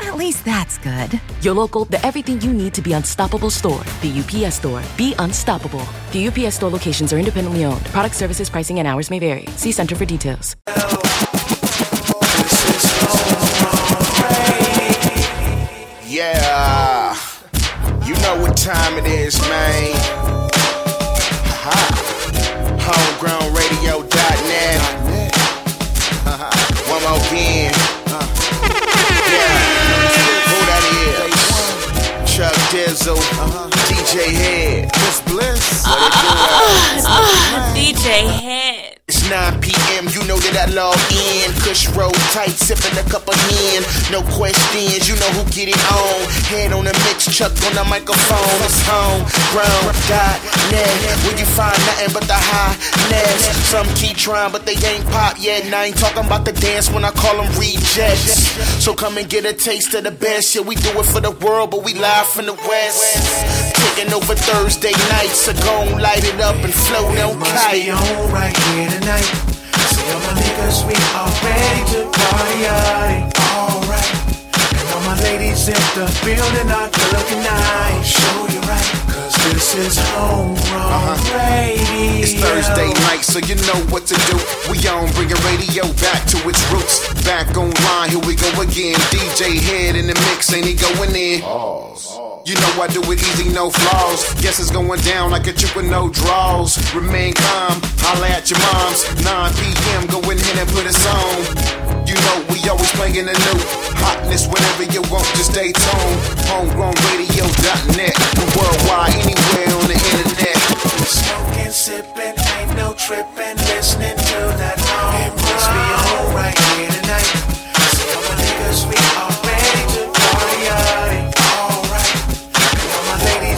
At least that's good. Your local, the everything you need to be unstoppable store. The UPS Store. Be unstoppable. The UPS Store locations are independently owned. Product services, pricing, and hours may vary. See Center for details. Yeah. You know what time it is, man. Homegrownradio.net. One more again. Chuck Dizzle, DJ Head, Miss Bliss, DJ Head. It's 9 p.m., you know that I log in. Kush roll tight, sipping a cup of hen. No questions, you know who get it on. Head on the mix, Chuck on the microphone. It's homegrown.net, where you find nothing but the highness. Some keep trying, but they ain't pop yet. And I ain't talking about the dance when I call them rejects. So come and get a taste of the best. Yeah, we do it for the world, but we live from the West. Taking over Thursday nights, so go and light it up and float on kite. It must be on right here tonight. See all my niggas, we are ready to party. Alright. And all my ladies in the building are good looking nice. Show you right, cause this is homegrown radio. It's Thursday night, so you know what to do. We on bringing radio back to its roots. Back online, here we go again. DJ Head in the mix, ain't he going in? You know I do it easy, no flaws. Guess it's going down like a chip with no draws. Remain calm, holla at your moms. 9 p.m, go in here and put us on. You know we always playing the new hotness whenever you want, just stay tuned. Homegrownradio.net, worldwide, anywhere on the internet. Smoking, sipping, ain't no tripping, listening to that song. It must be on right here tonight. See all my niggas, we are ready to party.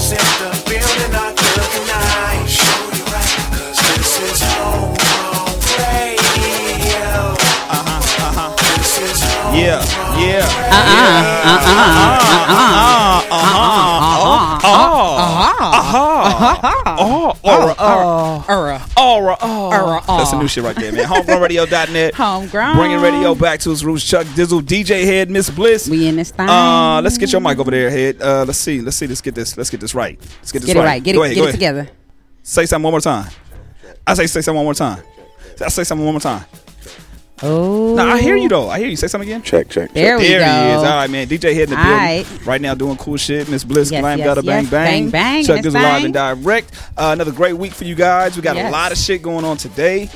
In the building, I can look and I show you right, cause this is homegrown radio. This is homegrown radio. That's some new shit right there, man. Homegrownradio.net. Homegrown. Bringing radio back to its roots. Chuck Dizzle, DJ Head, Miss Bliss. We in this thing. Let's get your mic over there, Head. Let's see. Let's get this right. Let's get this right. Go ahead. Get it together. Say something one more time. Oh. No, I hear you though. I hear you. Say something again. Check. There we go. He is. All right, man. DJ Head in the building. Right now doing cool shit. Miss Bliss, Glam Gotta Bang Bang. Chuck Dizzle live and direct. Another great week for you guys. We got a lot of shit going on today.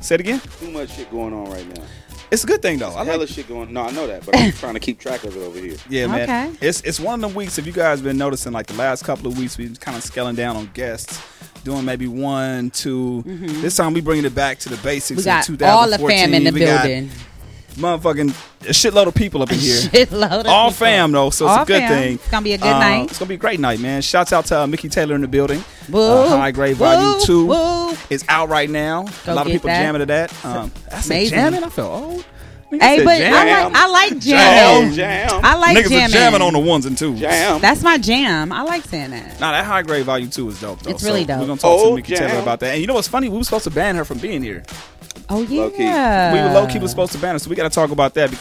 Say it again. Too much shit going on right now. It's a good thing though. There's hella shit going on. No, I know that, but I'm trying to keep track of it over here. Yeah, man. Okay. It's one of the weeks. If you guys been noticing, like the last couple of weeks, we've been kind of scaling down on guests. Doing maybe 1, 2. Mm-hmm. This time we bringing it back to the basics. We got in 2014. All the fam in the building. Motherfucking a shitload of people up in here. All people. Fam though, so all it's a good fam. Thing. It's gonna be a good night. It's gonna be a great night, man. Shouts out to Mickey Taelor in the building. Hii Grade Vol. 2 is out right now. Go a lot of people jamming to that. I said jamming. I feel old. Hey, but I like jamming. Jam. I like niggas jamming. Niggas are jamming on the ones and twos. Jam. That's my jam. I like saying that. Nah, that Hii Grade Vol. 2 is dope, though. It's really dope. We're going to talk to Mickey Taelor about that. And you know what's funny? We were supposed to ban her from being here. Oh, yeah. We were supposed to ban her, so we got to talk about that. So,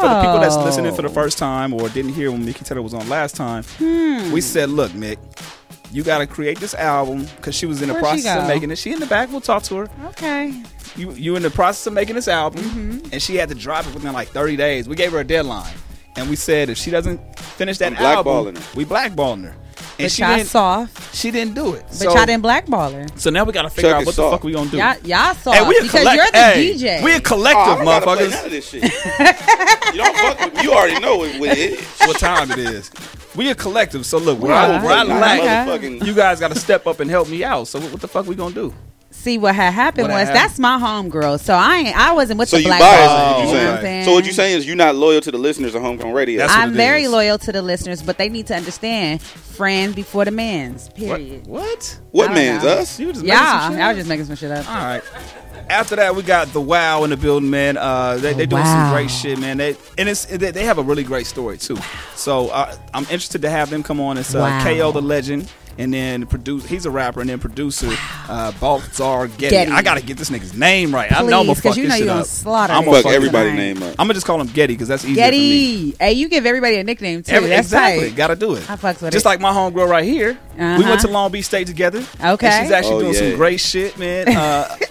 for the people that's listening for the first time or didn't hear when Mickey Taelor was on last time, we said, look, Mick. You got to create this album because she was in the process of making it. She in the back. We'll talk to her. Okay. You in the process of making this album, and she had to drop it within like 30 days. We gave her a deadline, and we said if she doesn't finish that album, we blackballing her. And but y'all soft. She didn't do it. But so, y'all didn't blackball her. So now we got to figure Chuck out what soft. The fuck we going to do. Y'all soft. Hey, because you're the DJ. We're a collective, motherfuckers. None of this shit. You don't fuck with me. You already know what it is. What time it is. We a collective. So look, I you guys got to step up and help me out. So what the fuck we going to do? See, what happened was that's my homegirl. So I wasn't with the black girl. So what you're saying is you're not loyal to the listeners of Homegrown Radio. That's I'm very loyal to the listeners, but they need to understand friend before the man's, period. What? What man's? Us? You just I was just making some shit up. All right. After that, we got The Wow in the building, man. They're doing some great shit, man. They have a really great story, too. So I'm interested to have them come on. It's KO the Legend. And then he's a rapper, and then producer Balthazar Getty. I gotta get this nigga's name right. Please, I know I'm gonna fuck this shit up. I'm gonna fuck everybody's name up. I'm gonna just call him Getty because that's easier for me. Hey, you give everybody a nickname too. That's exactly. Tight. Gotta do it. I fucks with it. Just like my homegirl right here. Uh-huh. We went to Long Beach State together. Okay. And she's actually doing some great shit, man.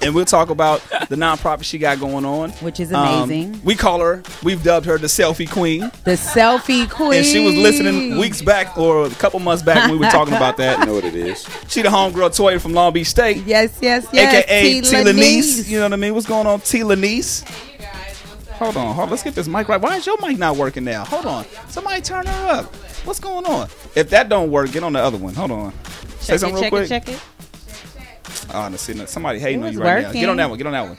And we'll talk about the nonprofit she got going on, which is amazing. We've dubbed her the Selfie Queen. The Selfie Queen. And she was listening weeks back or a couple months back when we were talking about that. You know what it is. She the homegirl Toya from Long Beach State. Yes. AKA T-Lanise. You know what I mean? What's going on, T-Lanise? Hey, you guys. What's up? Hold on. Let's get this mic right. Why is your mic not working now? Hold on. Somebody turn her up. What's going on? If that don't work, get on the other one. Hold on. Say something real quick. Check it. Oh, no, somebody hating on you right now. Get on that one.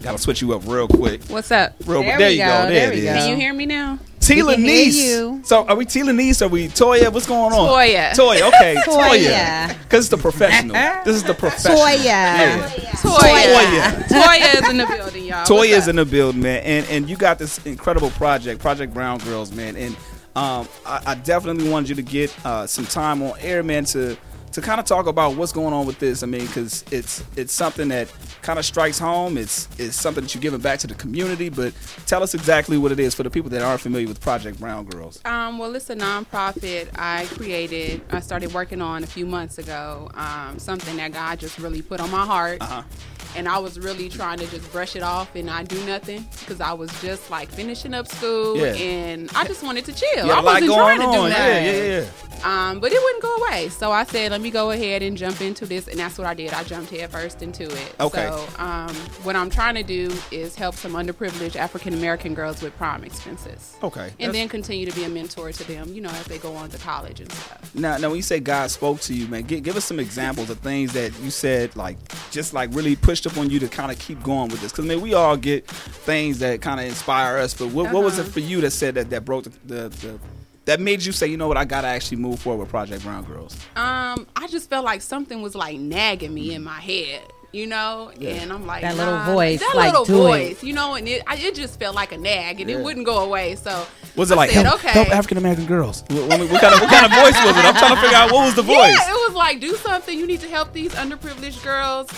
Gotta switch you up real quick. What's up? There you go. There it is. Can you hear me now? T-Lanise. So are we T-Lanise? Are we Toya? What's going on? Toya. Okay. Toya. Because it's the professional. This is the professional. Toya. Yeah. Toya is in the building, y'all. Toya is in the building, man. And you got this incredible project, Project Brown Girls, man. And I definitely wanted you to get some time on air, man, to kind of talk about what's going on with this. I mean, because it's something that kind of strikes home. It's something that you're giving back to the community. But tell us exactly what it is for the people that aren't familiar with Project Brown Girls. Well, it's a nonprofit I started working on a few months ago, something that God just really put on my heart. Uh-huh. And I was really trying to just brush it off and not do nothing because I was just like finishing up school and I just wanted to chill. I wasn't trying to do that. But it wouldn't go away. So I said, let me go ahead and jump into this. And that's what I did. I jumped head first into it. Okay. So what I'm trying to do is help some underprivileged African-American girls with prom expenses. Okay. And then continue to be a mentor to them, you know, as they go on to college and stuff. Now, when you say God spoke to you, man, give us some examples of things that you said, like really pushed up on you to kind of keep going with this. Because, man, we all get things that kind of inspire us. But what was it for you that said that broke the that made you say, you know what, I gotta actually move forward with Project Brown Girls? I just felt like something was like nagging me in my head, you know? Yeah. And I'm like, that little voice. That like, little voice, you know? And it just felt like a nag and it wouldn't go away. So was it I like, said, help African-American girls? What kind of voice was it? I'm trying to figure out what was the voice. Yeah, it was like, do something. You need to help these underprivileged girls,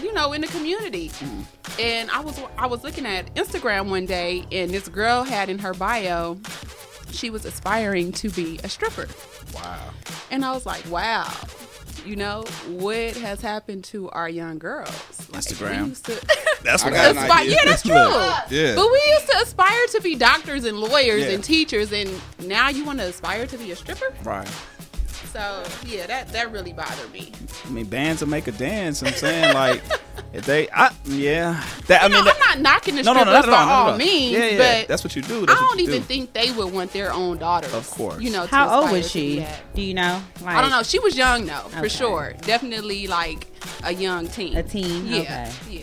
you know, in the community. Mm. And I was looking at Instagram one day and this girl had in her bio, she was aspiring to be a stripper. Wow. And I was like, wow. You know, what has happened to our young girls? Like, Instagram. That's what I got. Yeah, that's true. Yeah. But we used to aspire to be doctors and lawyers and teachers, and now you want to aspire to be a stripper? Right. So, yeah, that really bothered me. I mean, bands will make a dance. I'm saying, like, if they, I'm not knocking the strippers by all means. Yeah, but that's what you do. That's I don't even do. Think they would want their own daughters. Of course. You know, how old was she? Do you know? Like, I don't know. She was young, though, for sure. Definitely, like, a young teen. A teen, yeah. Okay. Yeah.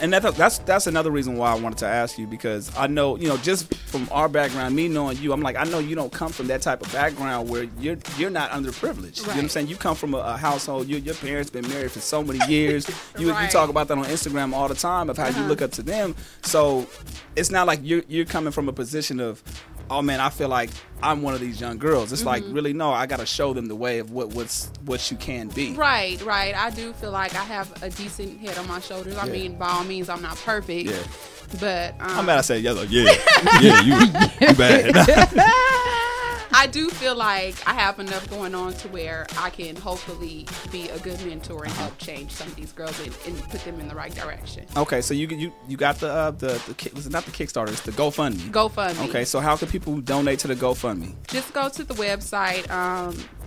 And that's another reason why I wanted to ask you, because I know, you know, just from our background, me knowing you, I'm like, I know you don't come from that type of background where you're not underprivileged. Right. You know what I'm saying? You come from a household, your parents been married for so many years. You talk about that on Instagram all the time of how you look up to them. So it's not like you're coming from a position of, oh man, I feel like I'm one of these young girls. It's like, really, no, I got to show them the way of what you can be. Right. I do feel like I have a decent head on my shoulders. I mean, by all means, I'm not perfect. Yeah. But I'm mad I said yellow. You bad. I do feel like I have enough going on to where I can hopefully be a good mentor and help change some of these girls and put them in the right direction. Okay, so you got the was it not the Kickstarter? It's the GoFundMe. Okay, so how can people donate to the GoFundMe? Just go to the website.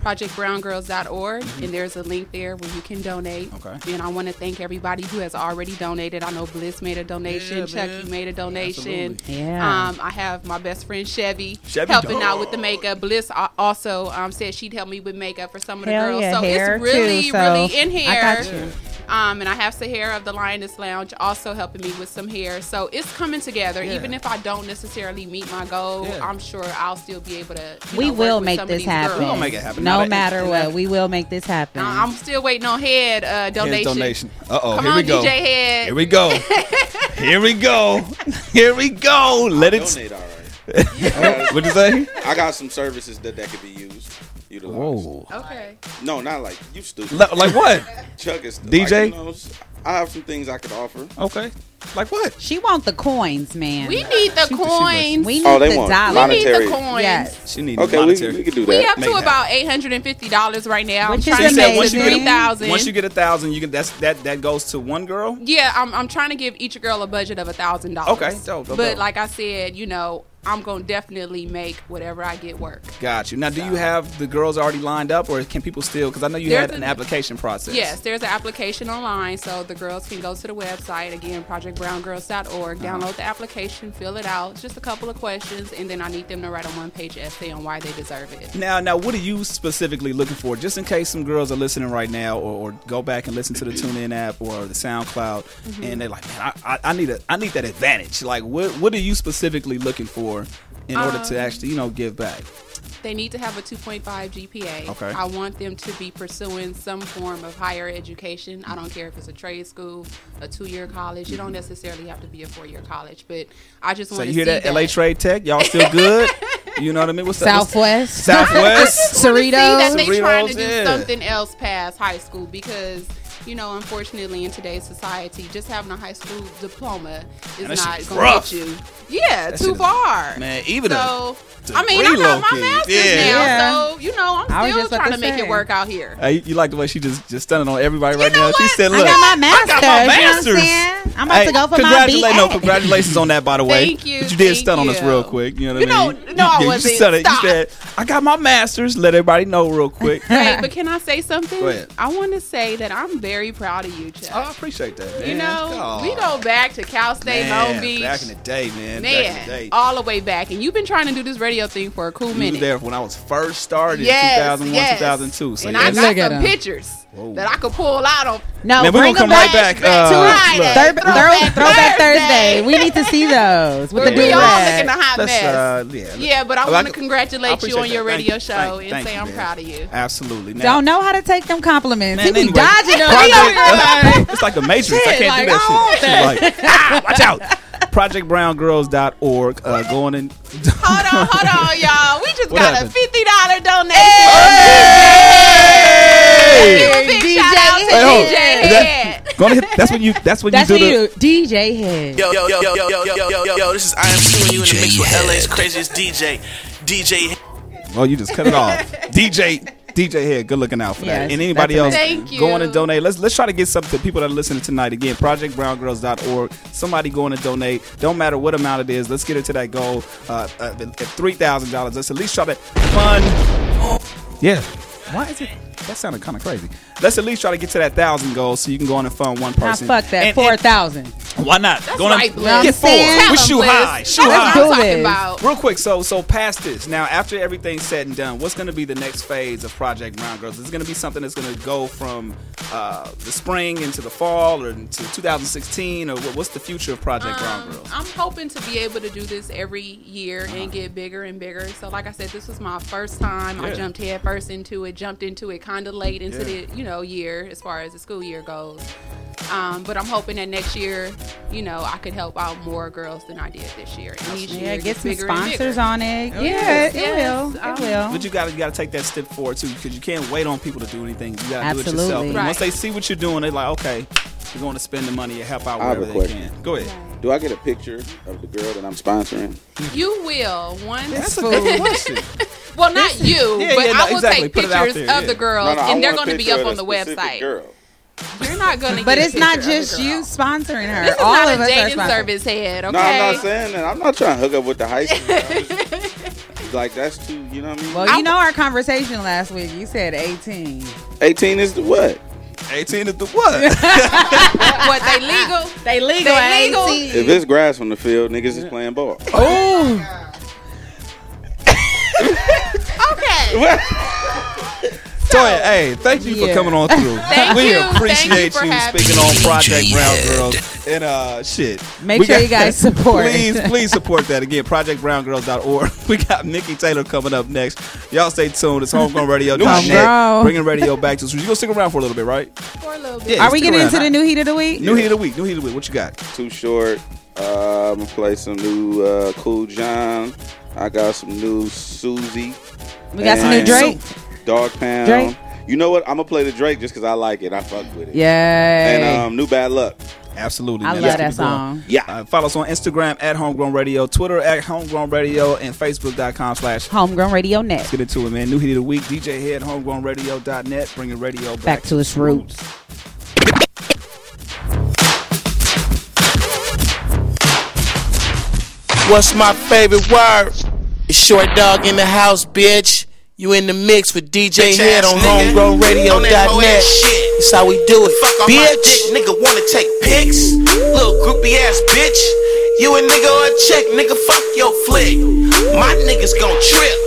projectbrowngirls.org, and there's a link there where you can donate. Okay. And I want to thank everybody who has already donated. I know Bliss made a donation. Yeah, Chuck, you made a donation. Absolutely. Yeah. I have my best friend Chevy helping out with the makeup. Bliss also said she'd help me with makeup for some of the girls. Yeah, so it's really, too, so really in here. I got you. And I have Sahara of the Lioness Lounge also helping me with some hair. So it's coming together. Yeah. Even if I don't necessarily meet my goal, I'm sure I'll still be able to. We will make this happen. We'll make it happen. No matter what. We will make this happen. I'm still waiting on Head donation. Uh-oh. Here we go. DJ Head. Here we go. Here we go. Here we go. Let it donate, all right. What'd you say? I got some services that could be used. Whoa. Okay. No, not like you stupid. Like what? Chuck is DJ. Like, I have some things I could offer. Okay. Like what? She wants the coins, man. We need the coins. We need the dollars. We need the coins. Yes. She needs monetary. We can do that. We up to about $850 right now. Which I'm trying to get to 3,000. Once you get 1,000, you can. That goes to one girl. Yeah, I'm trying to give each girl a budget of $1,000. Okay. Dope. But like I said, I'm going to definitely make whatever I get work. Got you. Now, do you have the girls already lined up, or can people still? Because I know there's had an application process. Yes, there's an application online, so the girls can go to the website, again, projectbrowngirls.org, download the application, fill it out, just a couple of questions, and then I need them to write a one-page essay on why they deserve it. Now, what are you specifically looking for? Just in case some girls are listening right now, or go back and listen to the TuneIn app or the SoundCloud, and they're like, man, I need that advantage. Like, what are you specifically looking for? In order to actually, give back, they need to have a 2.5 GPA. Okay. I want them to be pursuing some form of higher education. I don't care if it's a trade school, a 2-year college. You don't necessarily have to be a 4-year college, but I just want to see that. So you hear that LA Trade Tech? Y'all still good? You know what I mean? What's Southwest, Cerritos. See that they trying to do something else past high school because. Unfortunately, in today's society, just having a high school diploma is not going to get you. Yeah, that too far. Man, even I got my master's now, so I'm still trying to make it work out here. You like the way she just stunning on everybody right now? What? She said, "Look, I got my master's. I'm about to go for my BA." Congratulations on that, by the way. Thank you. But you did stun on us real quick. You know what I mean? I wasn't. You said, "I got my master's." Let everybody know real quick. Hey, but can I say something? Go ahead. I want to say that I'm very proud of you, Chuck. I appreciate that, man. We go back to Cal State, Long Beach. Back in the day, man. All the way back. And you've been trying to do this radio thing for a cool minute. You was there when I was first started in 2001, 2002. So I got some pictures that I could pull out on. No, man, we're going to come right back. Throwback Thursday. We need to see those. With we all looking a hot mess. But I want to congratulate you on your radio show and say I'm proud of you. Absolutely. Don't know how to take them compliments. He be dodging them. It's like the Matrix. I can't do that shit. She's like, watch out. ProjectBrownGirls.org. Going in. Hold on, y'all. We just got a $50 donation. Hey! Give a big shout out to DJ Head. That's when you do DJ Head. Yo. This is I Am Suing You in the mix with LA's craziest DJ. DJ Head. Oh, you just cut it off. DJ Head, good looking out for that. And anybody else going and donate. Let's try to get something to people that are listening tonight. Again, projectbrowngirls.org. Somebody going to donate. Don't matter what amount it is. Let's get it to that goal. At $3,000. Let's at least try to fund. Yeah. Why is it? That sounded kind of crazy. Let's at least try to get to that 1,000 goal so you can go on and fund one person. Now, fuck that. 4,000. Why not? That's right, Bliss. Get four. We shoot high. That's what I'm talking about. Real quick, so past this. Now, after everything's said and done, what's going to be the next phase of Project Brown Girls? Is it going to be something that's going to go from the spring into the fall or into 2016? Or what's the future of Project Brown Girls? I'm hoping to be able to do this every year and get bigger and bigger. So, like I said, this was my first time. I jumped headfirst into it, kind of late into the year as far as the school year goes. But I'm hoping that next year, I could help out more girls than I did this year. And each year get some sponsors on it. It will. But you got to take that step forward too, because you can't wait on people to do anything. You got to do it yourself. Right. Once they see what you're doing, they're like, okay, we're going to spend the money and help out wherever they can. Go ahead. Right. Do I get a picture of the girl that I'm sponsoring? You will. That's a good question. Well, not you, I will take pictures of the girls, and they're going to be up on the website. Girl. You're not going to. But it's not just you sponsoring her. This is all not a dating service, Head. Okay. No, I'm not saying that. I'm not trying to hook up with the high school. Like, that's too, you know what I mean? Well, you know our conversation last week. You said 18. 18 is the what? 18 is the what? What, they legal? They legal. They legal. 18. If it's grass on the field, niggas is playing ball. Oh. Okay. What? Toya, hey, thank you for coming on through. We appreciate you speaking on Project Brown Girls. And Make sure you guys support. Please support that. Again, projectbrowngirls.org. We got Mickey Taelor coming up next. Y'all stay tuned. It's Homegrown Radio. Bringing radio back to us. You're going to stick around for a little bit, right? For a little bit. Yeah, are we getting into the new heat of the week? New heat of the week. What you got? Too short. I'm going to play some new Cool John. I got some new Susie. We got some new Drake. Dog Pound. Drake. You know what? I'm going to play the Drake just because I like it. I fuck with it. Yeah. And new Bad Luck. Absolutely. I love that song. Yeah. Follow us on Instagram at Homegrown Radio, Twitter at Homegrown Radio, and Facebook.com/HomegrownRadioNet. Let's get into it, man. New Hit of the Week, DJ Head, HomegrownRadio.net, bringing radio back to its roots. What's my favorite word? It's short dog in the house, bitch. You in the mix with DJ Head on HomegrownRadio.net. That's how we do it. Fuck bitch. Dick, nigga wanna take pics. Little groupie ass bitch. You a nigga or a chick, nigga, fuck your flick. My niggas gon' trip.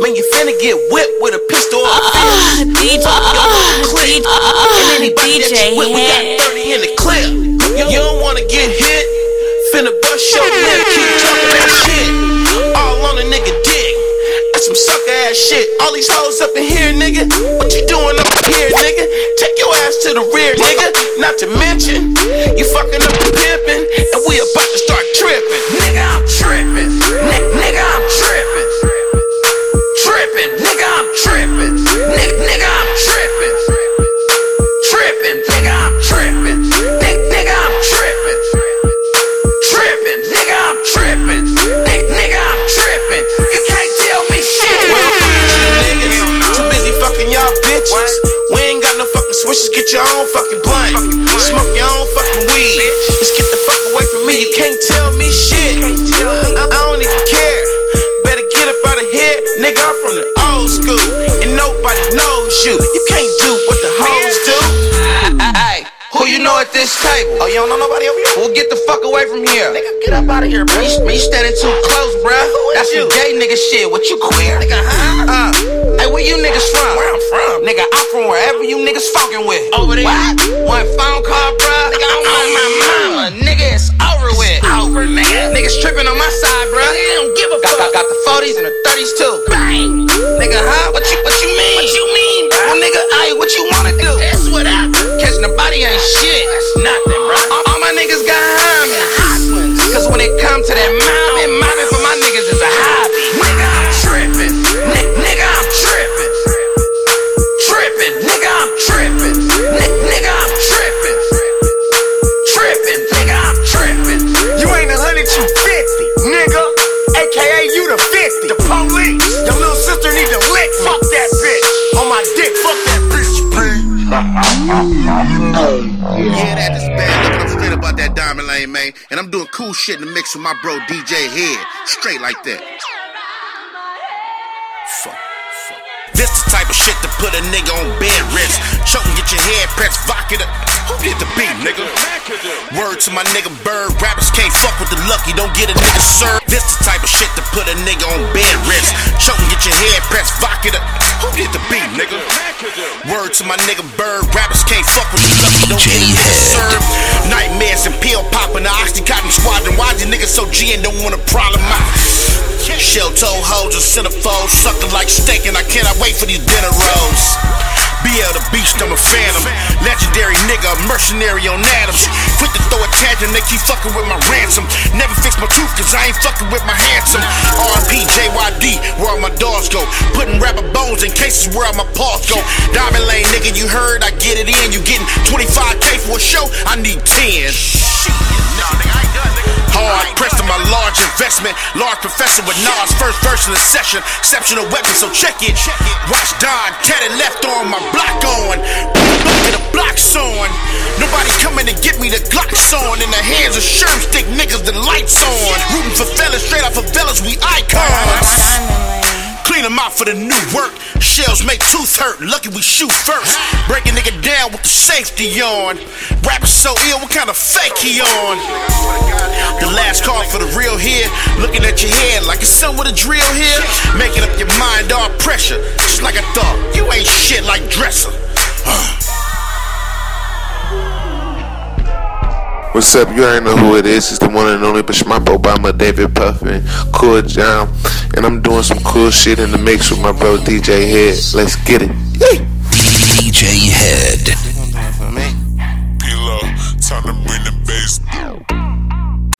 Man, you finna get whipped with a pistol or a fist. And anybody that you with, we got 30 in the clip. You don't wanna get hit. Finna bust your lip. Keep talking that shit. All on a nigga dick. That's some sucker ass shit. All these hoes up in here, nigga. What you doing up here, nigga? Take your ass to the rear, nigga. Not to mention, you fucking up and pimping, and we about to start tripping. Nigga, I'm tripping. Nigga, I'm tripping. Tripping. Nigga, I'm tripping. Nigga, I'm tripping. Tripping. Nigga, I'm tripping. Nigga, I'm tripping. Tripping. Nigga, I'm tripping. Nigga, I'm tripping. You can't tell me shit. Niggas too busy fucking y'all bitches. We ain't got no fucking switches. Get your own fucking blunt. Smoke your own fucking weed. Just get the fuck away from me. You can't tell me shit. I don't even care. Better get up out of here, nigga. I'm from the old school, and nobody knows you. You can't do what the hoes do. Aye. Who you know at this table? Oh, you don't know nobody over here? Well, get the fuck away from here. Nigga, get up out of here, bro. You standing too close, bruh. That's some gay nigga shit. What, you queer? Nigga, hey, where you niggas from? Where I'm from. Nigga, I'm from wherever you niggas fucking with. Over there. What? One phone call, bruh. Nigga, I'm on my mama. Nigga, it's over with. It's over, nigga. Niggas tripping on my side, bruh. Nigga, they don't give a fuck. Got the 40s and the 30s, too. Bang. Nigga, huh? What you mean? What you mean, bruh? Well, nigga, hey, what you wanna do? That's what I do. Catching the body ain't shit. That's nothing, bruh. All my niggas got high ones. Cause when it comes to that mountain for my niggas is a hobby. Nigga, I'm tripping. Nigga, I'm tripping. Tripping. Nigga, I'm tripping. Nigga, I'm tripping. Tripping. Nigga, I'm tripping. You ain't 100, you 50, nigga. AKA you the 50. The police. Your little sister need to lick. Fuck that bitch. On my dick. Fuck that bitch, please. Yeah, that is bad. Look, I'm straight about that Diamond Lane, man. And I'm doing cool shit in the mix with my bro DJ Head. Straight like that. Fuck. This the type of shit to put a nigga on bed rest. Choke and get your head pressed, vodka to hit the beat, nigga. Word to my nigga Bird. Rappers can't fuck with the lucky. Don't get a nigga served. This the type of shit to put a nigga on bed rest. Choke and get your head pressed, vodka to hit the beat, nigga. Word to my nigga Bird. Rappers can't fuck with the lucky. Don't get a nigga served. Nightmares and pill popping. The Oxycontin squadron. Why these niggas so G and don't want to problemize? Shell toe hoes and centerfolds, sucking like steak, and I cannot wait for these dinner rolls. BL the Beast, I'm a phantom. Legendary nigga, a mercenary on Adams. Quick to throw a tantrum, they keep fucking with my ransom. Never fix my tooth, cause I ain't fucking with my handsome. R.P. JYD, where all my dogs go. Putting rapper bones in cases where all my paws go. Diamond Lane nigga, you heard, I get it in. You getting 25K for a show, I need 10. Nah, nigga, I ain't done, nigga. Hard pressed on my large investment. Large professor with Nas, first verse in the session. Exceptional weapon, so check it. Watch Don, cat it left on, my block on. The block's on. Nobody coming to get me, the Glock's on. In the hands of Sherm stick niggas, the lights on. Rooting for fellas, straight out for fellas, we icons. send him out for the new work. Shells make tooth hurt, lucky we shoot first. Break a nigga down with the safety on. Rapper so ill, what kind of fake he on? The last call for the real here. Looking at your head like it's something with a drill here. Making up your mind, all pressure. Just like I thought, you ain't shit like Dresser. What's up? You already know who it is. It's the one and only Bishmop Obama, David Puffin, Cool John, and I'm doing some cool shit in the mix with my bro DJ Head. Let's get it. Yay. DJ Head.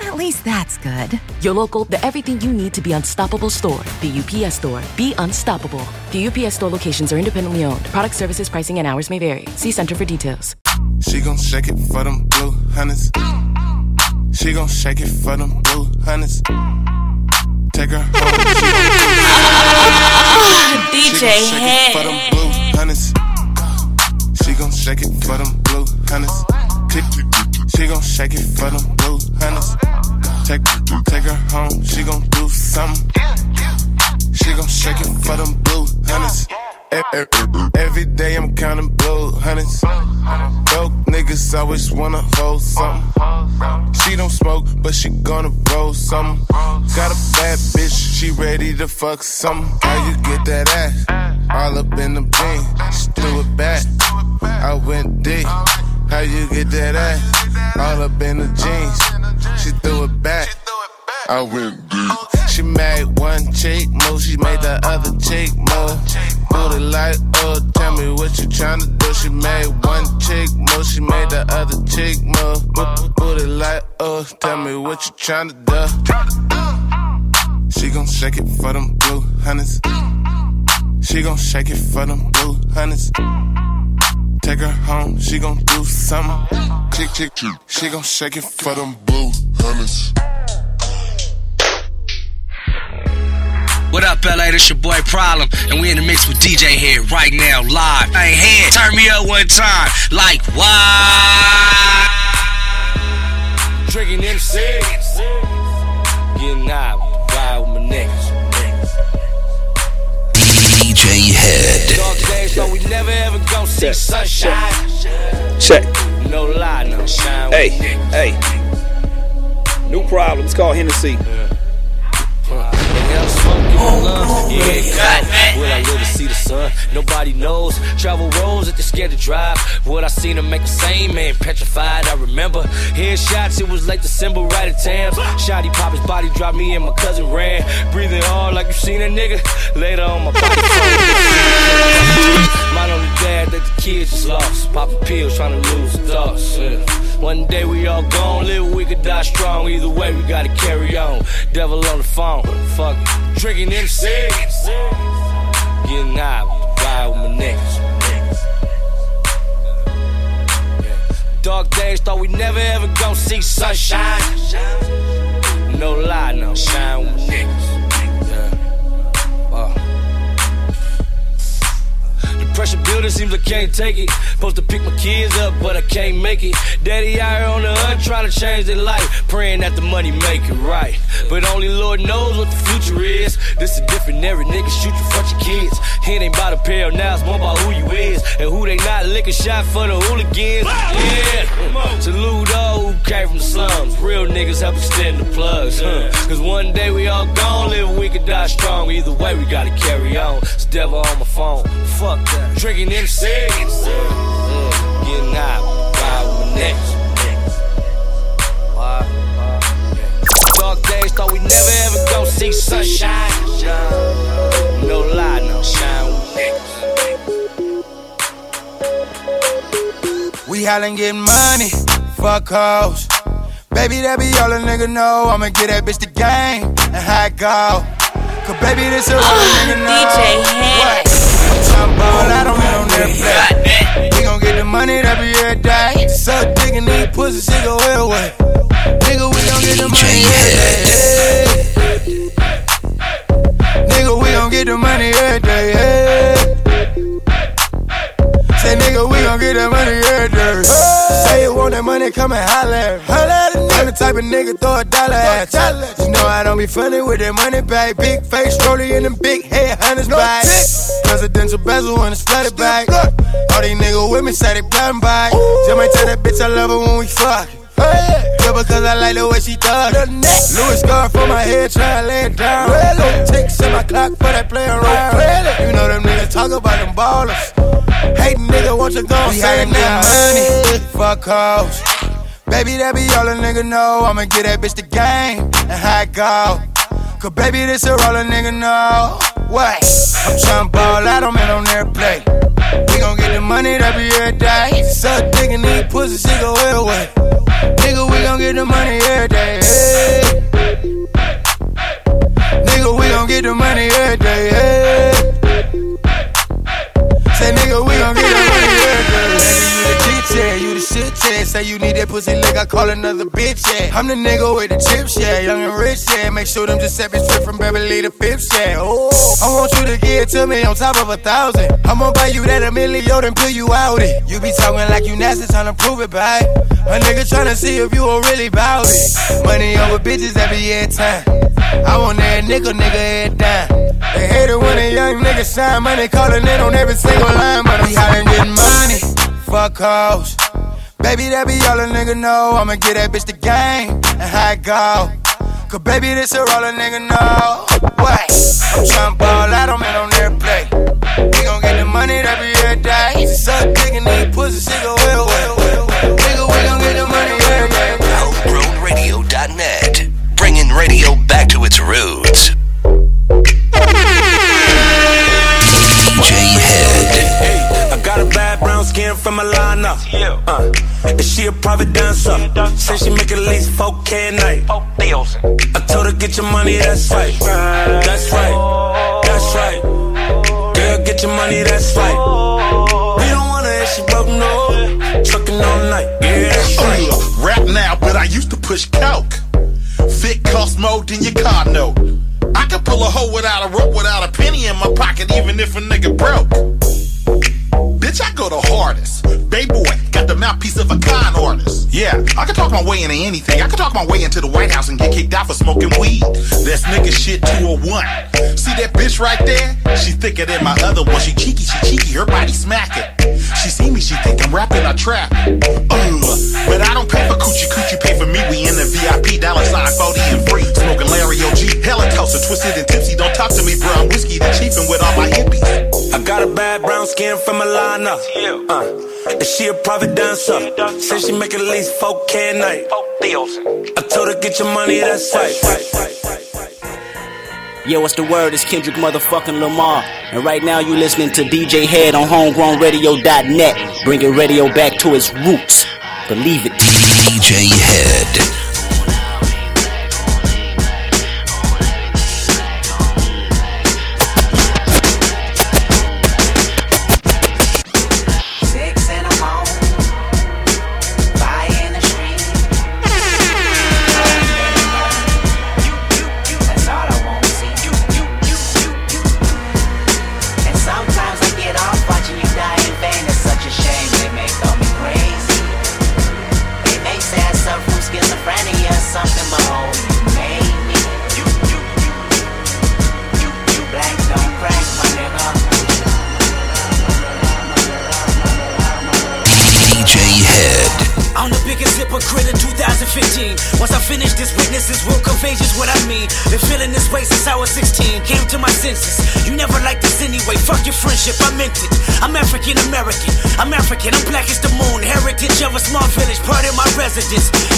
At least that's good. Your local, the everything you need to be unstoppable store. The UPS Store. Be unstoppable. The UPS Store locations are independently owned. Product services, pricing, and hours may vary. See Center for details. She gon' shake it for them blue hunnids. She gon' shake it for them blue hunnids. Take her home. DJ Head. She gon' shake it for them blue hunnids. She gon' shake it for them blue hunnids. She gon' shake it for them blue hunnies. Take her home, she gon' do something. She gon' shake it for them blue hunnies. Every day I'm counting blue hunnies. Broke niggas always wanna hold something. She don't smoke, but she gonna roll something. Got a bad bitch, she ready to fuck something. How you get that ass? All up in the bean, she threw it back. I went deep. How you get that ass? All up in the jeans, she threw it back. I went deep. She made one cheek move, she made the other cheek move. Booty like, oh, tell me what you tryna do. She made one cheek move, she made the other cheek move. Booty like, oh, tell me what you tryna do. She gon' shake it for them blue hunnids. She gon' shake it for them blue hunnids. Take her home, she gon' do something. Click, click, click. She gon' shake it for them blue hunnids. What up, LA? This your boy Problem, and we in the mix with DJ Head right now, live. Hey, Head, turn me up one time, like why? Drinking them cigs, getting out, ride with my niggas. DJ Head. Dark days, so we never ever gon' see sunshine. Check. No lie, no shine. Hey, hey. New Problem. It's called Hennessy. Yeah. Will I live to see the sun? Nobody knows. Travel roads that they scared to drive. What I seen them make the same man petrified. I remember hearing shots. It was late December, right at Tams. Shotty pop his body, dropped me and my cousin ran, breathing hard like you seen a nigga. Later on my body. Mine on the dad that the kids just lost. Popping pills, trying to lose thoughts. One day we all gone, live we could die strong. Either way we gotta carry on. Devil on the phone, fuck it. Drinking them cigs, getting high, ride with my niggas. Yeah. Dark days, thought we never ever gon' see sunshine. No lie, no shine with niggas. Yeah. Pressure building, seems I can't take it. Supposed to pick my kids up, but I can't make it. Daddy out here on the hunt, trying to change their life, praying that the money make it right. But only Lord knows what the future is. This is different, every nigga shoot you for your kids. It ain't about a pair, now it's more about who you is. And who they not, lick a shot for the hooligans. Yeah, salute all who came from the slums. Real niggas help extend the plugs, Cause one day we all gone, live we could die strong. Either way, we gotta carry on. It's devil on my phone, fuck that. Drinking them cigs, getting high, ride with my niggas. Dark days, thought we never ever gon' see sunshine. No lie, no shine with niggas. We hollin' getting money, fuck hoes. Baby, that be all a nigga know. I'ma get that bitch the gang and high go. Cause baby, this a real nigga know. DJ Head. I don't know that black. We gon' get the money that be every day. Suck dick and these pussy, she go away. Nigga, we gon' DJ Head. Nigga, we gon' get the money every day. Say, nigga, we gon' get the money every day. Say you want that money, come and holler. I'm the type of nigga throw a dollar at you. You know I don't be funny with that money bag. Big face, rolling in them big head hunters bag. Presidential bezel on his flooded bag. All these niggas with me say they plotting by. Just might tell that bitch I love her when we fuck. Yeah, because I like the way she thug. Louis scarf on my head, try to lay it down. Ticks in my clock for that play around. You know them niggas talk about them ballers. Hate nigga, want you gon' say it now. Money, fuck hoes. Baby, that be all a nigga know. I'ma get that bitch the game and how it go. Cause baby, this a roll a nigga know. What? I'm tryna ball out, I'm in on their play. We gon' get the money, that be every day. Suck dick and eat pussy, she go every way. Nigga, we gon' get the money every day. Hey. Nigga, we gon' get the money every day. Hey. Say, nigga, we gon' get the money every day. You the shit, yeah. Say you need that pussy lick, I call another bitch, yeah. I'm the nigga with the chips, yeah. Young and rich, yeah. Make sure them Giuseppe's straight from Beverly to Phipps, yeah. Oh, I want you to get to me on top of 1,000. I'ma buy you that $1 million and peel you out it. You be talking like you nasty, tryna prove it, babe. A nigga tryna see if you are really bout it. Money over bitches every time. I want that nigga every dime. They hate it when a young nigga shine. Money calling in on every single line, but I'm hollering getting money. Fuck hoes. Baby, that be all a nigga know. I'ma get that bitch the game and how it go. Cause baby, this a roll a nigga know. What? I'm tryna ball out, I'm in on their play. We gon' get the money that be every day. Suck dick and eat pussy, she go well, nigga, we gon' get the money every day. HomegrownRadio.net, bringing radio back to its roots. DJ Head. Got a bad brown skin from Alana. Is she a private dancer? Said she make at least 4K a night. I told her get your money, that's right. That's right, that's right. Girl, get your money, that's right. We don't want her if she broke, no. Trucking all night, yeah, that's right. Rap now, but I used to push coke. Fit cost more than your car note. I could pull a hoe without a rope, without a penny in my pocket, even if a nigga broke. Bitch, I go the hardest. Bay boy, got the mouthpiece of a con artist. Yeah, I can talk my way into anything. I can talk my way into the White House and get kicked out for smoking weed. That's nigga shit 201. See that bitch right there? She thicker than my other one. She cheeky, her body smacking. She see me, she think I'm rapping, I trap. But I don't pay for coochie, pay for me. We in the VIP, $40 and free. Smoking Larry OG, hella toaster, twisted and tipsy. Don't talk to me, bro, I'm whiskey the chiefin' with all my hippies. I got a bad brown skin from Alana. Is she a private dancer? Said she make at least 4K a night. I told her get your money, that's right. Yo, what's the word? It's Kendrick motherfucking Lamar. And right now you listening to DJ Head on HomegrownRadio.net, bringing radio back to its roots. Believe it. DJ Head.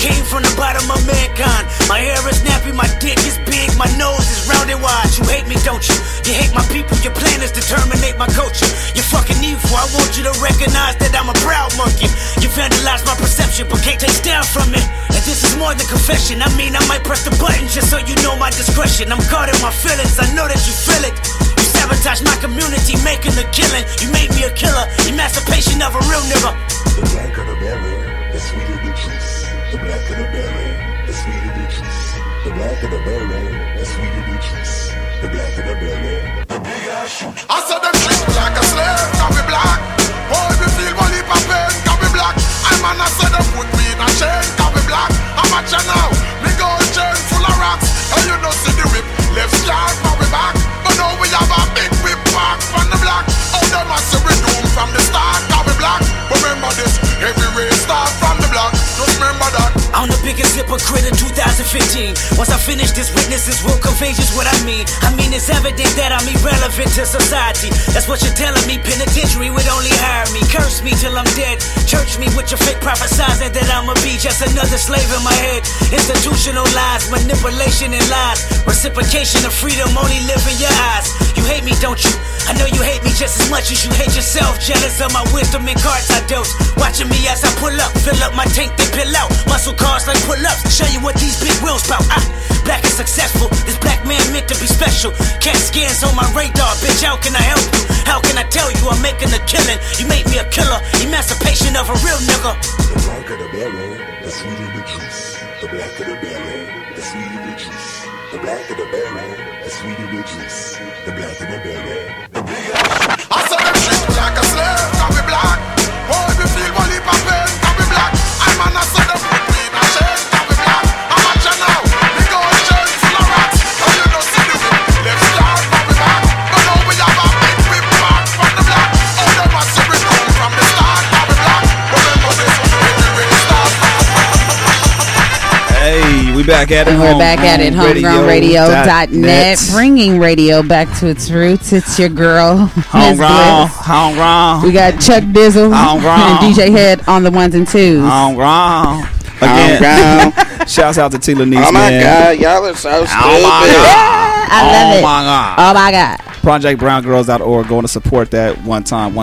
Came from the bottom of mankind. My hair is nappy, my dick is big, my nose is round and wide. You hate me, don't you? You hate my people, your plan is to terminate my culture. You're fucking evil, I want you to recognize that I'm a proud monkey. You vandalized my perception, but can't take down from it. And this is more than confession, I mean I might press the button just so you know my discretion. I'm guarding my feelings, I know that you feel it. You sabotage my community, making a killing. You made me a killer, emancipation of a real nigga. The black of the berry, the sweeter the juice. The black of the berry, the that's sweet to bitches. The black of the belly, that's sweet to bitches. The black of the belly, the big ass shoot. I said them shit like a slave, can be black. Oh, if you feel money for pain, can be black. I'm an I said them put me in a chain, can be black. I'm a chain now, me gold chain full of rocks. And you don't see the whip, left side, can be back. But now we have a big whip back from the black. Oh, them I see we doom from the start, can be black. Remember this, every race start from the block. Just remember that. I'm the biggest hypocrite in 2015. Once I finish this, witnesses will convey just what I mean. I mean, it's evident that I'm irrelevant to society. That's what you're telling me. Penitentiary would only hire me. Curse me till I'm dead. Church me with your fake prophesizing that I'ma be just another slave in my head. Institutional lies, manipulation and lies. Reciprocation of freedom only live in your eyes. You hate me, don't you? I know you hate me just as much as you hate yourself. Jealous of my wisdom and cards I dose. Watching me as I pull up, fill up my tank, they pill out. Muscle cars like pull-ups, show you what these big wheels bout. Black is successful, this black man meant to be special. Cat scans on my radar, bitch, how can I help you? How can I tell you I'm making a killing? You make me a killer, emancipation of a real nigga. The black of the belly, the sweet of the juice. The black of the belly, the sweet of the juice. The black of the belly, the sweet of the juice. The black of the belly, the big ass. I saw them shit like a slave, I'll be black. Oh, if you feel money, my pain, I'll be black. I'm an asset of my pain, I share. Hey, we back at it. And we're back at it. Homegrown Radio.net. Bringing radio back to its roots. It's your girl, Homegrown. Homegrown. We got Chuck Dizzle and DJ Head on the ones and twos. Homegrown. Again. Shouts out to T-Lanise. Oh my God, y'all are so stupid. I love it. Oh my God. ProjectBrownGirls.org. Going to support that one time.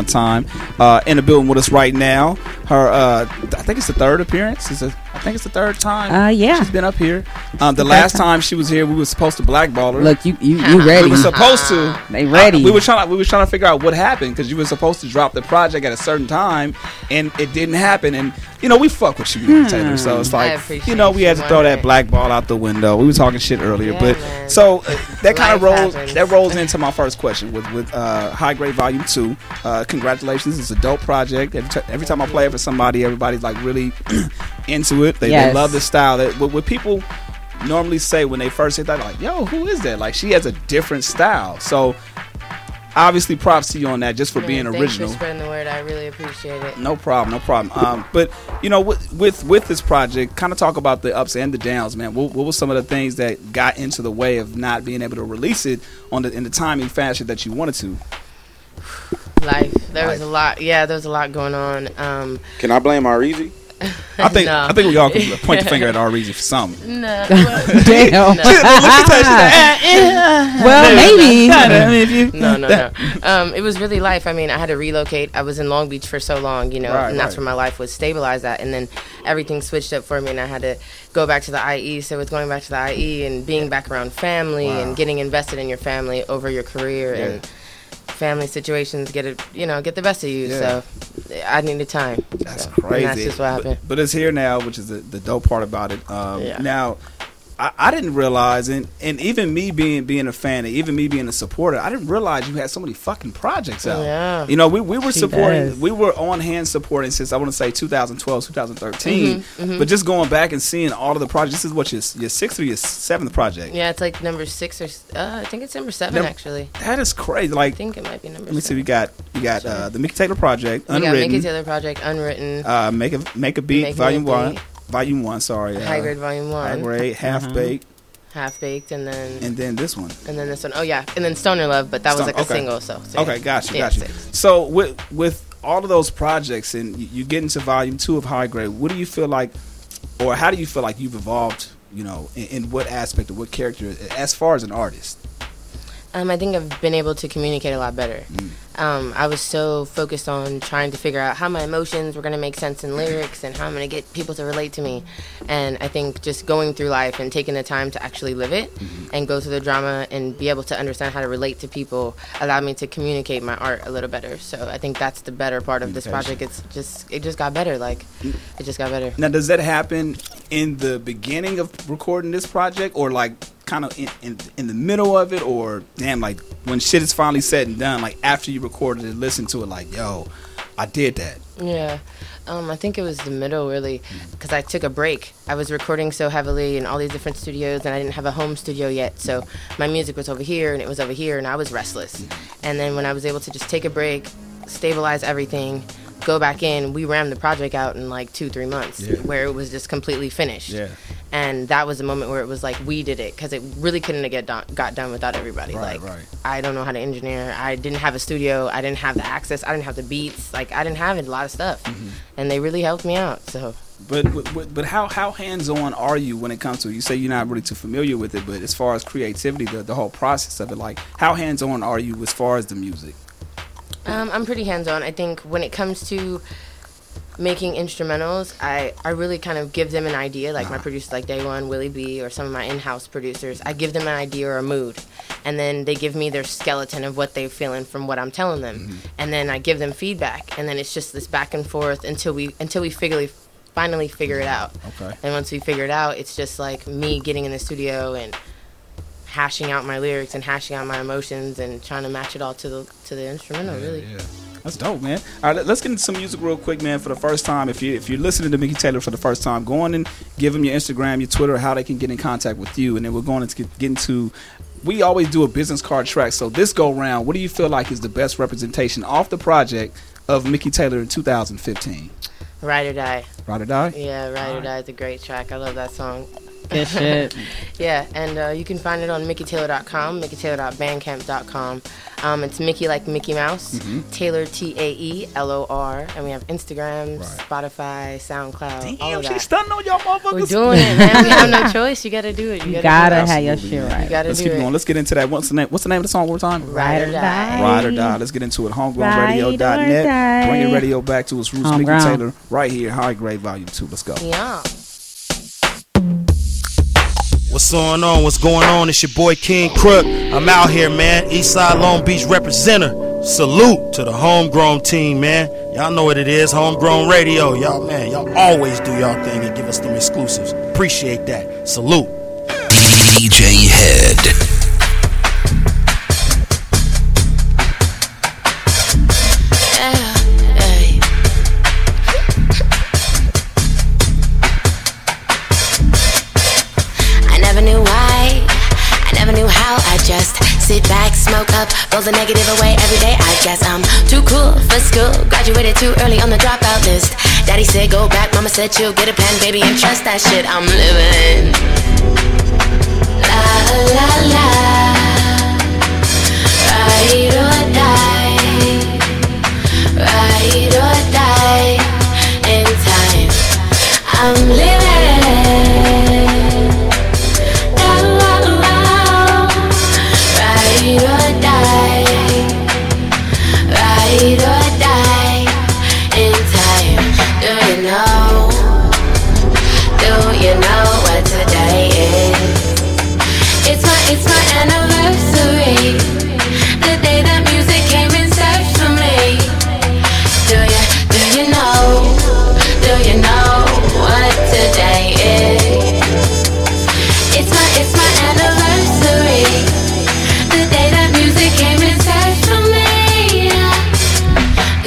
In the building with us right now. Her, I think it's the third appearance. I think it's the third time. Yeah, she's been up here. The last time she was here, we were supposed to blackball her. Look, you ready? We were supposed to. They ready? We were trying to figure out what happened because you were supposed to drop the project at a certain time, and it didn't happen. And you know we fuck with you, Taylor. So it's like we had to throw that blackball out the window. We were talking shit earlier, but man. So that kind of rolls into my first question with Hii Grade Vol. 2. Congratulations, it's a dope project. Every time I play it for somebody, everybody's like really into it. They love the style. That what people normally say when they first hit that, like, yo, who is that? Like, she has a different style. So obviously props to you on that just for being original. Thanks for spreading the word. I really appreciate it. No problem. But you know, with this project, kind of talk about the ups and the downs, man. What were some of the things that got into the way of not being able to release it in the timing fashion that you wanted to? Life. Was a lot. Yeah, there was a lot going on. Can I blame Reezy? I think we all can point the finger at Reezy for something. No. Damn. Well, maybe. No. It was really life. I mean, I had to relocate. I was in Long Beach for so long, and that's where my life was stabilized at. And then everything switched up for me, and I had to go back to the IE. So it's going back to the IE and being back around family and getting invested in your family over your career and family situations get the best of you. So I needed time. That's crazy. And that's just what happened. But it's here now, which is the dope part about it. Now, I didn't realize, and even me being a fan, even me being a supporter, I didn't realize you had so many fucking projects out. Yeah. You know, we were on hand supporting since I want to say 2012, 2013. Mm-hmm. But just going back and seeing all of the projects, this is what your sixth or your seventh project. Yeah, it's like number six or I think it's number seven actually. That is crazy. Like I think it might be number. Let me see. We got the Mickey Taelor project, Unwritten. Make a Beat, Volume 1. Hii Grade Volume 1. Hii Grade, Half Baked, and then this one. And then this one. Oh, yeah. And then Stoner Love, but that was like a single. So okay, gotcha. Six. So with all of those projects and you get into Volume 2 of Hii Grade, what do you feel like, or how do you feel like you've evolved, in what aspect or what character as far as an artist? I think I've been able to communicate a lot better. I was so focused on trying to figure out how my emotions were going to make sense in lyrics and how I'm going to get people to relate to me. And I think just going through life and taking the time to actually live it and go through the drama and be able to understand how to relate to people allowed me to communicate my art a little better. So I think that's the better part of this project. It just got better. Now, does that happen in the beginning of recording this project, or like kind of in the middle of it, or damn, like when shit is finally said and done, like after you recorded and listened to it, like, yo, I did that? Yeah. I think it was the middle, really, because I took a break. I was recording so heavily in all these different studios, and I didn't have a home studio yet, so my music was over here, and it was over here, and I was restless. And then when I was able to just take a break, stabilize everything, go back in, we rammed the project out in like 2-3 months, where it was just completely finished. Yeah. And that was the moment where it was like, we did it, because it really couldn't get got done without everybody. Right, like, right. I don't know how to engineer. I didn't have a studio. I didn't have the access. I didn't have the beats. Like, I didn't have a lot of stuff. Mm-hmm. And they really helped me out, so. But how hands-on are you when it comes to it? You say you're not really too familiar with it, but as far as creativity, the whole process of it, like, how hands-on are you as far as the music? I'm pretty hands-on. I think when it comes to making instrumentals, I really kind of give them an idea, like my producers, like Day One, Willie B, or some of my in-house producers. I give them an idea or a mood, and then they give me their skeleton of what they're feeling from what I'm telling them, and then I give them feedback, and then it's just this back and forth until we finally figure it out. Okay. And once we figure it out, it's just like me getting in the studio and hashing out my lyrics and hashing out my emotions and trying to match it all to the instrumental, really. Yeah. That's dope, man. All right, let's get into some music real quick, man. For the first time, if you're listening to Mickey Taelor for the first time, go on and give them your Instagram, your Twitter, how they can get in contact with you. And then we're going to get into, we always do a business card track. So this go round, what do you feel like is the best representation off the project of Mickey Taelor in 2015? Ride or Die. Ride or Die? Yeah, Ride or Die is a great track. I love that song. Good shit. Yeah, and you can find it on MickeyTaelor.com, MickeyTaelor.bandcamp.com. It's Mickey like Mickey Mouse, Taylor T-A-E-L-O-R, and we have Instagram, Spotify, SoundCloud, damn, all of that. She's stunning on y'all motherfuckers. We're doing it, man. We have no choice. You got to do it. You got to have your shit right. You gotta Let's do keep it. Going. Let's get into that. What's the name of the song one time? Ride or Die. Ride or Die. Let's get into it. Homegrownradio.net. Bring your radio back to its roots. Mickey Taelor right here. Hii Grade Vol. 2. Let's go. Yeah. What's going on? What's going on? It's your boy King Crook. I'm out here, man. Eastside Long Beach representer. Salute to the Homegrown team, man. Y'all know what it is. Homegrown Radio. Y'all, man, y'all always do y'all thing and give us them exclusives. Appreciate that. Salute. DJ Head. Sit back, smoke up, roll the negative away every day. I guess I'm too cool for school. Graduated too early on the dropout list. Daddy said go back, mama said chill, get a plan, baby, and trust that shit. I'm living. La la la, ride or die, ride or die. In time, I'm living. Ride or die in time. Do you know what today is? It's my anniversary. The day that music came and searched for me. Do you know what today is? It's my anniversary. The day that music came and searched for me.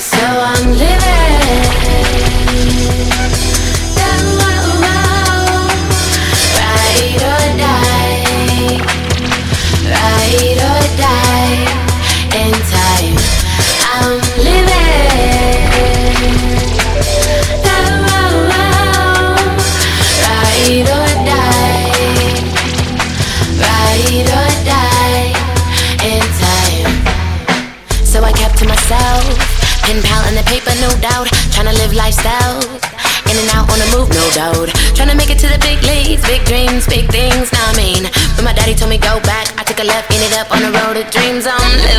So I'm living. No doubt, tryna live lifestyle, in and out on the move, no doubt, tryna make it to the big leagues, big dreams, big things, nah, I mean, but my daddy told me go back, I took a left, ended up on the road of dreams, I'm living.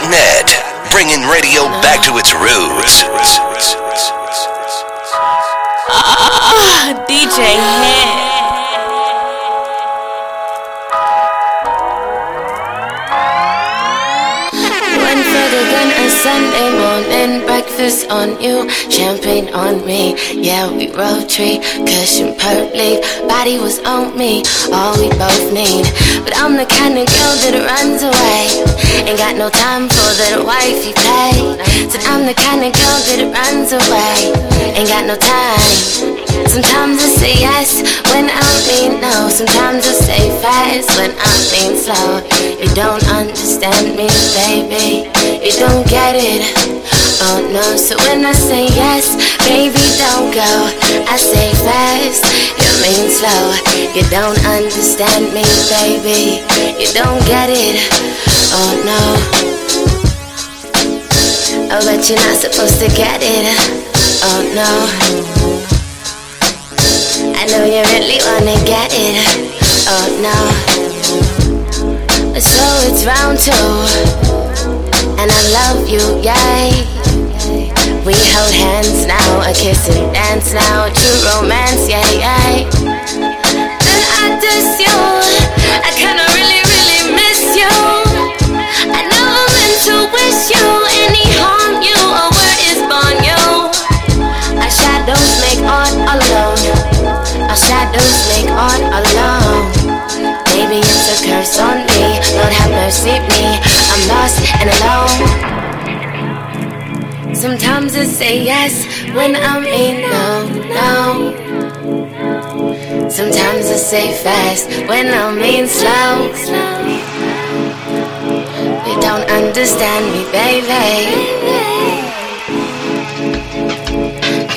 KRS-One.net, bringing radio back to its roots. DJ Head. One for the gun, a Sunday morning breakfast on you, champagne on me. Yeah, we road trip, cushion purple, body was on me, all we both need. But I'm the kind of girl that runs away, ain't got no time for that wifey play. So I'm the kind of girl that runs away, ain't got no time. Sometimes I say yes when I mean no. Sometimes I say fast when I mean slow. You don't understand me, baby. You don't get it. Oh no. So when I say yes, baby, don't go. I say fast, you mean slow. You don't understand me, baby. You don't get it. Oh no. Oh, but you're not supposed to get it. Oh no. I know you really wanna get it. Oh no. So it's round two, and I love you, yay. We hold hands now, a kiss and dance now, true romance, yay, yay. Then I diss you, I kinda really, really miss you. I never meant to wish you any harm, you a word is born, you. Our shadows make art alone. Our shadows make art alone. Maybe it's a curse on me. Lord have mercy me. I'm lost and alone. Sometimes I say yes when I mean no, no. Sometimes I say fast when I mean slow. You don't understand me, baby.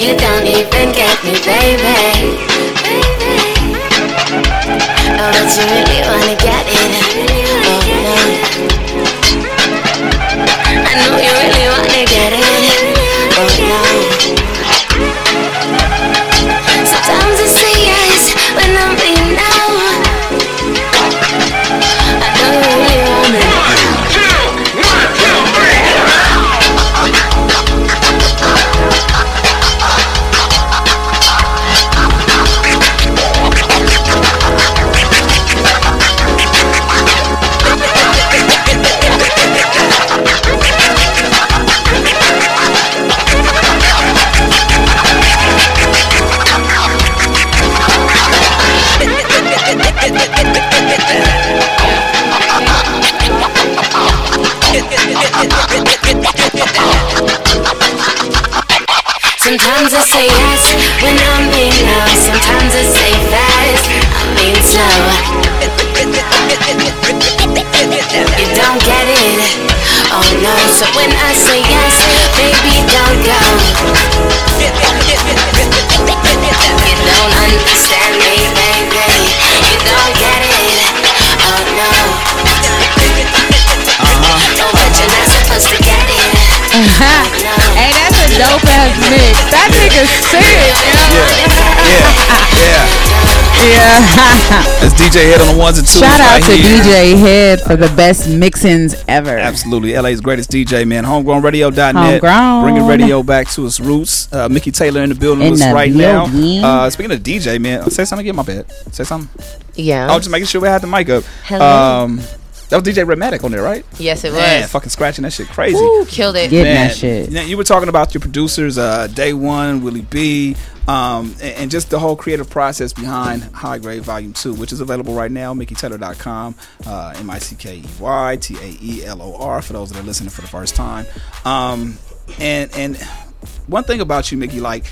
You don't even get me, baby. Oh, but you really wanna get it. Oh no. I know you really wanna get it. Oh no. Sometimes I say yes when I mean no. I know you really wanna. 1, 2, 3. Sometimes I say yes when I mean no. Sometimes I say fast, I mean slow. You don't get it, oh no. So when I say yes, baby, don't go. You don't understand me, baby. You don't get it, oh no. Oh, but you're not supposed to get it. Oh, no. Hey, that's a dope ass mix. That nigga sick. Yeah. That's DJ Head on the ones and twos. Shout out to DJ Head for the best mixins ever. Absolutely, LA's greatest DJ, man. Homegrownradio.net. Homegrown. Bringing radio back to its roots. Mickey Taelor in the building with us right now. Speaking of DJ, man, say something again. My bad. Say something. Yeah. I was just making sure we had the mic up. Hello. That was DJ Rematic on there, right? Yes, it was. Man, fucking scratching that shit crazy. Ooh, killed it. Getting that shit. Now, you were talking about your producers, Day One, Willie B, and just the whole creative process behind Hii Grade Vol. 2, which is available right now, MickeyTaelor.com, MickeyTaelor, for those that are listening for the first time. And one thing about you, Mickey, like,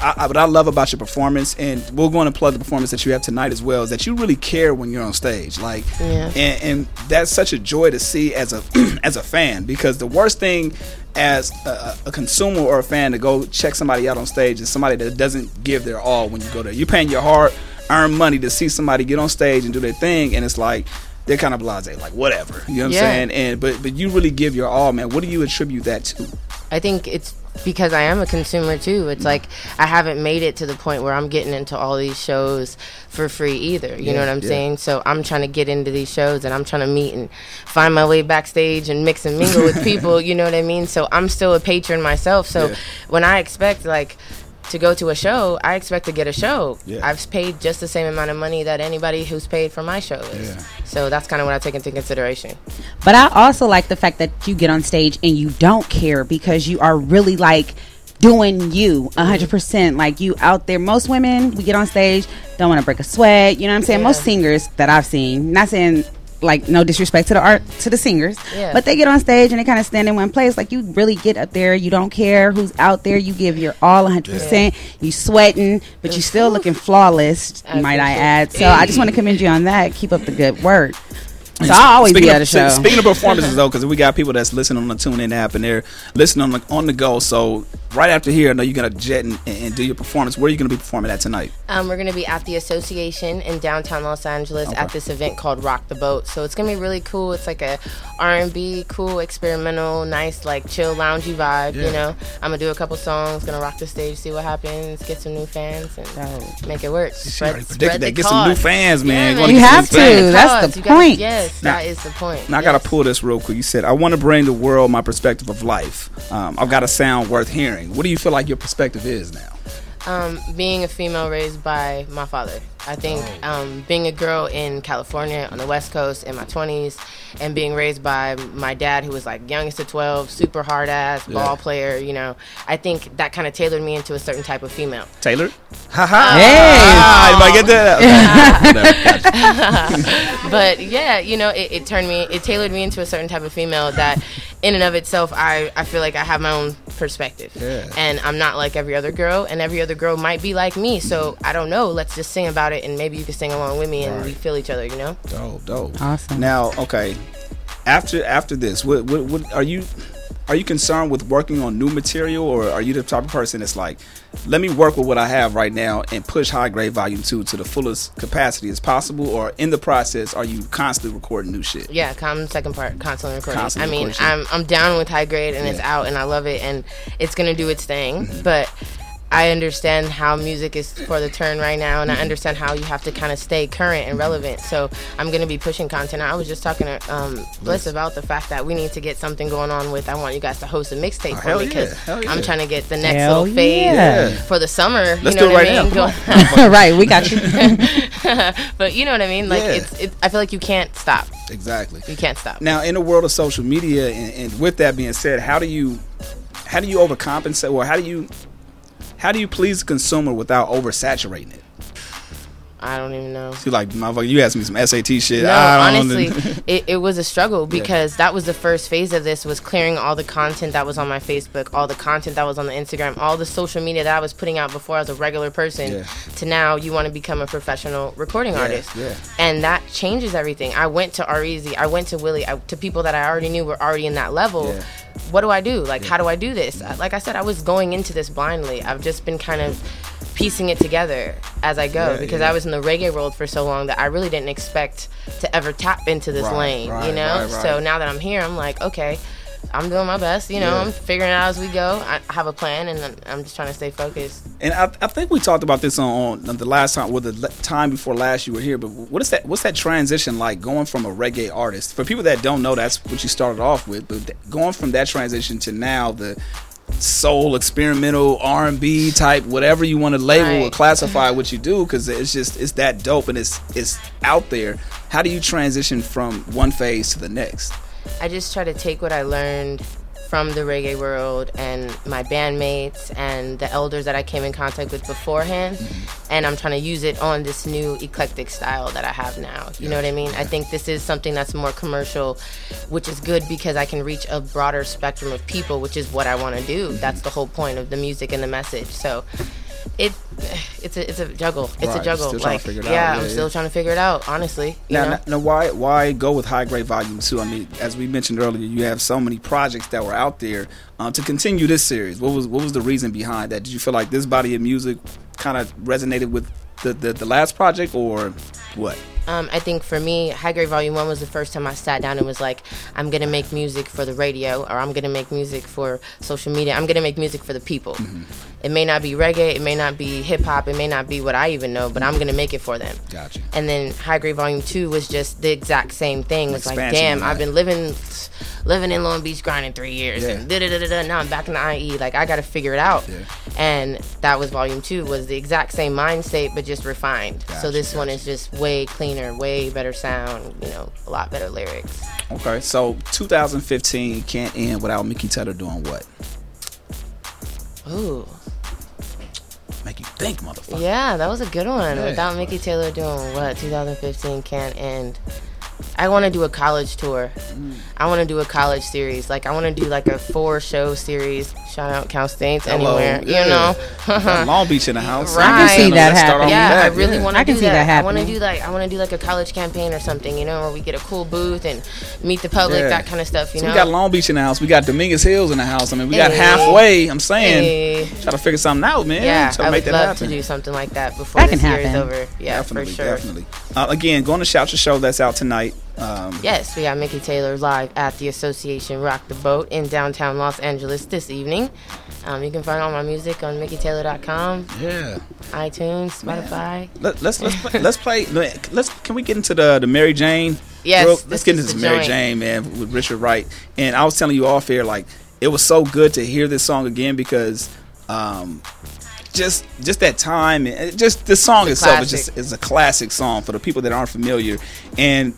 what I love about your performance, and we're going to plug the performance that you have tonight as well, is that you really care when you're on stage, like, yeah. and that's such a joy to see as a as a fan, because the worst thing as a consumer or a fan to go check somebody out on stage is somebody that doesn't give their all when you go there. You're paying your hard-earned money to see somebody get on stage and do their thing, and it's like they're kind of blasé, like whatever, you know what I'm saying? And but you really give your all, man. What do you attribute that to? I think it's because I am a consumer too. It's like I haven't made it to the point where I'm getting into all these shows for free either. You know what I'm saying? So I'm trying to get into these shows, and I'm trying to meet and find my way backstage and mix and mingle with people. You know what I mean? So I'm still a patron myself. So when I expect like to go to a show, I expect to get a show. I've paid just the same amount of money that anybody who's paid for my show is. So that's kind of what I take into consideration. But I also like the fact that you get on stage and you don't care, because you are really like doing you 100%. Like, you out there. Most women, we get on stage, don't want to break a sweat. You know what I'm saying? Most singers that I've seen, not saying like no disrespect to the art, to the singers, but they get on stage and they kind of stand in one place. Like, you really get up there, you don't care who's out there, you give your all 100%. You sweating, but you still looking flawless, might I add. So I just want to commend you on that. Keep up the good work. So I always speaking be at a show. Speaking of performances though, because we got people that's listening on the TuneIn app and they're listening on the go. So right after here, I know you're going to jet and do your performance. Where are you going to be performing at tonight? We're going to be at the Association in downtown Los Angeles at this event called Rock the Boat. So it's going to be really cool. It's like a R&B, cool, experimental, nice, like chill, loungy vibe, you know. I'm going to do a couple songs, going to rock the stage, see what happens, get some new fans, and make it work. Spread that. Get some new fans, man. Yeah, you have to. That's the point. That is the point. Now I got to pull this real quick. You said, I want to bring the world my perspective of life. I've got a sound worth hearing. What do you feel like your perspective is now? Being a female raised by my father. I think being a girl in California on the West Coast in my 20s and being raised by my dad, who was like youngest of 12, super hard ass ball player, you know, I think that kind of tailored me into a certain type of female. Tailored? Hey! If I get that. Okay. But yeah, you know, it tailored me into a certain type of female that in and of itself, I feel like I have my own perspective. Yeah. And I'm not like every other girl, and every other girl might be like me. So I don't know. Let's just sing about it, and maybe you can sing along with me, and we feel each other, you know. Dope. Awesome. Now, okay, after this, what are you concerned with working on new material, or are you the type of person that's like, let me work with what I have right now and push Hii Grade Vol. 2 to the fullest capacity as possible? Or in the process, are you constantly recording new shit? Yeah, second part, constantly recording. I'm down with Hii Grade, and it's out, and I love it, and it's gonna do its thing, but I understand how music is for the turn right now, and I understand how you have to kind of stay current and relevant. So I'm going to be pushing content. I was just talking to Bliss about the fact that we need to get something going on with, I want you guys to host a mixtape for me, because I'm trying to get the next little phase for the summer. Let's do it right now. Right, we got you. But you know what I mean? Like, I feel like you can't stop. Exactly. You can't stop. Now, in the world of social media, and with that being said, how do you overcompensate, or how do you please the consumer without oversaturating it? I don't even know. See, like, motherfucker, you asked me some SAT shit. No, honestly, it was a struggle, because that was the first phase of this, was clearing all the content that was on my Facebook, all the content that was on the Instagram, all the social media that I was putting out before I was a regular person, to now you want to become a professional recording artist. Yeah. And that changes everything. I went to R-Eazy, I went to Willie, to people that I already knew were already in that level. Yeah. What do I do? Like, how do I do this? Like I said, I was going into this blindly. I've just been kind of piecing it together as I go, because I was in the reggae world for so long that I really didn't expect to ever tap into this lane, you know? So now that I'm here, I'm like, okay, I'm doing my best, you know, I'm figuring it out as we go. I have a plan, and I'm just trying to stay focused. And I think we talked about this on the last time, or the time before last you were here, but what's that transition like, going from a reggae artist? For people that don't know, that's what you started off with, but going from that transition to now the soul, experimental, R&B type, whatever you want to label or classify what you do, because it's that dope, and it's out there. How do you transition from one phase to the next? I just try to take what I learned from the reggae world and my bandmates and the elders that I came in contact with beforehand, and I'm trying to use it on this new eclectic style that I have now. You know what I mean? I think this is something that's more commercial, which is good, because I can reach a broader spectrum of people, which is what I want to do. That's the whole point of the music and the message. So it's a juggle. It's a juggle. Like, I'm still trying to figure it out, honestly. Now why go with Hii Grade Vol. 2? I mean, as we mentioned earlier, you have so many projects that were out there to continue this series. What was the reason behind that? Did you feel like this body of music kind of resonated with the last project or what? I think for me, Hii Grade Vol. 1 was the first time I sat down and was like, I'm going to make music for the radio, or I'm going to make music for social media. I'm going to make music for the people. Mm-hmm. It may not be reggae, it may not be hip-hop, it may not be what I even know, but I'm going to make it for them. Gotcha. And then Hii Grade Vol. 2 was just the exact same thing. It's like, damn, I've been living in Long Beach grinding 3 years, and da-da-da-da-da, now I'm back in the IE. Like, I got to figure it out. Yeah. And that was Volume 2, was the exact same mind state, but just refined. Gotcha, so this one is just way cleaner, way better sound, you know, a lot better lyrics. Okay, so 2015 can't end without Mickey Taelor doing what? Ooh. Make you think, motherfucker. Yeah, that was a good one. Yeah. Without Mickey Taelor doing what? 2015 can't end. I want to do a college tour. I want to do a college series. Like, I want to do like a 4-show series. Shout out Cal States. Hello. Anywhere, you know. Long Beach in the house. Right. I can see that happening. Yeah, I really want to do that. I want to do like a college campaign or something, you know, where we get a cool booth and meet the public, that kind of stuff, you know. We got Long Beach in the house. We got Dominguez Hills in the house. I mean, we got halfway. I'm saying, try to figure something out, man. Yeah, try to make that happen. I would love to do something like that before this year is over. Yeah, for sure. Definitely. Again, going to shout your show that's out tonight. Yes, we got Mickey Taelor live at the Association Rock the Boat in downtown Los Angeles this evening. You can find all my music on MickeyTaelor.com. Yeah. iTunes, Spotify. Let's play. Can we get into the Mary Jane? Yes. Let's get into this Mary Jane, man, with Richard Wright. And I was telling you off air, like, it was so good to hear this song again because just that time and just the song itself is a classic song for the people that aren't familiar, and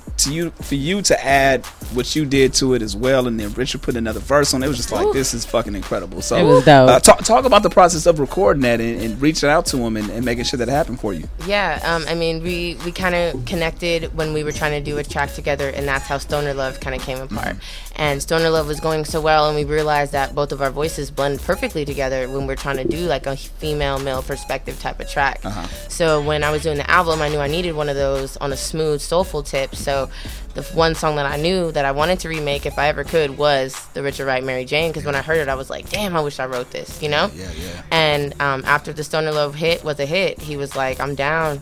for you to add what you did to it as well, and then Richard put another verse on it, was just like, this is fucking incredible. So it was dope. Talk about the process of recording that and reaching out to him and making sure that happened for you. Yeah, I mean, we kind of connected when we were trying to do a track together, and that's how Stoner Love kind of came apart. Mm-hmm. And Stoner Love was going so well, and we realized that both of our voices blend perfectly together when we're trying to do like a female-male perspective type of track. Uh-huh. So when I was doing the album, I knew I needed one of those on a smooth, soulful tip. So the one song that I knew that I wanted to remake, if I ever could, was the Richard Wright Mary Jane, because when I heard it, I was like, damn, I wish I wrote this, you know? Yeah. And after the Stoner Love was a hit, he was like, I'm down.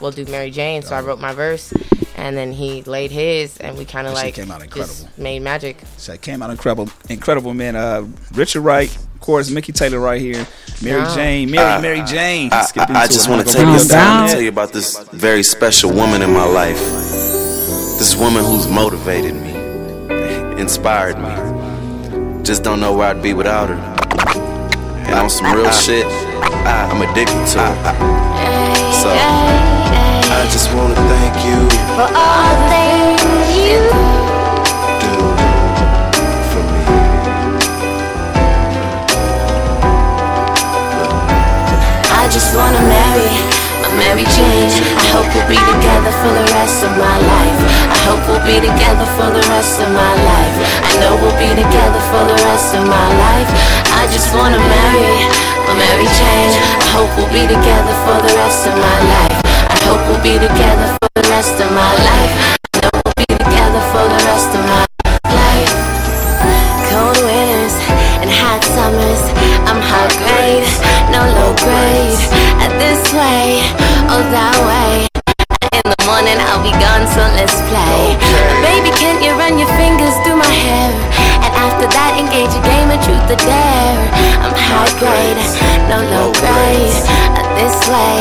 We'll do Mary Jane. So I wrote my verse, and then he laid his, and we kind of like came out incredible. Made magic. So it came out incredible, man. Richard Wright, of course, Mickey Taelor right here, Mary Jane. I just want to take this time and tell you about this very special woman in my life. This woman who's motivated me, inspired me. Just don't know where I'd be without her. And on some real shit, I'm addicted to her. So. I just wanna thank you for all the things you do for me. I just wanna marry a Mary Jane. I hope we'll be together for the rest of my life. I hope we'll be together for the rest of my life. I know we'll be together for the rest of my life. I just wanna marry a Mary Jane. I hope we'll be together for the rest of my life. I hope we'll be together for the rest of my life. I know we'll be together for the rest of my life. Cold winters and hot summers, I'm high grade, no low grade. This way or that way. In the morning I'll be gone, so let's play. Baby, can't you run your fingers through my hair? And after that, engage a game of truth or dare. I'm high grade, no low grade. This way,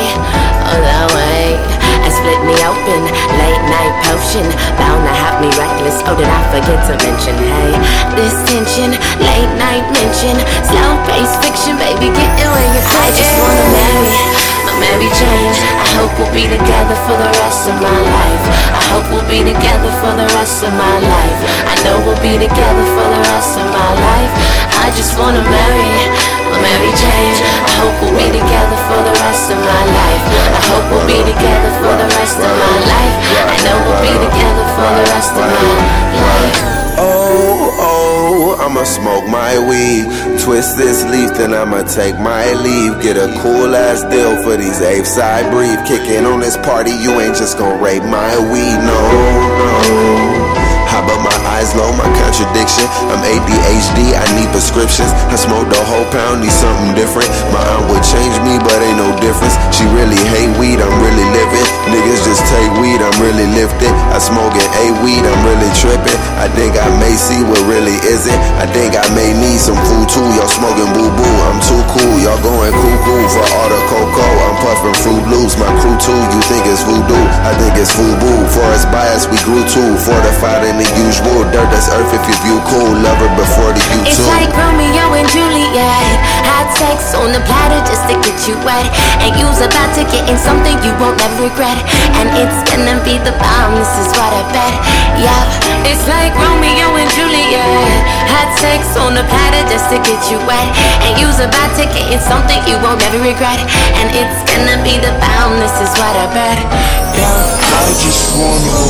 or that way. I split me open, late night potion, bound to have me reckless. Oh, did I forget to mention, hey, this tension, late night mention, slow paced fiction, baby, get in where you're I just wanna marry a Mary Jane. I hope we'll be together for the rest of my life. I hope we'll be together for the rest of my life. I know we'll be together for the rest of my life. I just wanna marry Mary Jane. I hope we'll be together for the rest of my life. I hope we'll be together for the rest of my life. I know we'll be together for the rest of my life. Oh, I'ma smoke my weed, twist this leaf, then I'ma take my leave. Get a cool ass deal for these apes I breathe. Kicking on this party, you ain't just gonna rape my weed, no. high, but my eyes low, my contradiction. I'm ADHD, I need prescriptions. I smoked a whole pound, need something different. My aunt would change me, but ain't no difference. She really hate weed, I'm really living. Niggas just take weed, I'm really lifted. I smoke an A weed, I'm really tripping. I think I may see what really isn't. I think I may need some food too. Y'all smoking boo-boo, I'm too cool. Y'all going cuckoo for all the cocoa. I'm puffing Fruit Loops, my crew too. You think it's voodoo, I think it's fubu. Forest bias, we grew too. Fortified in the usual dirt, that's earth if you view cool. Love her before the you too. It's like Romeo and Juliet. Hot sex on the platter just to get you wet. And you's about to get in something you won't ever regret. And it's gonna be the bomb, this is what I bet. Yep, it's like Romeo and Juliet. Hot sex on the platter just to get you wet. And you's about to get in something you won't ever regret. And it's gonna be the bomb, this is what I bet. Yeah, I just wanna know.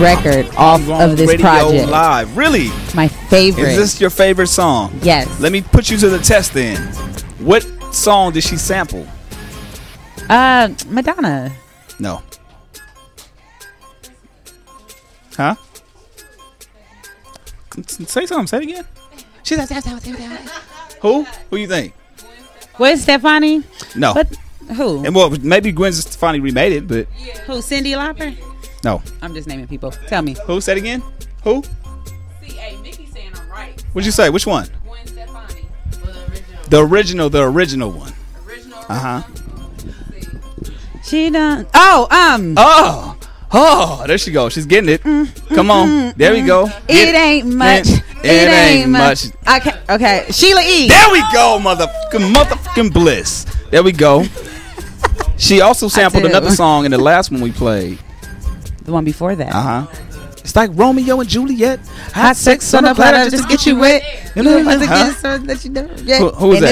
Record off of this Radio project. Live, really? My favorite. Is this your favorite song? Yes. Let me put you to the test then. What song did she sample? Madonna. No. Huh? Say something. Say it again. Who? Who you think? Where's Stefani? No. But who? And well, maybe Gwen Stefani remade it, but who? Cyndi Lauper? No. I'm just naming people. Tell me. Who? Say it again. Who? C.A. Mickey saying I'm right. What'd you say? Which one? Gwen Stefani. The original one. Original. Uh huh. She done. Oh, there she goes. She's getting it. Come on. There we go. It ain't much. It ain't much. Okay. Sheila E. There we go, motherfucking Bliss. There we go. She also sampled another song in the last one we played. The one before that. It's like Romeo and Juliet. Hot sex on a platter just to get you wet. Who is that?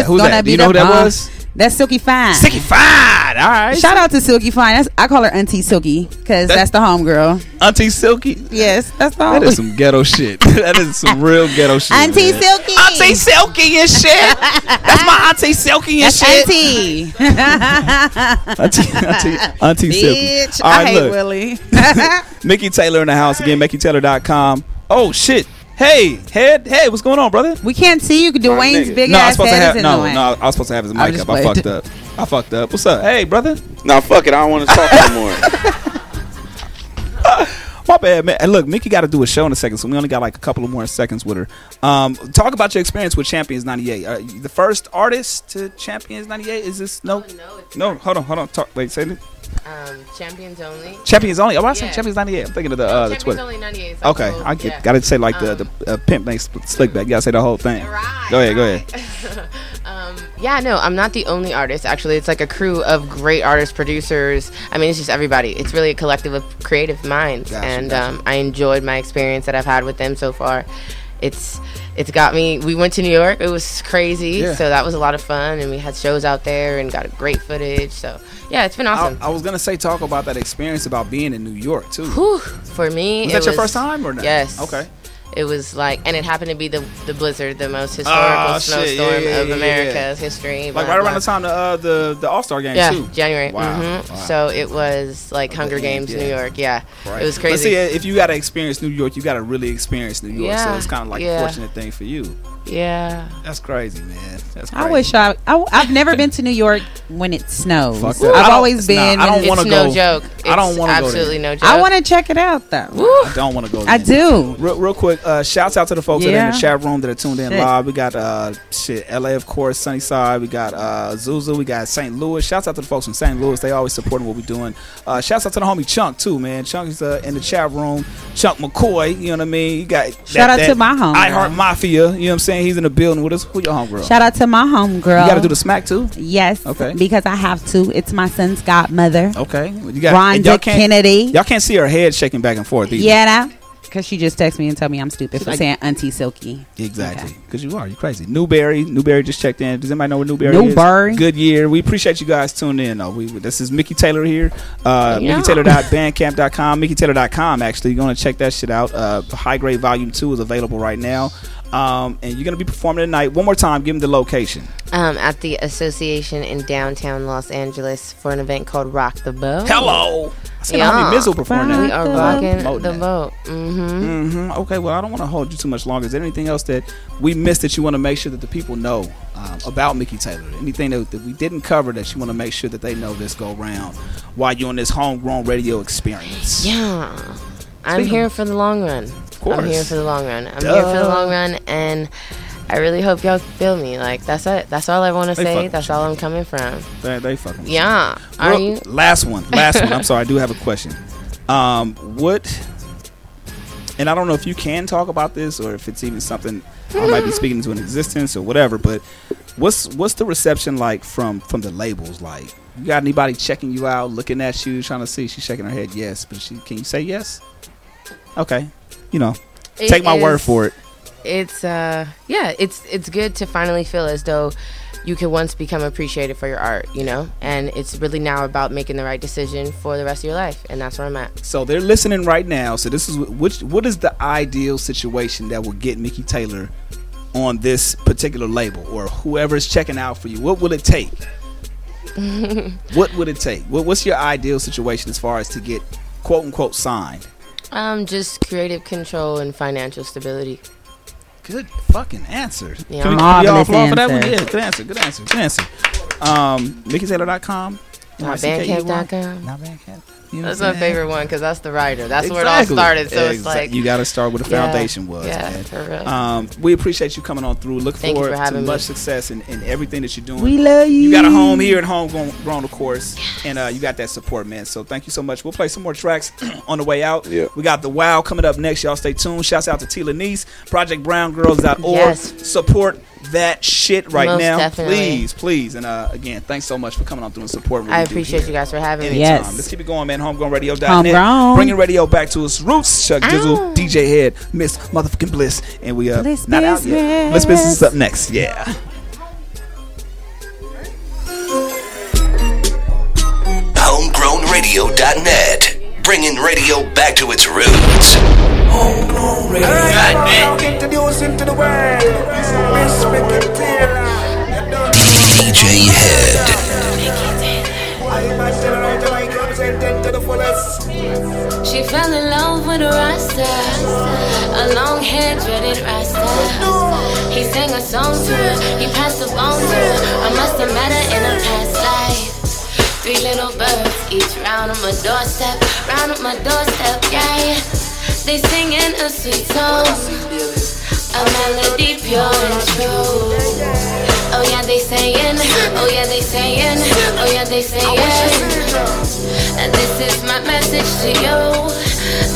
Who's that? Do you know who that was? That's Silky Fine. Silky Fine. All right. Shout out to Silky Fine. I call her Auntie Silky because that's the homegirl. Auntie Silky? Yes. That's the homegirl. That is some ghetto shit. That is some real ghetto shit. Auntie Silky. Auntie Silky and shit. That's my Auntie Silky and shit. Auntie Silky. Bitch. All right, I hate look. Willie. Mickey Taelor in the house again. MickeyTaelor.com. Oh, shit. Hey, what's going on, brother? We can't see you. Dwayne's big ass head is in the way. No, I was supposed to have his mic up. I fucked up. What's up? Hey, brother. No, fuck it. I don't want to talk no more. My bad, man. Hey, look, Mickey got to do a show in a second, so we only got like a couple of more seconds with her. Talk about your experience with Champions 98. Are you the first artist to Champions 98? Is this no? No, hold on. Talk. Wait, say it. Champions only. I want to say Champions 98. I'm thinking of the Twitter. Champions only 98. Okay, I get. Yeah. Got to say like the pimp bank slick back. You gotta say the whole thing. Right, go ahead. I'm not the only artist. Actually, it's like a crew of great artists, producers. I mean, it's just everybody. It's really a collective of creative minds, and I enjoyed my experience that I've had with them so far. It's got me. We went to New York. It was crazy. Yeah. So that was a lot of fun, and we had shows out there and got great footage. So yeah, it's been awesome. I was gonna say talk about that experience about being in New York too. Whew, for me, was that your first time or not? Yes. Okay. It was like, and it happened to be the blizzard, the most historical snowstorm of America's history. Like around the time the All-Star Game too. Yeah, January. Wow. Mm-hmm. Wow. So it was like Hunger Games, New York. Yeah, right. It was crazy. But see, if you got to experience New York, you got to really experience New York. Yeah. So it's kind of like a fortunate thing for you. Yeah. That's crazy, man. That's crazy. I wish I've never been to New York when it snows. I've always been. I don't want to go. Absolutely no joke. I want to check it out though. I don't want to go. I do. Real quick, shouts out to the folks that are in the chat room that are tuned in live. We got LA, of course, Sunnyside. We got Azusa. We got St. Louis. Shouts out to the folks from St. Louis. They always supporting what we're doing. Shouts out to the homie Chunk too, man. Chunk is in the chat room. Chunk McCoy. You know what I mean? You got shout out to my homie. I Heart Mafia. You know what I'm saying? He's in the building with us. Who your homegirl? Shout out to my homegirl. You got to do the smack too? Yes. Okay. Because I have to. It's my son's godmother. Okay. You got Rhonda Kennedy. Y'all can't see her head shaking back and forth either. Yeah, because she just texted me and told me I'm stupid for saying Auntie Silky. Exactly. Because you are. You're crazy. Newberry just checked in. Does anybody know where Newberry is? Goodyear. We appreciate you guys tuning in. This is Mickey Taelor here. MickeyTaelor.bandcamp.com. MickeyTaelor.com, actually. You're going to check that shit out. Hii Grade Vol. 2 is available right now. And you're going to be performing tonight. One more time, give them the location. At the Association in downtown Los Angeles for an event called Rock the Boat. Hello. I see homie Mizzle performing that. We are rocking the boat. Mm-hmm. Okay, well, I don't want to hold you too much longer. Is there anything else that we missed that you want to make sure that the people know about Mickey Taelor? Anything that we didn't cover that you want to make sure that they know this go round while you're on this homegrown radio experience? Yeah. I'm here for the long run. Of course. I'm here for the long run. Here for the long run, and I really hope y'all feel me. Like, that's it. That's all I want to say. That's all I'm coming from. They fucking. Yeah. Are you? Last one. I'm sorry. I do have a question. And I don't know if you can talk about this or if it's even something I might be speaking to in existence or whatever, but what's the reception like from the labels like? You got anybody checking you out, looking at you, trying to see? She's shaking her head yes, but can you say yes? Okay. You know, take my word for it. It's it's good to finally feel as though you can once become appreciated for your art, you know? And it's really now about making the right decision for the rest of your life, and that's where I'm at. So they're listening right now. So this is what is the ideal situation that will get Mickey Taelor on this particular label or whoever is checking out for you? What will it take? What would it take? What's your ideal situation as far as to get quote unquote signed? Just creative control and financial stability. Good fucking answer. Yeah. Can we give y'all a applause for that one? Yeah, good answer. MickeyTaelor.com. Bandcamp.com. Not Bandcamp. You know that's my favorite one because that's the writer. That's exactly. Where it all started. So it's like you got to start where the foundation was. Yeah, man. For real. We appreciate you coming on through. Look Thank forward for to much me. Success in everything that you're doing. We love you. You got a home here and homegrown, of course, and you got that support, man. So thank you so much. We'll play some more tracks on the way out. Yeah. We got The Wow coming up next. Y'all stay tuned. Shouts out to T-Lanise, ProjectBrownGirls.org. Yes. Support that shit right Most now. Definitely. Please. And again, thanks so much for coming on through and supporting. I appreciate you guys for having me. Yes. Let's keep it going, man. Homegrownradio.net, bringing radio back to its roots. Chuck Dizzle, DJ Head, Miss Motherfucking Bliss, and we Bliss not business. Out yet. Bliss Business is up next. Yeah. Homegrownradio.net, bringing radio back to its roots. Homegrown Radio. Introducing to the world, Miss Mickey Taelor, DJ Head. She fell in love with a rasta, a long hair dreaded rasta. He sang a song to her, he passed the phone to her. I must have met her in a past life. 3 little birds, each round on my doorstep, round on my doorstep, yeah. They sing in a sweet song, a melody pure and true. Oh yeah, they sayin', oh yeah, they sayin', oh yeah, they sayin'. This is my message to you,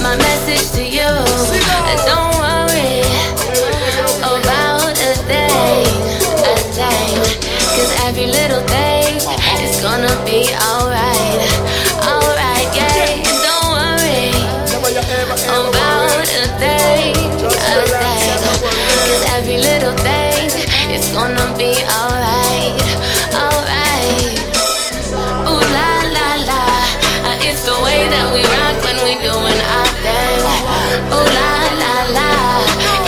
my message to you. Don't worry about a thing, cause every little thing is gonna be alright, yeah. Don't worry about a thing, cause every little thing it's gonna be alright, alright. Ooh la la la, it's the way that we rock when we doing our thing. Ooh la la la,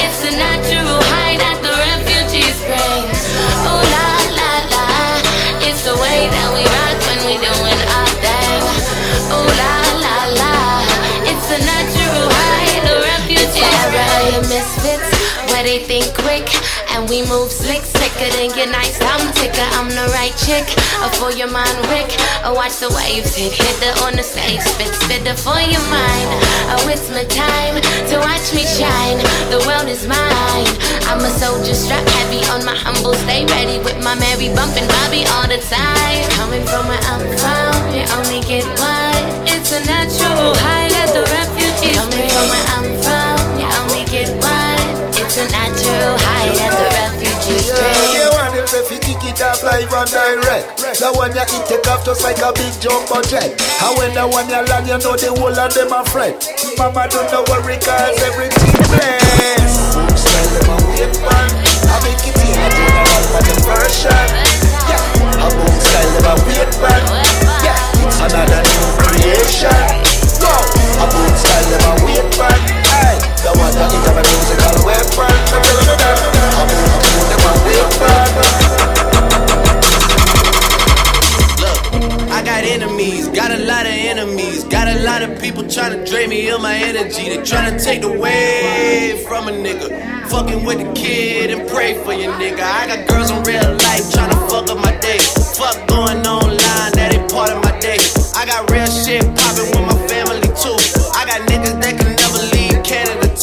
it's the natural high that the refugees bring. Ooh la la la, it's the way that we rock when we doing our thing. Ooh la la la, it's the natural high the refugees bring. Misfits, where they think quick. And we move slick, sicker than your nights. I'm ticker, I'm the right chick. I for your mind, Rick. I watch the waves hit the on the stage. Spit the for your mind. Oh, it's my time to watch me shine. The world is mine. I'm a soldier, strap heavy on my humble. Stay ready with my Mary, bumping Bobby all the time. Coming from where I'm from, you only get one. It's a natural high that the refugees coming bring. From where I'm from, you only get one. It's a natural high that the refugees bring. Yeah, one if you kick it off live and direct. The one you hit it off just like a big jumbo jet. And when the one you land, you know the whole of them are fret. Mama don't know worry cause everything blessed. Boom style them a wave man. I make it in a general for the version. Yeah, a boom style them a wave man. Yeah, it's another new creation. Go, a boom style them a wave man. The one that is a musical weapon. I'm gonna move them. Look, I got enemies, got a lot of enemies. Got a lot of people tryna drain me of my energy. They tryna take away from a nigga. Fucking with the kid and pray for your nigga. I got girls in real life tryna fuck up my day. Fuck going online, that ain't part of my day. I got real shit poppin' with my family too. I got niggas that can never leave Canada. I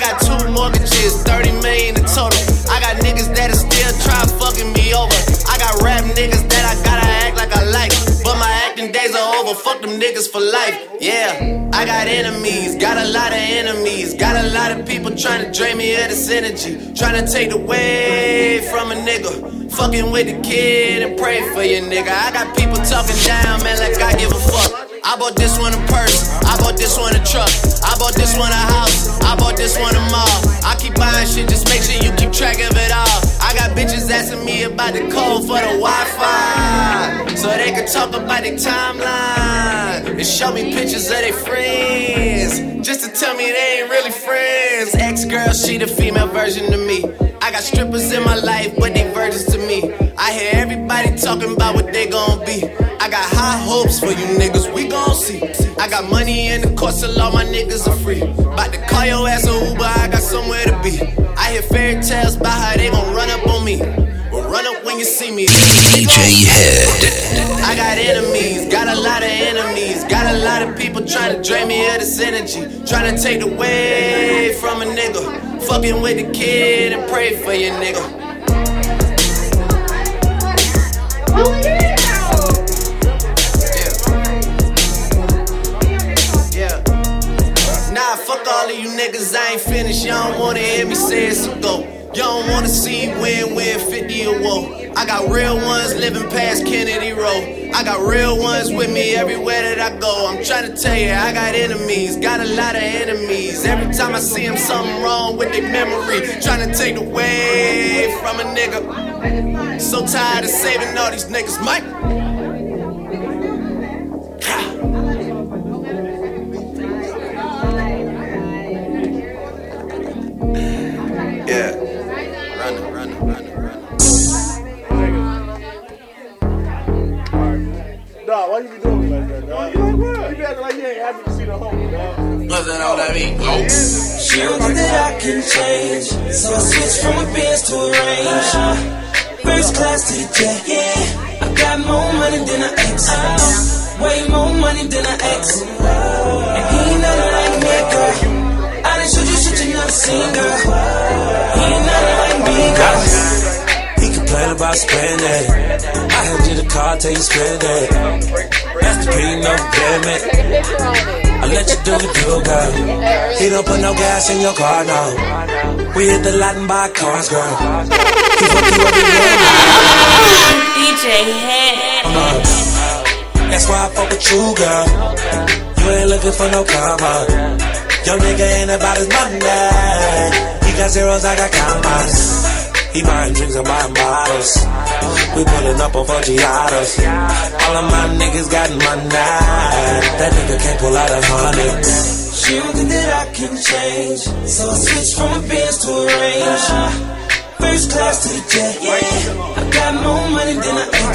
got 2 mortgages, 30 million in total. I got niggas that is still try fucking me over. I got rap niggas that I gotta act like I like. But my acting days are over, fuck them niggas for life. Yeah, I got enemies, got a lot of enemies. Got a lot of people trying to drain me of this energy. Trying to take away from a nigga. Fucking with the kid and pray for your nigga. I got people talking down, man, like I give a fuck. I bought this one a purse, I bought this one a truck, I bought this one a house, I bought this one a mall. I keep buying shit, just make sure you keep track of it all. I got bitches asking me about the code for the Wi-Fi, so they can talk about their timeline, and show me pictures of their friends, just to tell me they ain't really friends. Ex-girl, she the female version of me. I got strippers in my life, but they virgins to me. I hear everybody talking about what they gon' be. I got high hopes for you niggas, we gon' see. I got money in the course, so all my niggas are free. About to call your ass a Uber, I got somewhere to be. I hear fairy tales about how they gon' run up on me. Well, run up when time you see me. DJ Head. I got enemies, got a lot of enemies, got a lot of people trying to drain me of this energy, trying to take away from a nigga, fucking with the kid and pray for your nigga. All of you niggas, I ain't finished. Y'all don't wanna hear me say it, so go. Y'all don't wanna see win 50 or woe. I got real ones living past Kennedy Road. I got real ones with me everywhere that I go. I'm trying to tell you, I got enemies, got a lot of enemies. Every time I see them, something wrong with their memory. Trying to take away from a nigga. So tired of saving all these niggas, Mike. Yeah, run it. Nah, why you be doing me like that, dog? You be acting like you ain't happy to see the homie, dog. Nothing all that mean. She don't think that I can change, so I switched from a Benz to a Range. First class to the jet, yeah. I got more money than an ex. Way more money than an ex. And he ain't nothing like me, girl. Should you not seen, girl? He ain't nothing like me, girl. He complain about spending it. I had you the car till you spend it. That's the pain of payment. I let you do what you, girl. He don't put no gas in your car, no. We hit the lot and buy cars, girl. He fuck you up in your mind. DJ Head. That's why I fuck with you, girl. You ain't looking for no karma. Yo nigga ain't about his money. He got zeros, I got commas. He buying drinks, I'm buying bottles. We pulling up on Foggiatos. All of my niggas got money. That nigga can't pull out a hundred. She don't think that I can change, so I switched from a Benz to a Range. First class to the jet, yeah. I got more money than an ex.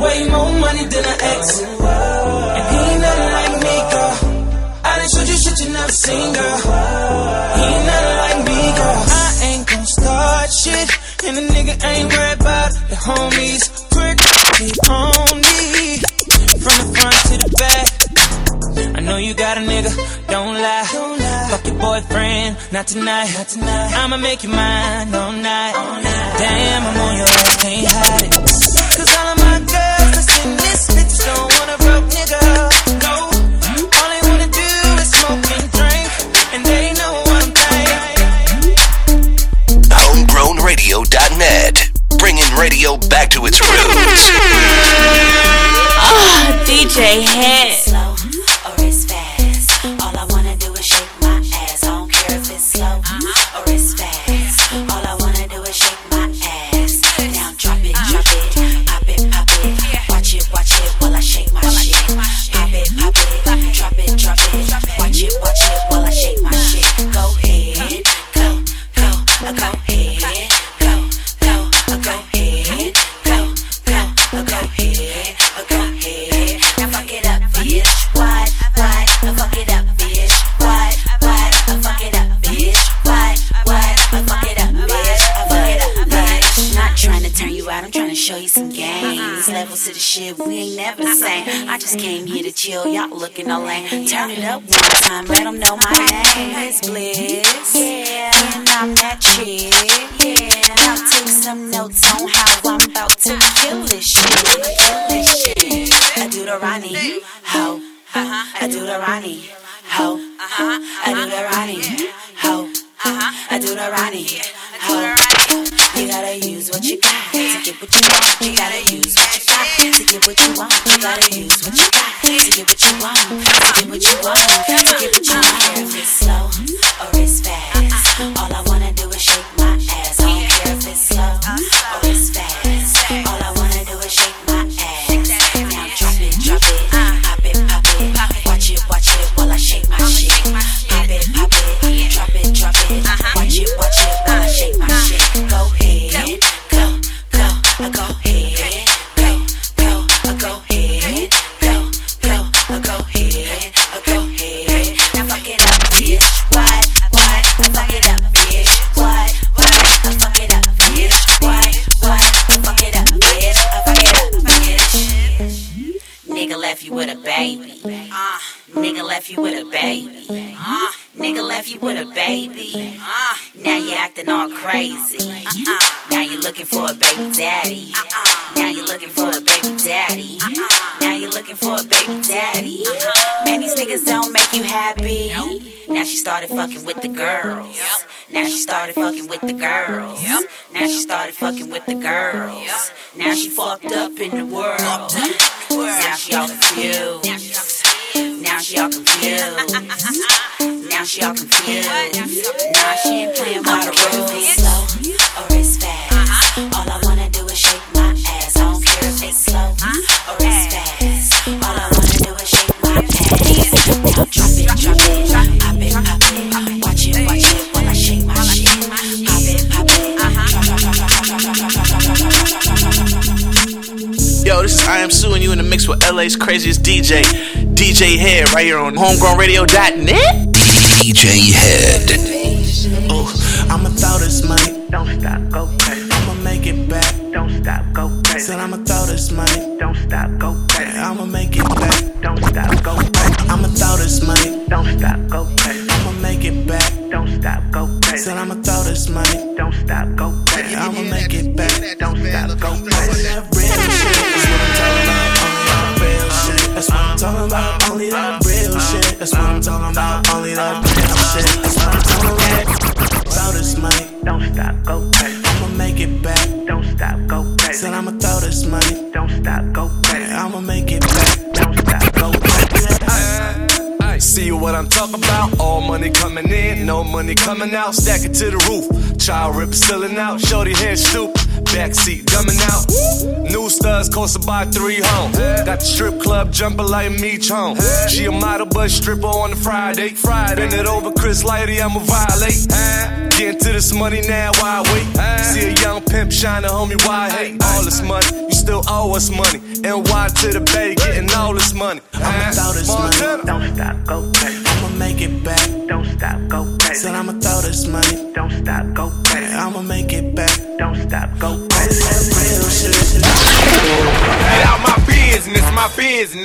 Way more money than an ex. And he ain't nothing like me, girl. Should you shit you never seen, girl. He ain't nothing like me, girl. I ain't gon' start shit, and the nigga ain't worried about the homies. Quick, keep on me, from the front to the back. I know you got a nigga, don't lie. Fuck your boyfriend, not tonight. I'ma make you mine all night. Damn, I'm on your ass, can't hide it. Cause all of my girls that's in this bitch don't want a broke nigga. HomegrownRadio.net, bringing radio back to its roots. Ah, DJ Head. Slow or it's fast. All I wanna do is shake my ass. I don't care if it's slow or it's fast. All I wanna do is shake my ass. Now drop it, pop it, watch it while I shake my shit. Pop it, drop it, watch it while I shake my shit. Go ahead, go. Show you some games, levels to the shit we ain't never sang. I just came here to chill, y'all looking all lame. Turn it up one time, let them know my name. It's Bliss, yeah, and I'm that chick, yeah. Now take some notes on how I'm about to kill this shit. I do the Ronnie, ho, I do the Ronnie, ho, I do the Ronnie, ho, I do the Ronnie, ho. You gotta use what you got to get what you want. You gotta use what you got to get what you want. You gotta use what you got to get what you want. To get what you want. To get what you want. I don't care if it's slow or it's fast. All I wanna do is shake my ass. I don't care if it's slow or it's fast. All I wanna do is shake my ass. Now drop it, pop it, watch it while I shake my shit. Pop it, drop it, watch it while I shake my shit. Go ahead, go ahead. nigga left you with a baby. Nigga left you with a baby. Now you acting all crazy. Now you looking for a baby daddy. Now you looking for a baby daddy. Now you looking for a baby daddy. Man, these niggas don't make you happy. Now she started fucking with the girls. Now she started fucking with the girls. Now she started fucking with the girls. Now she fucked up in the world. Now she all confused. Now she all confused. Now she all confused. Now she ain't playing by the rules. It's slow or it's fast. All I wanna do is shake my ass. I don't care if it's slow or it's fast. All I wanna do is shake my ass. Now drop it, pop it, watch it while I shake my shit. Pop it, drop. Yo, this is I Am Sue and you in the mix with LA's craziest DJ. DJ Head right here on homegrownradio.net. DJ Head. Oh, I'ma throw this money. Don't stop, go crazy. I'ma make it back. Don't stop, go crazy. Said I'ma throw this money. Don't stop, go crazy. I'ma make it back. Don't stop, go crazy. I'ma throw this money. Don't stop, go crazy. I'ma make it back. Don't stop, go crazy. Said I'ma throw this money. Don't stop, go crazy. I'ma make it back. Don't stop, go crazy. That real shit is what I'm talking about. Real shit. That's what I'm talking about. Only that real shit. That's what I'm talking about. Only that real shit. That's what I'm talking about. Throw this money. Don't stop, go crazy. I'ma make it back. Don't stop, go crazy. Said I'ma throw this money. Don't stop, go crazy. I'ma make it back. Don't stop, go crazy. See what I'm talking about? All money coming in, no money coming out. Stack it to the roof. Child rip ceiling out. Shorty head stoop. Backseat dumbing out. Woo! New studs cost about 300. Yeah. Got the strip club jumping like me, Chong. Yeah. She a model, but stripper on a Friday. Bend it over, Chris Lighty, I'ma violate. Getting to this money now, why wait? See a young pimp shine, a homie, why hate? All this money, you still owe us money. NY to the Bay, getting all this money. I'ma throw this money. Don't stop, go crazy. I'ma make it back. Don't stop, go crazy. Said I'ma throw this money. Don't stop, go crazy. I'ma make it back. Don't stop, go crazy. That real shit. Get out my business.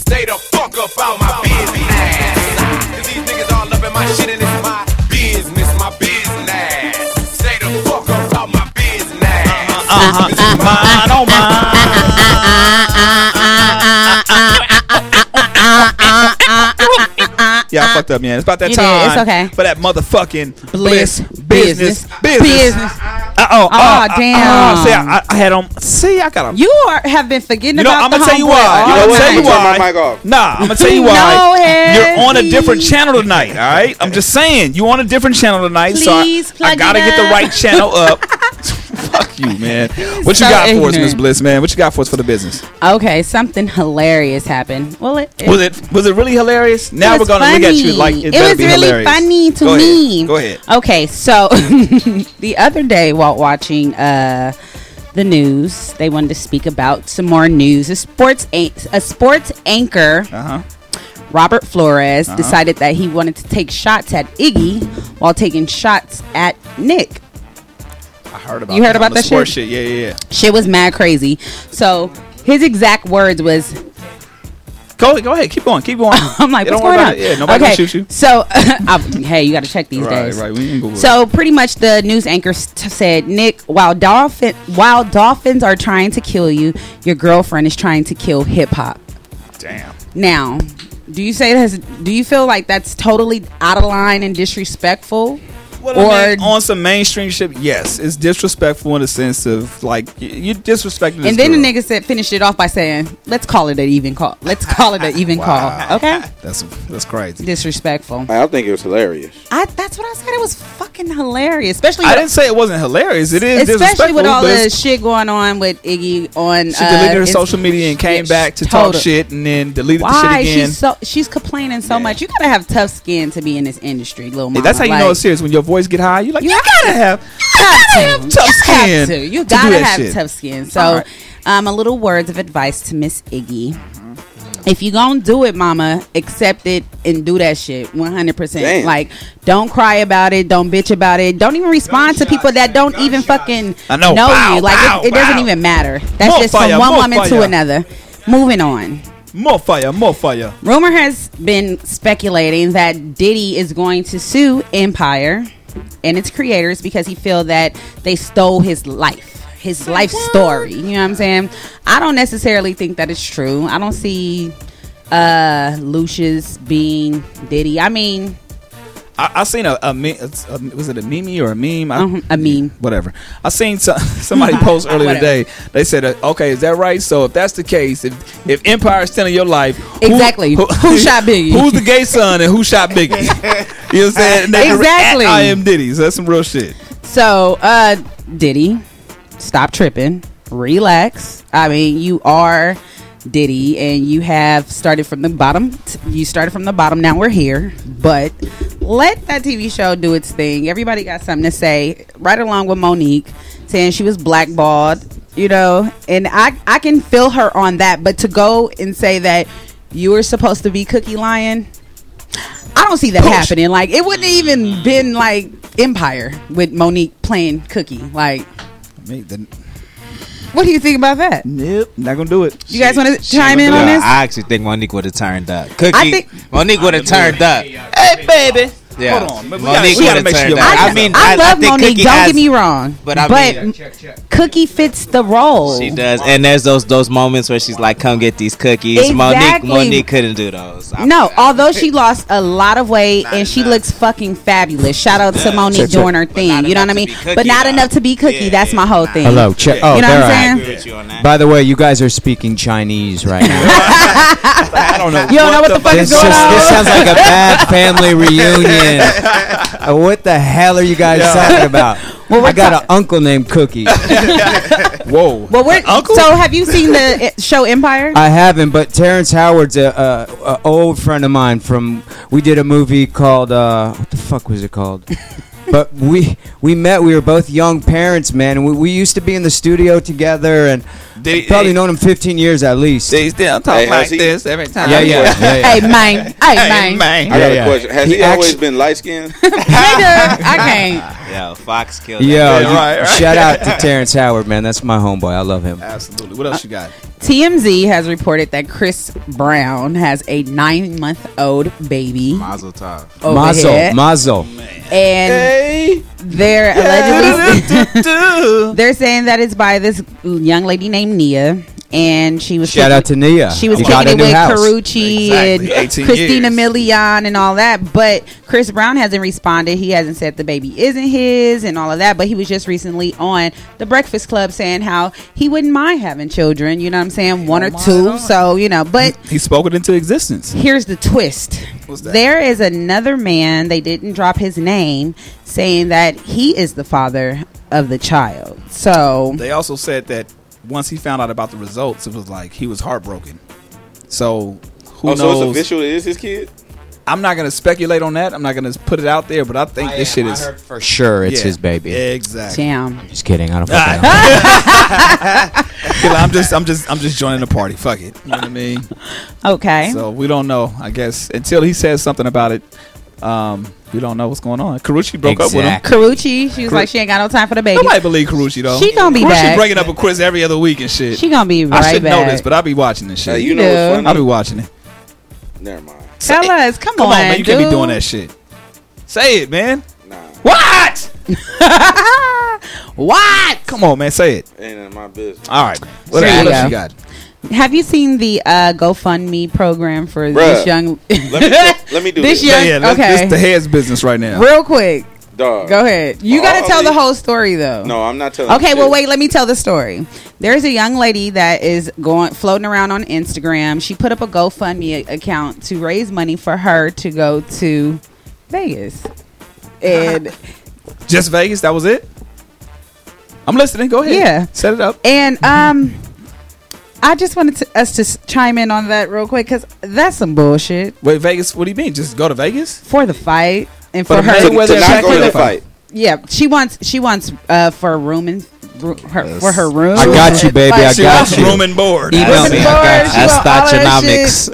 Stay the fuck up out my business. Cause these niggas all up in my shit and it's my business, my business. Stay the fuck up out my business. I don't mind. Yeah, I fucked up, man. It's about that time. It's okay. For that motherfucking bliss business. Oh, damn. See, I had on. See, I got on. You have been forgetting about the homeboy. You know, I'm going to tell you why. You know what? Turn my mic off. Nah, I'm going to tell you why. You're on a different channel tonight, all right? I'm just saying. You're on a different channel tonight. Please, so I got to get the right channel up. Fuck you, man. What you got for us, Miss Bliss, man? What you got for us for the business? Okay, something hilarious happened. Well, was it really hilarious? Now we're gonna look at you like it better be hilarious. It was really funny to me. Go ahead. Okay, so the other day while watching the news, they wanted to speak about some more news. A sports anchor. Robert Flores decided that he wanted to take shots at Iggy while taking shots at Nick. I heard about that shit? Yeah. Shit was mad crazy. So his exact words was, Go ahead. Keep going. I'm like, what's going on? Yeah, nobody can shoot you. So, hey, you got to check these days. Right. We ain't going to worry. So pretty much the news anchor said, Nick, while dolphins are trying to kill you, your girlfriend is trying to kill hip hop. Damn. Now, do you feel like that's totally out of line and disrespectful? Well, or on some mainstream shit, yes, it's disrespectful in the sense of like you're disrespecting. And then the nigga said, finished it off by saying, "Let's call it an even call. Let's call it an even call." Okay, that's crazy. Disrespectful. I think it was hilarious. That's what I said. It was fucking hilarious. Especially I didn't say it wasn't hilarious. It is especially with all the shit going on with Iggy on. She deleted her social media and came back to talk shit and then deleted the shit again. She's complaining so much. You gotta have tough skin to be in this industry, little mama. That's how you know it's serious when your voice get high. You gotta have tough skin. You gotta have tough skin. So, a little words of advice to Miss Iggy: if you gonna do it, mama, accept it and do that shit 100%. Like, don't cry about it. Don't bitch about it. Don't even respond to people that don't even fucking know you. Like, it doesn't even matter. That's just from one woman to another. Moving on. More fire. Rumor has been speculating that Diddy is going to sue Empire and its creators because he feels that they stole his life. His life story. You know what I'm saying? I don't necessarily think that it's true. I don't see Lucius being Diddy. I mean, I seen a was it a Mimi or a meme? A meme. Whatever. I seen somebody post earlier today. They said, okay, is that right? So if that's the case, if Empire's telling your life, exactly, who shot Biggie? Who's the gay son and who shot Biggie? You know what I'm saying? Exactly. I am Diddy. So that's some real shit. So Diddy, stop tripping, relax. I mean, you are Diddy and you have started from the bottom. Now we're here, but let that TV show do its thing. Everybody got something to say. Right along with Monique saying she was blackballed, you know, and I can feel her on that, but to go and say that you were supposed to be Cookie Lion, I don't see that happening. Like, it wouldn't even been like Empire with Monique playing Cookie. Like, what do you think about that? Nope, not gonna do it. You guys want to chime in on this? I actually think Monique would have turned up. Monique would have turned up. Hey, baby. Yeah. Hold on, Monique would have turned up. I mean, I love Monique. Don't get me wrong, but Cookie fits the role. She does, and there's those moments where she's like, "Come get these cookies." Exactly. Monique couldn't do those. Although she lost a lot of weight and she looks fucking fabulous. Shout out to Monique doing her thing. You know what I mean? But not enough to be Cookie. That's my whole thing. Hello, check. Oh, you know what I'm saying? By the way, you guys are speaking Chinese right now. I don't know. You don't know what the fuck is going on. This sounds like a bad family reunion. What the hell are you guys talking about? Well, I got an uncle named Cookie. Whoa. Well, so have you seen the show Empire? I haven't, but Terrence Howard's an old friend of mine from, we did a movie called, what the fuck was it called? But we met, we were both young parents, man, and we used to be in the studio together, and probably known him 15 years at least. They still talk like this every time. Yeah. Hey, man. I got a question. Has he always been light-skinned? I can't. Yo, Fox killed him. Right. Shout out to Terrence Howard, man. That's my homeboy. I love him. Absolutely. What else you got? TMZ has reported that Chris Brown has a 9-month-old baby. Mazel tov. Mazel. Man. And they're allegedly they're saying that it's by this young lady named Nia, and she was shout out to Nia. She was kicking it with Karuchi and Christina Milian and all that. But Chris Brown hasn't responded. He hasn't said the baby isn't his and all of that. But he was just recently on The Breakfast Club saying how he wouldn't mind having children. You know what I'm saying? One or two. So, you know, but he spoke it into existence. Here's the twist. There is another man, they didn't drop his name, saying that he is the father of the child. So they also said that once he found out about the results, it was like he was heartbroken. So who knows? So it's official, it is his kid? I'm not going to speculate on that. I'm not going to put it out there, but I think this is for sure it's his baby. Exactly. Damn. I'm just kidding. I don't fucking know. I'm just joining the party. Fuck it. You know what I mean? Okay. So we don't know, I guess, until he says something about it. We don't know what's going on. Karuchi broke up with him. Karuchi, she was like, she ain't got no time for the baby. Nobody believe Karuchi though. She gonna be back. Karuchi breaking up with Chris every other week and shit. She gonna be right back. I should know this, but I'll be watching this shit. You know what's funny? I'll be watching it. Never mind. Tell us, come on, man. You can't be doing that shit. Say it, man. Nah. What? What? Come on, man. Say it. Ain't in my business. All right. What else you got? Have you seen the GoFundMe program for this young? let me do this. This is the head's business right now. Real quick. Dog. Go ahead. You got to tell the whole story, though. No, I'm not telling. Okay, well, wait. Let me tell the story. There's a young lady that is floating around on Instagram. She put up a GoFundMe account to raise money for her to go to Vegas. And just Vegas? That was it? I'm listening. Go ahead. Yeah. Set it up. And, I just wanted us to chime in on that real quick because that's some bullshit. Wait, Vegas? What do you mean? Just go to Vegas for the fight and for her to not go to the fight. Yeah, she wants for room and for her room. I got you, baby. I got you. Room and board. That's economics.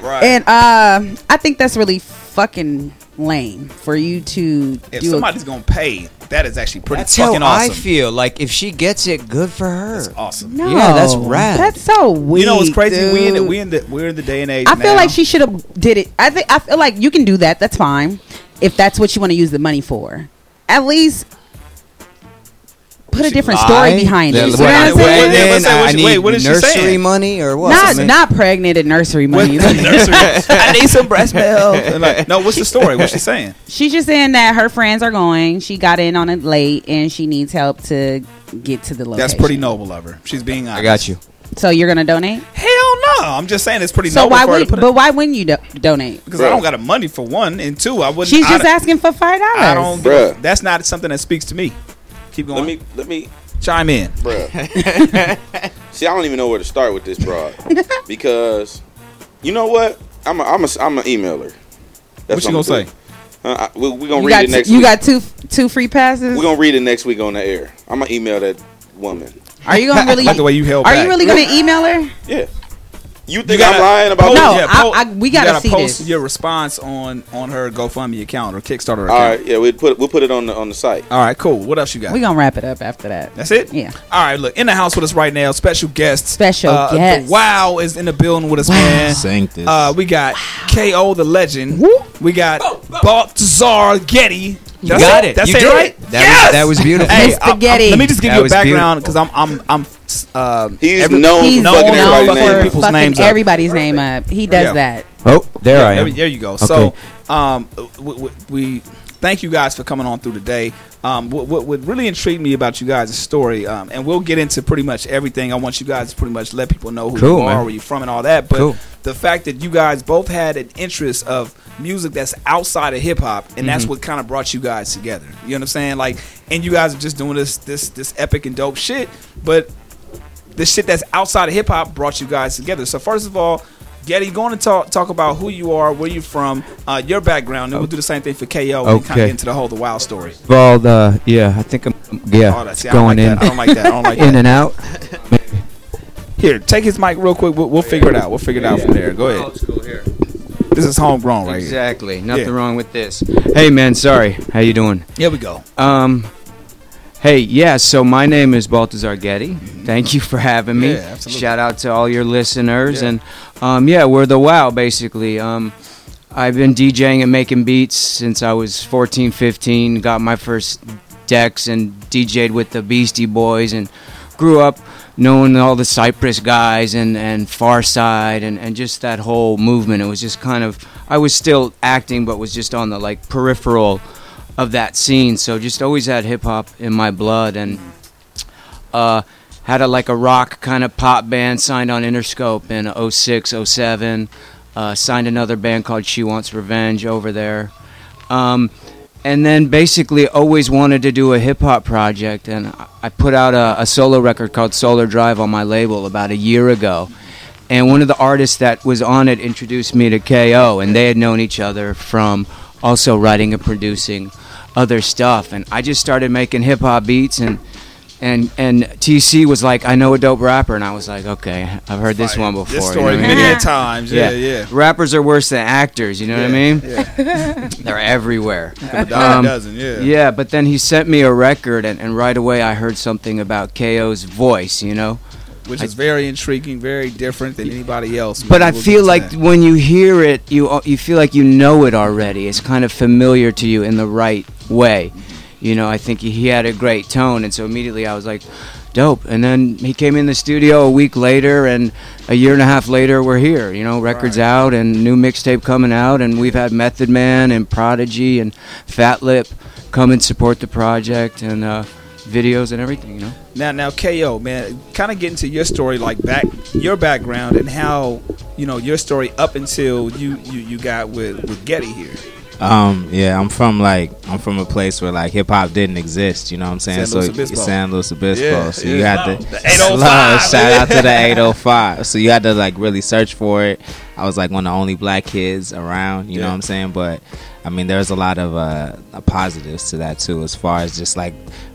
Right. And I think that's really fucking lame for you to. If somebody's gonna pay that is actually pretty fucking awesome. That's how I feel. Like, if she gets it, good for her. That's awesome. No, yeah, that's rad. That's so weird. You know what's crazy? Dude. We're in the day and age now. I feel like she should have did it. I feel like you can do that. That's fine. If that's what you want to use the money for. At least put a different story behind it. Wait, what is she saying? Nursery money or what? Not pregnant and nursery money. I need some breast milk. Like, no, what's the story? What's she saying? She's just saying that her friends are going. She got in on it late and she needs help to get to the location. That's pretty noble of her. She's being honest. I got you. So you're going to donate? Hell no. I'm just saying it's pretty noble for her to put it. But why wouldn't you donate? Because I don't got the money for one, and two, I wouldn't. She's just asking for $5. I don't. That's not something that speaks to me. Keep going. Let me chime in, bro. See, I don't even know where to start with this broad because you know what? I'm a emailer. That's what you gonna say? We're gonna read it next week. You got two free passes. We're gonna read it next week on the air. I'm gonna email that woman. Are you gonna really? Like the way you held back. Are you really gonna email her? Yeah. You think I'm lying about? No, we gotta see post this. Your response on her GoFundMe account or Kickstarter account. All right, yeah, we'll put it on the site. All right, cool. What else you got? We are gonna wrap it up after that. That's it. Yeah. All right, look, in the house with us right now, special guest. The Wow is in the building with us, man. Sanctus. We got KO the Legend. Whoop. We got Balthazar Getty. That's you got it. That's you it, did right? That yes, was, that was beautiful. Hey, Mr. Getty. Let me just give you a background because I'm. He's known for fucking everybody's name up. He does that. Oh, there I am. There you go. Okay. So, we thank you guys for coming on through today. What really intrigued me about you guys' story, and we'll get into pretty much everything. I want you guys to pretty much let people know who you are, where you're from, and all that. But the fact that you guys both had an interest of music that's outside of hip hop, and that's what kind of brought you guys together. You know what I'm saying? Like, and you guys are just doing this epic and dope shit, but the shit that's outside of hip hop brought you guys together. So first of all, Getty, go on and talk about who you are, where you're from, your background, and we'll do the same thing for KO and kind of get into the whole The Wow story. Well, I think I'm going in. I don't like that. In and out. Here, take his mic real quick. We'll figure it out. We'll figure it out from there. Go ahead. Old school here. This is homegrown right here. Exactly. Nothing wrong with this. Hey, man, sorry. How you doing? Here we go. Hey, so my name is Balthazar Getty. Thank you for having me. Yeah, absolutely. Shout out to all your listeners. Yeah. And, we're The Wow, basically. I've been DJing and making beats since I was 14, 15. Got my first decks and DJed with the Beastie Boys and grew up knowing all the Cypress guys and Farside and just that whole movement. It was just kind of, I was still acting, but was just on the like peripheral of that scene. So just always had hip hop in my blood and had a rock kind of pop band, signed on Interscope in 06, 07, signed another band called She Wants Revenge over there. And then basically always wanted to do a hip-hop project, and I put out a solo record called Solar Drive on my label about a year ago. And one of the artists that was on it introduced me to KO, and they had known each other from also writing and producing other stuff. And I just started making hip-hop beats, and TC was like, I know a dope rapper. And I was like, okay, I've heard this one before. This story many times. Yeah. Rappers are worse than actors, you know what I mean? Yeah. They're everywhere. Yeah, but then he sent me a record, and right away I heard something about KO's voice, you know? Which is very intriguing, very different than anybody else. But I feel like when you hear it, you feel like you know it already. It's kind of familiar to you in the right way. You know, I think he had a great tone, and so immediately I was like, dope. And then he came in the studio a week later, and a year and a half later, we're here. You know, records out, and new mixtape coming out, and we've had Method Man and Prodigy and Fat Lip come and support the project, and videos and everything, you know. Now, KO, man, kind of get into your story, like your background, and how, you know, your story up until you got with Getty here. I'm from a place where like hip hop didn't exist, you know what I'm saying? San Luis Obispo. Yeah, so you had to shout out to the 805. So you had to like really search for it. I was like one of the only black kids around, you know what I'm saying? But I mean, there's a lot of positives to that too, as far as just like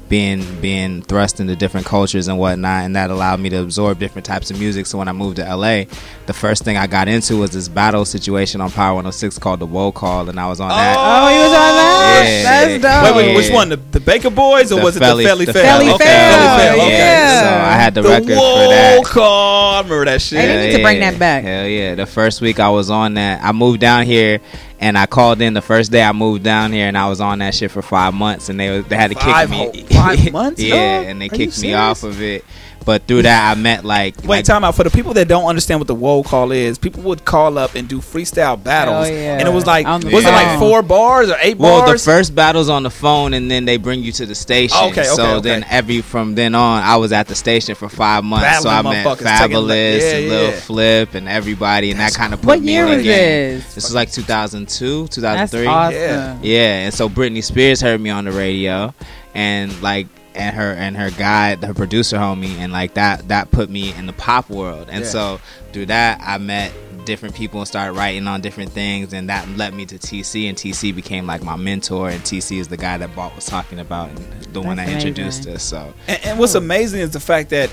being thrust into different cultures and whatnot, and that allowed me to absorb different types of music. So when I moved to LA, the first thing I got into was this battle situation on Power 106 called The Woe Call, and I was on that. Oh, you was on that? Yeah. That's dope. Wait, which one? The Baker Boys or was it the Felly Fell? Felly Fell, yeah. So I had the record for that. The Woe Call, I remember that shit. I need to bring that back. Hell yeah. The first week I was on that, I moved down here. And I called in the first day I moved down here, and I was on that shit for 5 months, and they had to kick me. 5 months? Yeah, dog? And they kicked me off of it. But through that, I met like... Wait, time out. For the people that don't understand what the Woe Call is, people would call up and do freestyle battles. Oh, yeah. And it was like... Was it like 4 bars or 8 bars? Well, the first battle's on the phone, and then they bring you to the station. Oh, okay, so then from then on, I was at the station for 5 months. Battling, so I met Fabulous and Lil Flip and everybody, and that kind of put me in the game. What year was this? This was like 2002, 2003. That's awesome. Yeah, and so Britney Spears heard me on the radio, and like... And her guy, her producer homie, and like that put me in the pop world. And so through that, I met different people and started writing on different things, and that led me to TC, and TC became like my mentor, and TC is the guy that Balt was talking about, and the one that introduced us. So and what's amazing is the fact that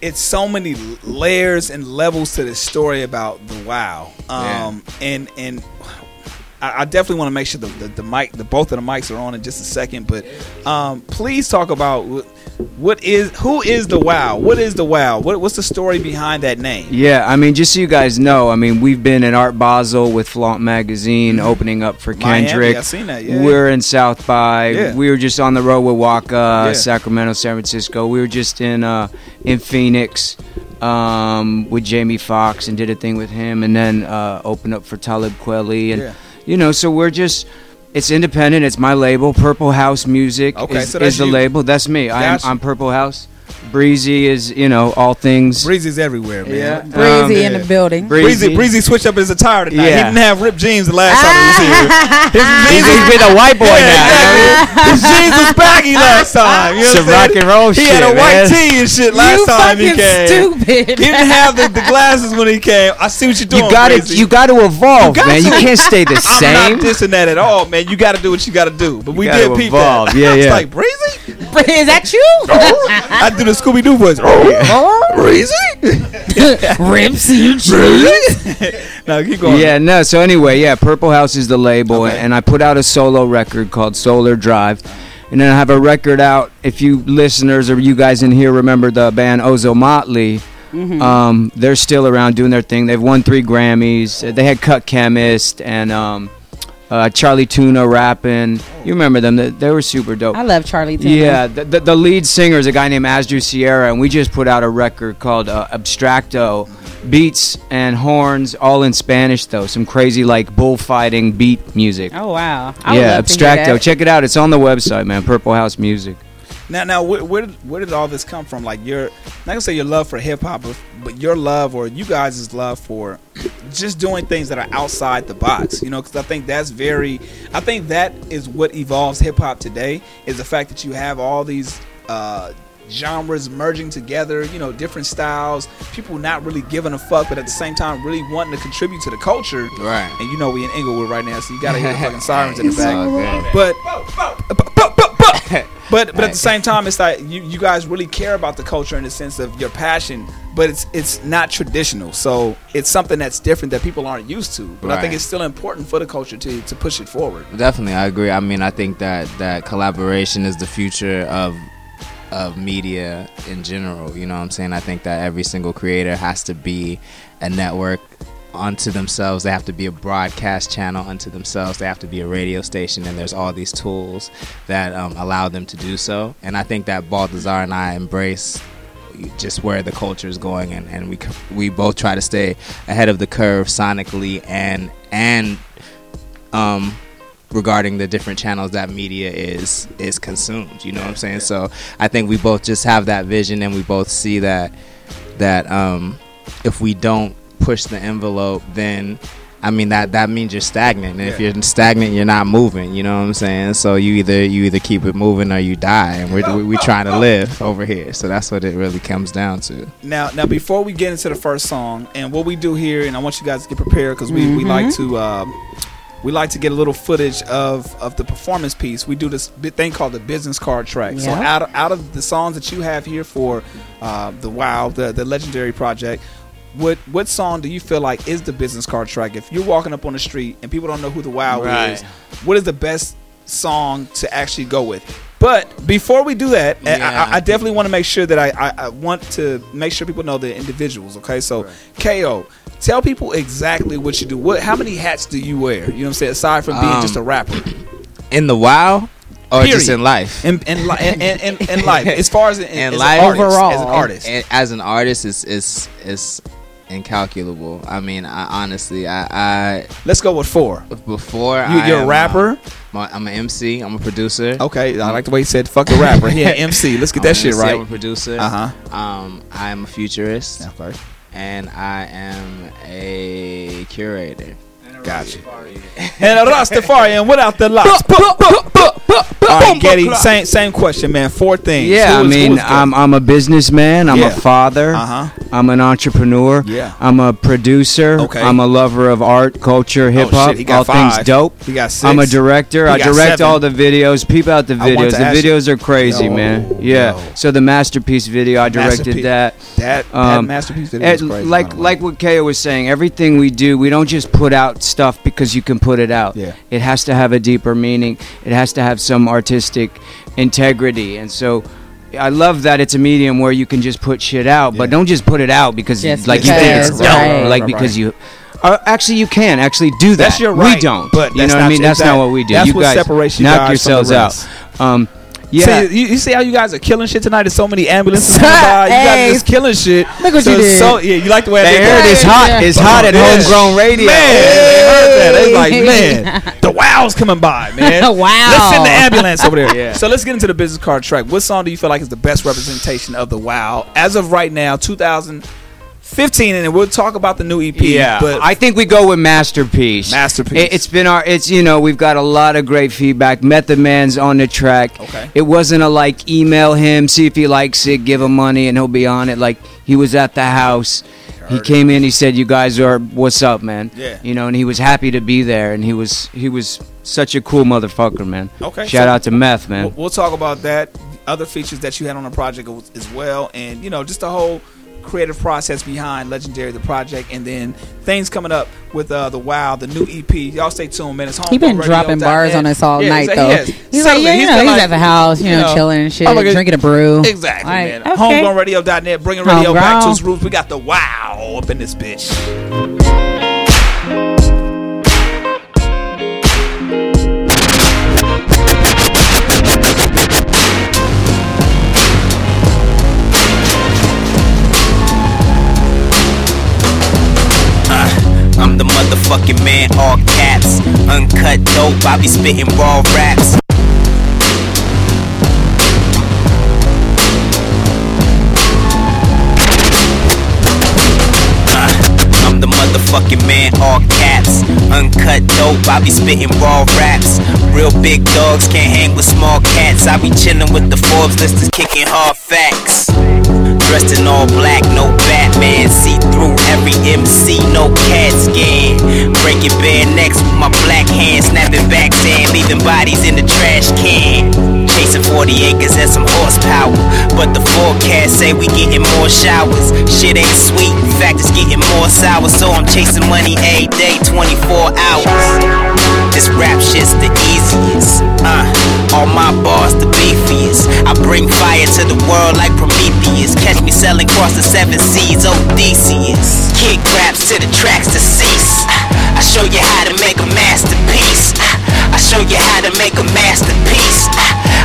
it's so many layers and levels to this story about the Wow. And I definitely want to make sure the mic, both of the mics are on in just a second. But please talk about who is the Wow? What is the Wow? What's the story behind that name? Yeah, I mean, just so you guys know, I mean, we've been in Art Basel with Flaunt Magazine opening up for Kendrick. Miami, I've seen that. Yeah, we're in South by. Yeah. We were just on the road with Waka, Sacramento, San Francisco. We were just in Phoenix. With Jamie Foxx and did a thing with him, and then opened up for Talib Kweli, and you know, so we're just, it's independent. It's my label, Purple House Music is the label. That's me. I'm Purple House. Breezy is, you know, all things. Breezy's everywhere, man. Yeah. Breezy in the building. Breezy switched up his attire tonight. Yeah. He didn't have ripped jeans the last time he was here. He's been a white boy now. Exactly. His jeans was baggy last time. You know some rock and roll shit. He had a white tee and shit last time he came. Stupid. He didn't have the glasses when he came. I see what you're doing. You got to evolve, man. You can't stay the same. I'm not dissing that at all, man. You got to do what you got to do. But we did peep that. Yeah, yeah. It's like, Breezy? Is that you? I do the Scooby Doo voice. Rips, you cheese. No, keep going. Yeah, no. So anyway, yeah, Purple House is the label, and I put out a solo record called Solar Drive, and then I have a record out. If you listeners or you guys in here remember the band Ozo Motley. Mm-hmm. They're still around doing their thing. They've won 3 Grammys. They had Cut Chemist and Charlie Tuna rapping. You remember them. They were super dope. I love Charlie Tuna. Yeah, the lead singer is a guy named Asdru Sierra, and we just put out a record called Abstracto. Beats and horns, all in Spanish, though. Some crazy, like, bullfighting beat music. Oh, wow. I would love Abstracto. Check it out. It's on the website, man. Purple House Music. Now, where did all this come from? Like, I'm not going to say your love for hip-hop, but your love or you guys' love for just doing things that are outside the box, you know, because I think I think that is what evolves hip-hop today, is the fact that you have all these genres merging together, you know, different styles, people not really giving a fuck, but at the same time really wanting to contribute to the culture. Right. And, you know, we in Inglewood right now, so you got to hear the fucking sirens in the back. But at the same time, it's like you guys really care about the culture in the sense of your passion, but it's not traditional. So it's something that's different that people aren't used to. But I think it's still important for the culture to push it forward. Definitely, I agree. I mean, I think that collaboration is the future of media in general. You know what I'm saying? I think that every single creator has to be a network unto themselves. They have to be a broadcast channel unto themselves. They have to be a radio station, and there's all these tools that allow them to do so. And I think that Balthazar and I embrace just where the culture is going, and we both try to stay ahead of the curve sonically and regarding the different channels that media is consumed. You know what I'm saying? So I think we both just have that vision, and we both see that if we don't push the envelope, then I mean that means you're stagnant, and if you're stagnant, you're not moving. You know what I'm saying? So you either keep it moving or you die, and we're trying to live over here. So that's what it really comes down to. Now before we get into the first song, and what we do here, and I want you guys to get prepared, because we like to we like to get a little footage of the performance piece. We do this thing called the business card track. Yeah. So out of the songs that you have here for the Wow, the Legendary project, what song do you feel like is the business card track? If you're walking up on the street and people don't know who the Wow is, what is the best song to actually go with? But before we do that, I definitely want to make sure that I want to make sure people know the individuals. Okay, so KO, tell people exactly what you do. How many hats do you wear? You know what I'm saying? Aside from being just a rapper, in the Wow, or period. Just in life, in life. As far as in life overall, as an artist, as an artist, it's incalculable. I mean, I honestly let's go with 4. Before you're a rapper. I'm an MC. I'm a producer. Okay, I like the way he said "fuck the rapper." Yeah, MC. Let's get that shit right. I'm a producer. I am a futurist. Okay. And I am a curator. Gotcha. And a Rastafarian without the locks. All right, Getty. Same question, man. 4 things. Yeah, I'm a businessman. I'm a father. I'm an entrepreneur. Yeah. I'm a producer. Okay. I'm a lover of art, culture, hip hop, all 5. Things dope. He got 6. I'm a director. I direct 7. All the videos. Peep out the videos. The videos are crazy, man. Yeah. No. So the masterpiece video, I directed that. That masterpiece video is crazy. Like what Kaya was saying, everything we do, we don't just put out stuff because you can put it out. Yeah. It has to have a deeper meaning. It has to have some artistic integrity. And so I love that it's a medium where you can just put shit out, but don't just put it out because you think it's dumb. Like because you actually you can actually do that. That's your right. We don't. But you know what I mean? That's not what we do. That's you what guys separates you knock yourselves out. Yeah, so you see how you guys are killing shit tonight? There's so many ambulances by. You guys are just killing shit. Look what you did. So yeah, you like the way I did that. It's hot. Yeah. It's hot at Homegrown Radio. Man, they heard that. They like, man, the Wow's coming by, man. Wow. Let's send the ambulance over there. Yeah. So let's get into the business card track. What song do you feel like is the best representation of the Wow as of right now, 2015, and then we'll talk about the new EP. Yeah, but I think we go with masterpiece. It's been we've got a lot of great feedback. Method Man's on the track. Okay, it wasn't a email him, see if he likes it, give him money, and he'll be on it. He was at the house. He came in. He said, "You guys are what's up, man?" Yeah, and he was happy to be there, and he was such a cool motherfucker, man. Okay, shout out to Meth, man. We'll talk about that. Other features that you had on the project as well, and just the whole creative process behind Legendary, the project, and then things coming up with the Wow, the new EP. Y'all stay tuned, man. It's Homegrown. He's been dropping bars on us all night, though. He's like, he's at the house, chilling and shit, drinking a brew. Exactly, man. Okay. Homegrownradio.net, bringing radio back to its roots. We got the Wow up in this bitch. The motherfucking man, all caps, uncut dope, I be spitting raw raps. I'm the motherfucking man, all caps, uncut dope, I be spitting raw raps. Real big dogs can't hang with small cats. I be chilling with the Forbes listers, kicking hard facts. Dressed in all black, no Batman. See through every MC, no CAT scan. Breaking bare necks with my black hand. Snapping back sand, leaving bodies in the trash can. Chasing 40 acres and some horsepower. But the forecast say we getting more showers. Shit ain't sweet, in fact it's getting more sour. So I'm chasing money every day, 24 hours. This rap shit's the easiest. All my bars the beefiest. I bring fire to the world like Prometheus. Catch me selling cross the 7 seas, Odysseus. Kick raps to the tracks to cease. I show you how to make a masterpiece. I show you how to make a masterpiece.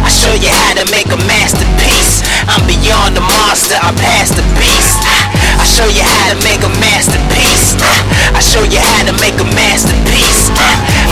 I show you how to make a masterpiece. I'm beyond the monster, I'm past the beast. I show you how to make a masterpiece. I show you how to make a masterpiece.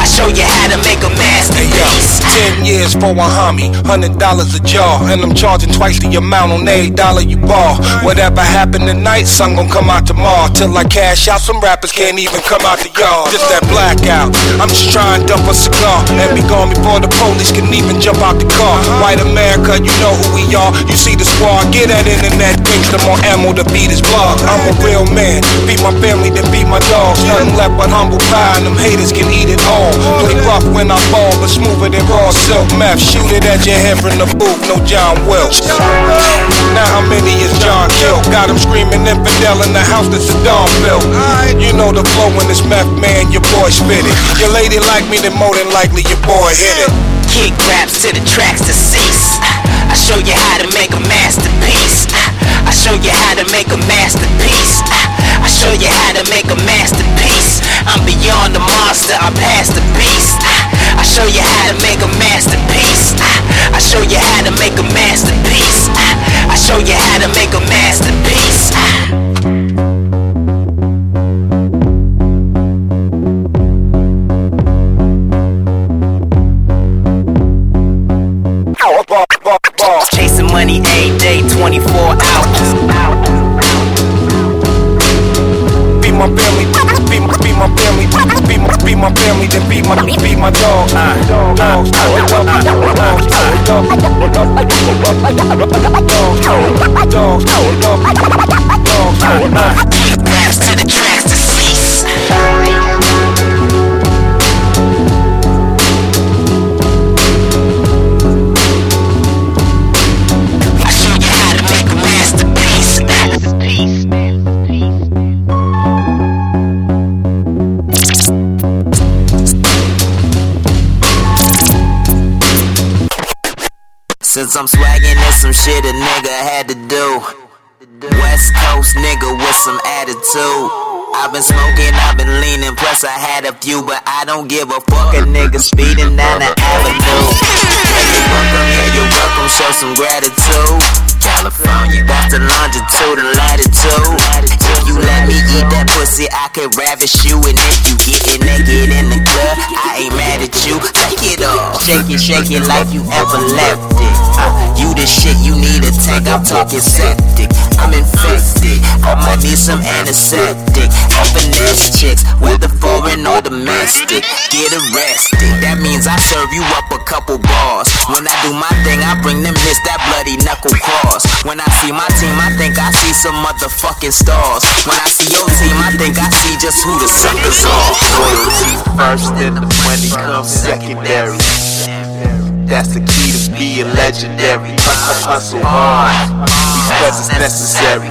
I show you how to make a masterpiece. 10 years for a homie, $100 a jar, and I'm charging twice the amount on every dollar you ball. Whatever happened tonight, sun gon' come out tomorrow. Till I cash out, some rappers can't even come out the yard. Just that blackout, I'm just trying to dump a cigar and be gone before the police can even jump out the car. White America, you know who we are. You see the squad, get that internet, gangsta, more ammo to beat his blog. I'm a real man, be my family, then be feed my dogs, nothing left but humble pie, and them haters can eat it all. Play rough when I fall, but smoother than raw silk meth. Shoot it at your head from the booth, no John Wilkes. Now how many is John killed? Got him screaming infidel in the house that Saddam built. You know the flow in this meth, man, your boy spit it. Your lady like me, then more than likely your boy hit it. Kick raps to the tracks to cease. I show you how to make a masterpiece. I show you how to make a masterpiece. I show you how to make a masterpiece. I'm beyond the monster, I'm past the beast. I show you how to make a masterpiece. I show you how to make a masterpiece. I show you how to make a masterpiece. Chasing money a day, 24 hours. Be my family, be my family, be my family, then be my dog. Keep raps to the tracks to cease. I show you how to make a masterpiece. Since I'm swaggin', it's some shit a nigga had to do. West Coast nigga with some attitude. I've been smoking, I've been leaning, plus I had a few, but I don't give a fuck. A nigga speeding down the avenue. Yeah, you're welcome, show some gratitude. California, that's the longitude and latitude. If you let me eat that pussy, I could ravish you. And if you gettin' naked in the club, I ain't mad at you. Take it off, shake it like you ever left it. You the shit you need a tank, I'm talking septic. I'm infested, I might need some antiseptic. And finesse chicks, whether foreign or domestic, get arrested. That means I serve you up a couple bars. When I do my thing, I bring them hits, that bloody knuckle cross. When I see my team, I think I see some motherfucking stars. When I see your team, I think I see just who the suckers are. Loyalty first, then the money comes secondary. That's the key to being legendary. Hustle hard because it's necessary.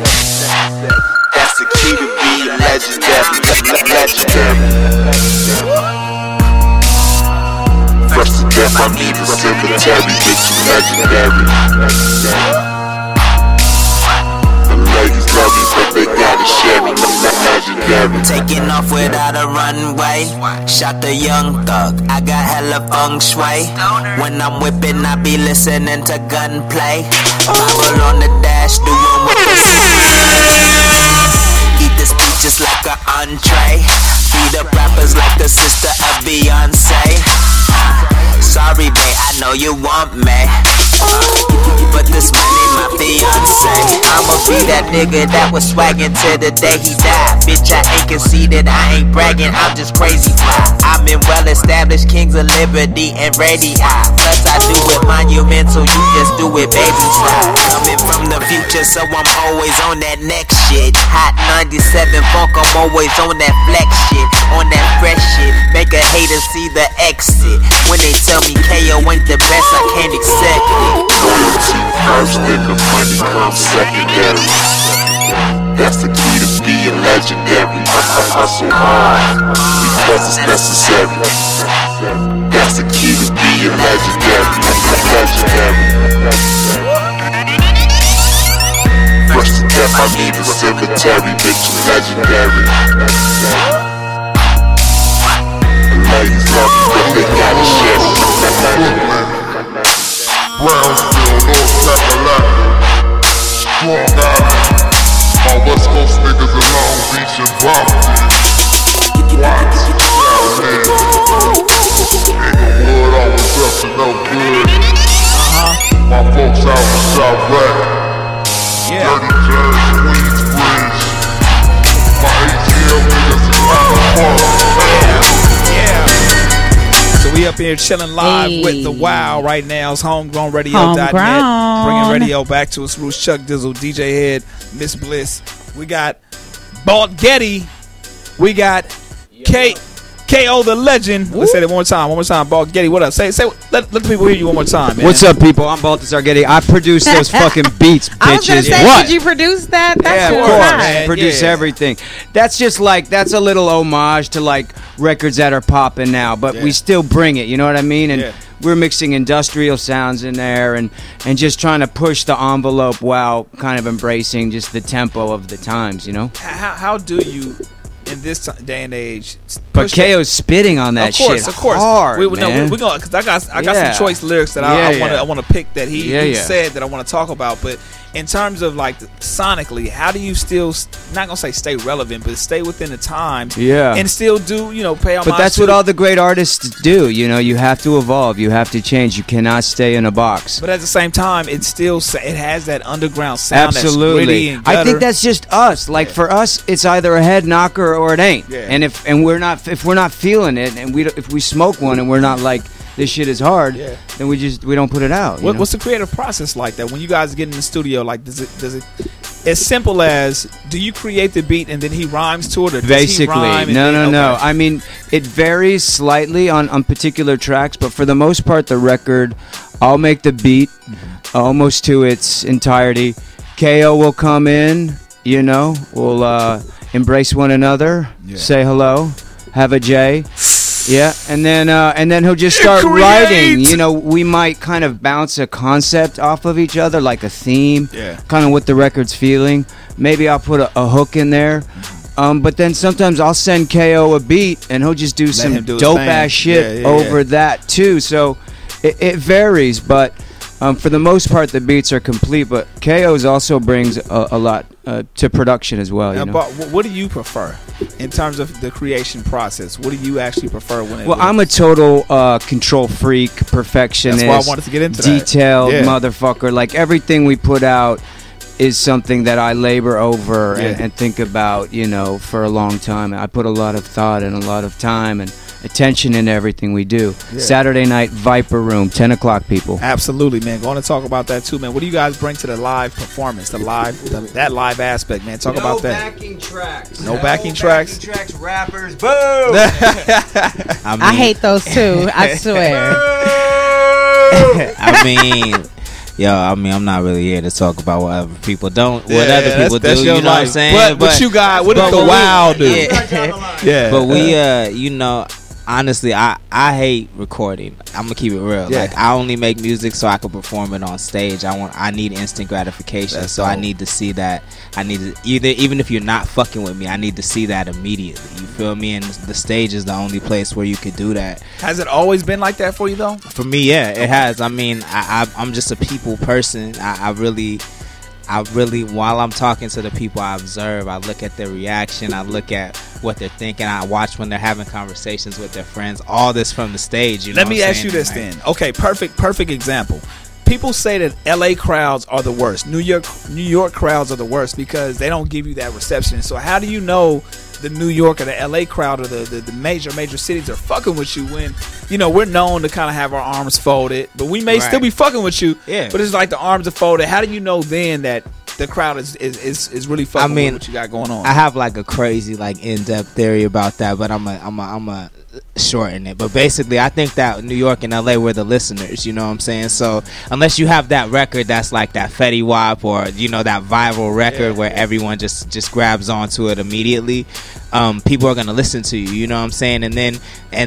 That's the key to being legendary. First to death, I need a cemetery. Get you legendary. The ladies love you, but they gotta share me. Taking off without a runway. Shot the young thug, I got hella feng shui. When I'm whipping, I be listening to gunplay. Bobble on the dash, doing what they say. Eat this beat just like an entree. Feed up rappers like the sister of Beyonce. Sorry, babe, I know you want me. But this money, my fiance. I'ma be that nigga that was swaggin' till the day he died. Bitch, I ain't conceited, I ain't bragging, I'm just crazy. I've been well established, kings of liberty and radii. Plus I do it monumental, you just do it baby style. Coming from the future, so I'm always on that next shit. Hot 97 funk, I'm always on that flex shit. On that fresh shit, make a hater see the exit. When they tell me KO ain't the best, I can't accept it. Loyalty first, then the money comes secondary. That's the key to being legendary. Hustle hard because it's necessary. That's the key to being legendary. First to death, I need a cemetery. Bitch, you legendary. The ladies love you, but they gotta share me. Legendary. Brownsville, North Carolina, Strong Island, all West Coast niggas in Long Beach and Brompton, Watts, South End, Inglewood always up to no good, my folks out in Chirac, Dirty Jersey, Queensbridge, my ATL niggas in Highland Park. So we up here chilling live with The Wow right now. It's homegrownradio.net. Bringing radio back to its roots. Chuck Dizzle, DJ Head, Miss Bliss. We got Balthazar Getty We got KO the legend. Woo. Let's say that one more time. One more time. Bal Getty, what up? Say let the people hear you one more time, man. What's up, people? I'm Balthazar Getty. I produce those fucking beats, bitches. I was gonna say, what? Did you produce that? That's of course. Man, produce everything. That's just like, that's a little homage to like records that are popping now, but we still bring it, you know what I mean? And we're mixing industrial sounds in there and just trying to push the envelope while kind of embracing just the tempo of the times, you know? How do you in this day and age, but KO's spitting on that shit. Of course, hard, man. We're gonna, because I got some choice lyrics that I want to pick that he said that I want to talk about. But in terms of like sonically, how do you still not gonna say stay relevant, but stay within the times? Yeah, and still do pay homage. But that's what all the great artists do. You have to evolve, you have to change, you cannot stay in a box. But at the same time, it has that underground sound. Absolutely, that's gritty. I think that's just us. Like for us, it's either a head knocker or it ain't. Yeah. And if we're not feeling it, and if we smoke one and we're not like, this shit is hard, then we don't put it out. What's the creative process like that when you guys get in the studio? Like, does it as simple as, do you create the beat and then he rhymes to it, or does basically he rhyme and no. I mean, it varies slightly on particular tracks, but for the most part, the record, I'll make the beat almost to its entirety. KO will come in, we'll embrace one another, say hello, have a J. Yeah, and then he'll just start writing. We might kind of bounce a concept off of each other, like a theme, kind of what the record's feeling. Maybe I'll put a hook in there. But then sometimes I'll send KO a beat, and he'll just do some dope-ass shit over that, too. So it varies, but for the most part, the beats are complete. But KO's also brings a lot to production as well. What do you prefer in terms of the creation process? What do you actually prefer? I'm a total control freak, perfectionist. That's why I wanted to get into detailed motherfucker. Like everything we put out is something that I labor over and think about, for a long time. I put a lot of thought and a lot of time and attention in everything we do. Saturday night, Viper Room, 10 o'clock, people. Absolutely, man. Going to talk about that too, man. What do you guys bring to the live performance, that live aspect, man? Talk about that. No backing tracks. No backing tracks, rappers, boom! I mean, I hate those too, I swear. I mean, I'm not really here to talk about what other people do. You know what I'm saying? But you got what the Wow do? Yeah. But we, honestly, I hate recording. I'm gonna keep it real. Yeah. Like I only make music so I can perform it on stage. I need instant gratification. That's so dope. I need to see that. I need to even if you're not fucking with me, I need to see that immediately. You feel me? And the stage is the only place where you could do that. Has it always been like that for you though? For me, it has. I mean, I'm just a people person. I really, while I'm talking to the people, I observe. I look at their reaction. I look at what they're thinking. I watch when they're having conversations with their friends. All this from the stage. Let me ask you this then. Okay, perfect example. People say that LA crowds are the worst. New York crowds are the worst because they don't give you that reception. So how do you know the New York or the LA crowd or the major cities are fucking with you when we're known to kind of have our arms folded, but we may still be fucking with you? Yeah. But it's like the arms are folded. How do you know then that the crowd is really fucking with what you got going on? I have like a crazy like in-depth theory about that, but I'm a shorten it. But basically, I think that New York and LA were the listeners. You know what I'm saying? So unless you have that record that's like that Fetty Wap or that viral record where everyone just grabs onto it immediately, people are gonna listen to you. You know what I'm saying? And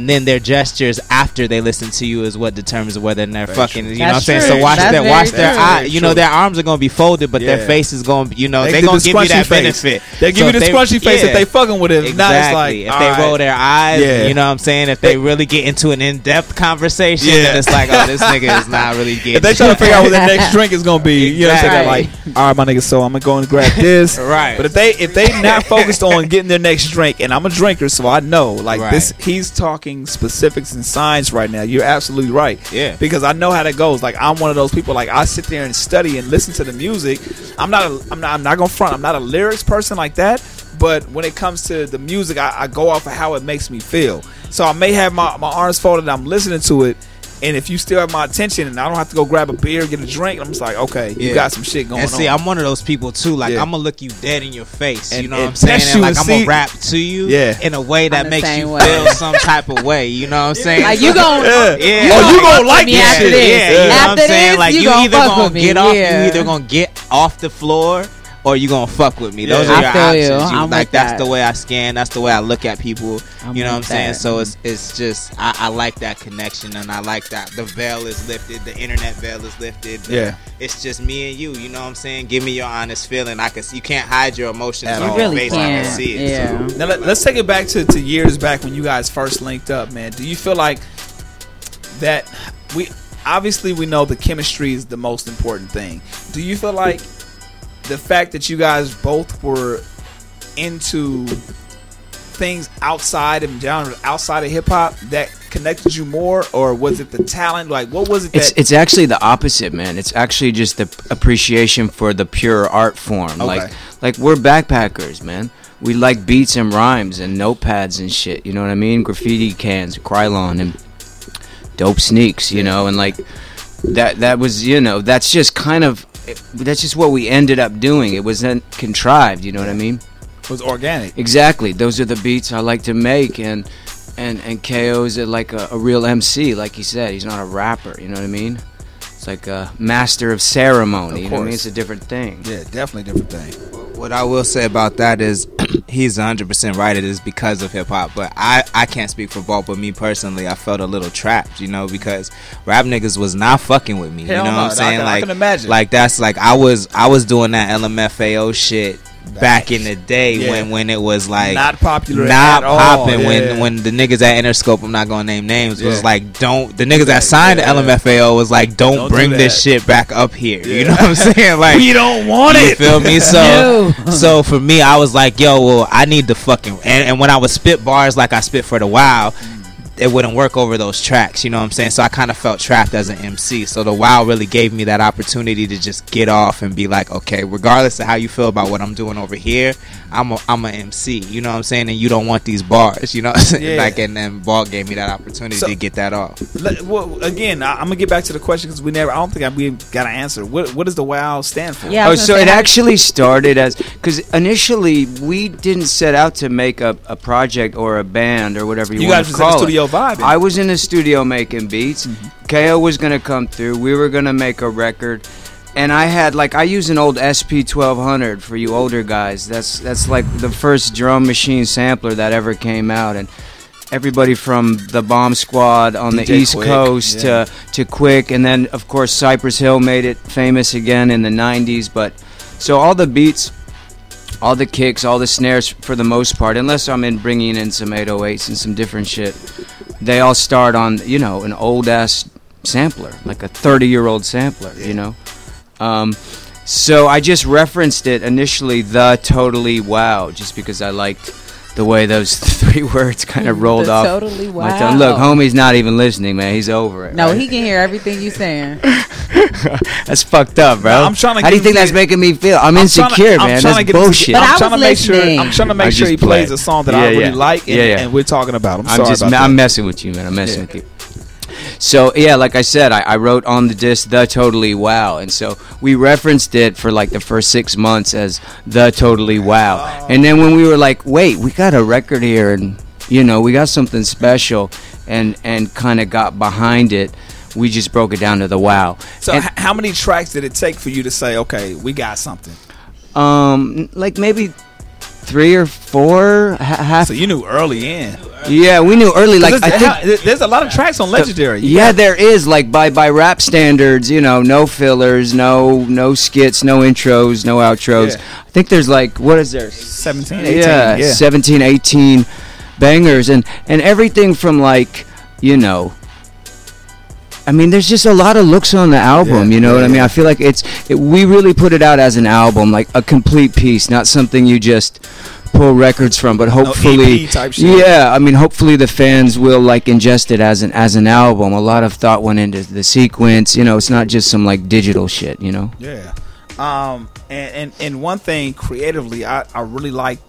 then their gestures after they listen to you is what determines whether they're fucking. You know what I'm saying? So watch their eye. Their arms are gonna be folded, but their face is gonna. They're gonna give you that benefit. They give you the scrunchy face if they fucking with it. Exactly. If they roll their eyes, you know what I'm saying? If they really get into an in-depth conversation, then it's like, oh, this nigga is not really getting it. If they try to figure out what their next drink is gonna be, you know what I'm saying? Like, all right, my nigga, so I'm gonna go and grab this. Right. But if they not focused on getting their next drink, and I'm a drinker, so I know like this. He's talking specifics and science right now. You're absolutely right. Yeah. Because I know how that goes. Like I'm one of those people. Like I sit there and study and listen to the music. I'm not gonna front. I'm not a lyrics person like that. But when it comes to the music, I go off of how it makes me feel. So I may have my arms folded and I'm listening to it, And if you still have my attention and I don't have to go grab a beer, get a drink, I'm just like, okay, you got some shit going on. And see, I'm one of those people too. Like, I'm going to look you dead in your face. You know what I'm saying? And like, I'm going to rap to you in a way that makes you feel some type of way. You know what I'm saying? Like, you going to like this shit. You know what I'm saying? Like, you either going to get off, you either going to get off the floor, or you gonna fuck with me. Those are your options. That's the way I scan. That's the way I look at people. You know what I'm saying? So it's just I like that connection, and I like that the veil is lifted, the internet veil is lifted. Yeah, it's just me and you. You know what I'm saying? Give me your honest feeling. I can. You can't hide your emotions at all. You really can't. I can see it. Yeah. So. Now let's take it back to years back when you guys first linked up, man. Do you feel like that we obviously we know the chemistry is the most important thing. Do you feel like the fact that you guys both were into things outside of genres, outside of hip hop, that connected you more, or was it the talent? Like, what was it? It's actually the opposite, man. It's actually just the appreciation for the pure art form. Okay. Like we're backpackers, man. We like beats and rhymes and notepads and shit. You know what I mean? Graffiti cans, Krylon, and dope sneaks. You know, and like that was, you know, that's just kind of. That's just what we ended up doing. It wasn't contrived, you know what I mean? It was organic. Exactly. Those are the beats I like to make, and KO's like a real MC, like he said. He's not a rapper, you know what I mean? It's like a master of ceremony, you know what I mean? It's a different thing. Yeah, definitely a different thing. What I will say about that is he's 100% right. It is because of hip-hop, but I can't speak for both, but me personally, I felt a little trapped, you know, because rap niggas was not fucking with me. Hell, you know what I'm saying? I can imagine. Like, that's like I was doing that LMFAO shit back in the day when it was like not popular, not popping. When the niggas at Interscope, I'm not gonna name names, was like, don't. The niggas that signed LMFAO was like, don't bring this shit back up here. You know what I'm saying? Like, we don't want it. You feel me? So so for me, I was like, yo, well, I need the fucking and when I would spit bars like I spit for the Wow, it wouldn't work over those tracks. You know what I'm saying? So I kind of felt trapped as an MC. So the Wow really gave me that opportunity to just get off and be like, okay, regardless of how you feel about what I'm doing over here, I'm a MC. You know what I'm saying? And you don't want these bars. You know what I'm saying? Like, and then Ball gave me that opportunity to get that off. Well, again, I'm going to get back to the question because I don't think we got an answer. What does the Wow stand for? Yeah, so it actually started as, because initially we didn't set out to make a project or a band or whatever you want to call it. Vibing. I was in the studio making beats. Mm-hmm. KO was going to come through. We were going to make a record. And I had, like, I use an old SP-1200 for you older guys. That's like the first drum machine sampler that ever came out. And everybody from the Bomb Squad on DJ the East Quick. Coast to Quick. And then, of course, Cypress Hill made it famous again in the 90s. But so all the beats, all the kicks, all the snares for the most part, unless I'm in bringing in some 808s and some different shit, they all start on, you know, an old-ass sampler, like a 30-year-old sampler, you know? So I just referenced it initially, the Totally Wow, just because I liked the way those three words kind of rolled off Totally Wow. my tongue. Look, homie's not even listening, man. He's over it. No, right? He can hear everything you're saying. That's fucked up, bro. No, I'm trying to. How do you think that's making me feel? I'm insecure, man. That's bullshit. I'm trying to make sure. I'm trying to make sure he plays a song that I really like, and we're talking about. I'm sorry about that. I'm messing with you, man. I'm messing with you. So yeah, like I said, I wrote on the disc the Totally Wow, and so we referenced it for like the first 6 months as the Totally Wow, and then when we were like, wait, we got a record here, and you know, we got something special, and kind of got behind it. We just broke it down to the Wow. So how many tracks did it take for you to say, okay, we got something? Like maybe 3 or 4. So you knew early in. Yeah, we knew early. Like I think there's a lot of tracks on Legendary. Yeah, there is. Like by rap standards, you know, no fillers, no skits, no intros, no outros. Yeah. I think there's like, what is there? 17, 18. Yeah, 17, 18 bangers and everything from like, you know. I mean, there's just a lot of looks on the album, you know what I mean? I feel like we really put it out as an album, like a complete piece, not something you just pull records from, but hopefully, EP type shit. Yeah, I mean, hopefully the fans will like ingest it as an album. A lot of thought went into the sequence, you know, it's not just some like digital shit, you know? Yeah. And one thing creatively, I really liked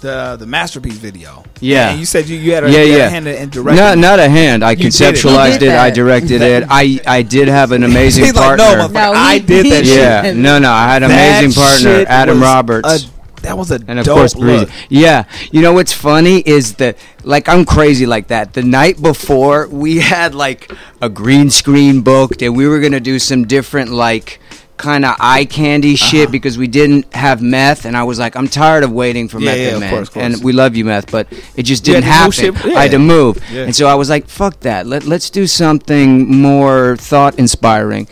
the masterpiece video. Yeah, and you said you had a hand in directing. Not a hand. I conceptualized it. I directed it. I did have an amazing partner. Like, no, I did that. Yeah, I had an amazing partner, Adam Roberts. That was a dope look. And of course, Breezy. Yeah. You know what's funny is that, like, I'm crazy like that. The night before, we had, like, a green screen booked, and we were going to do some different, like, kind of eye candy shit because we didn't have Meth, and I was like, I'm tired of waiting for Meth and Man. Of course. And we love you, Meth, but it just didn't happen. I had to move. Yeah. And so I was like, fuck that. Let's do something more thought-inspiring.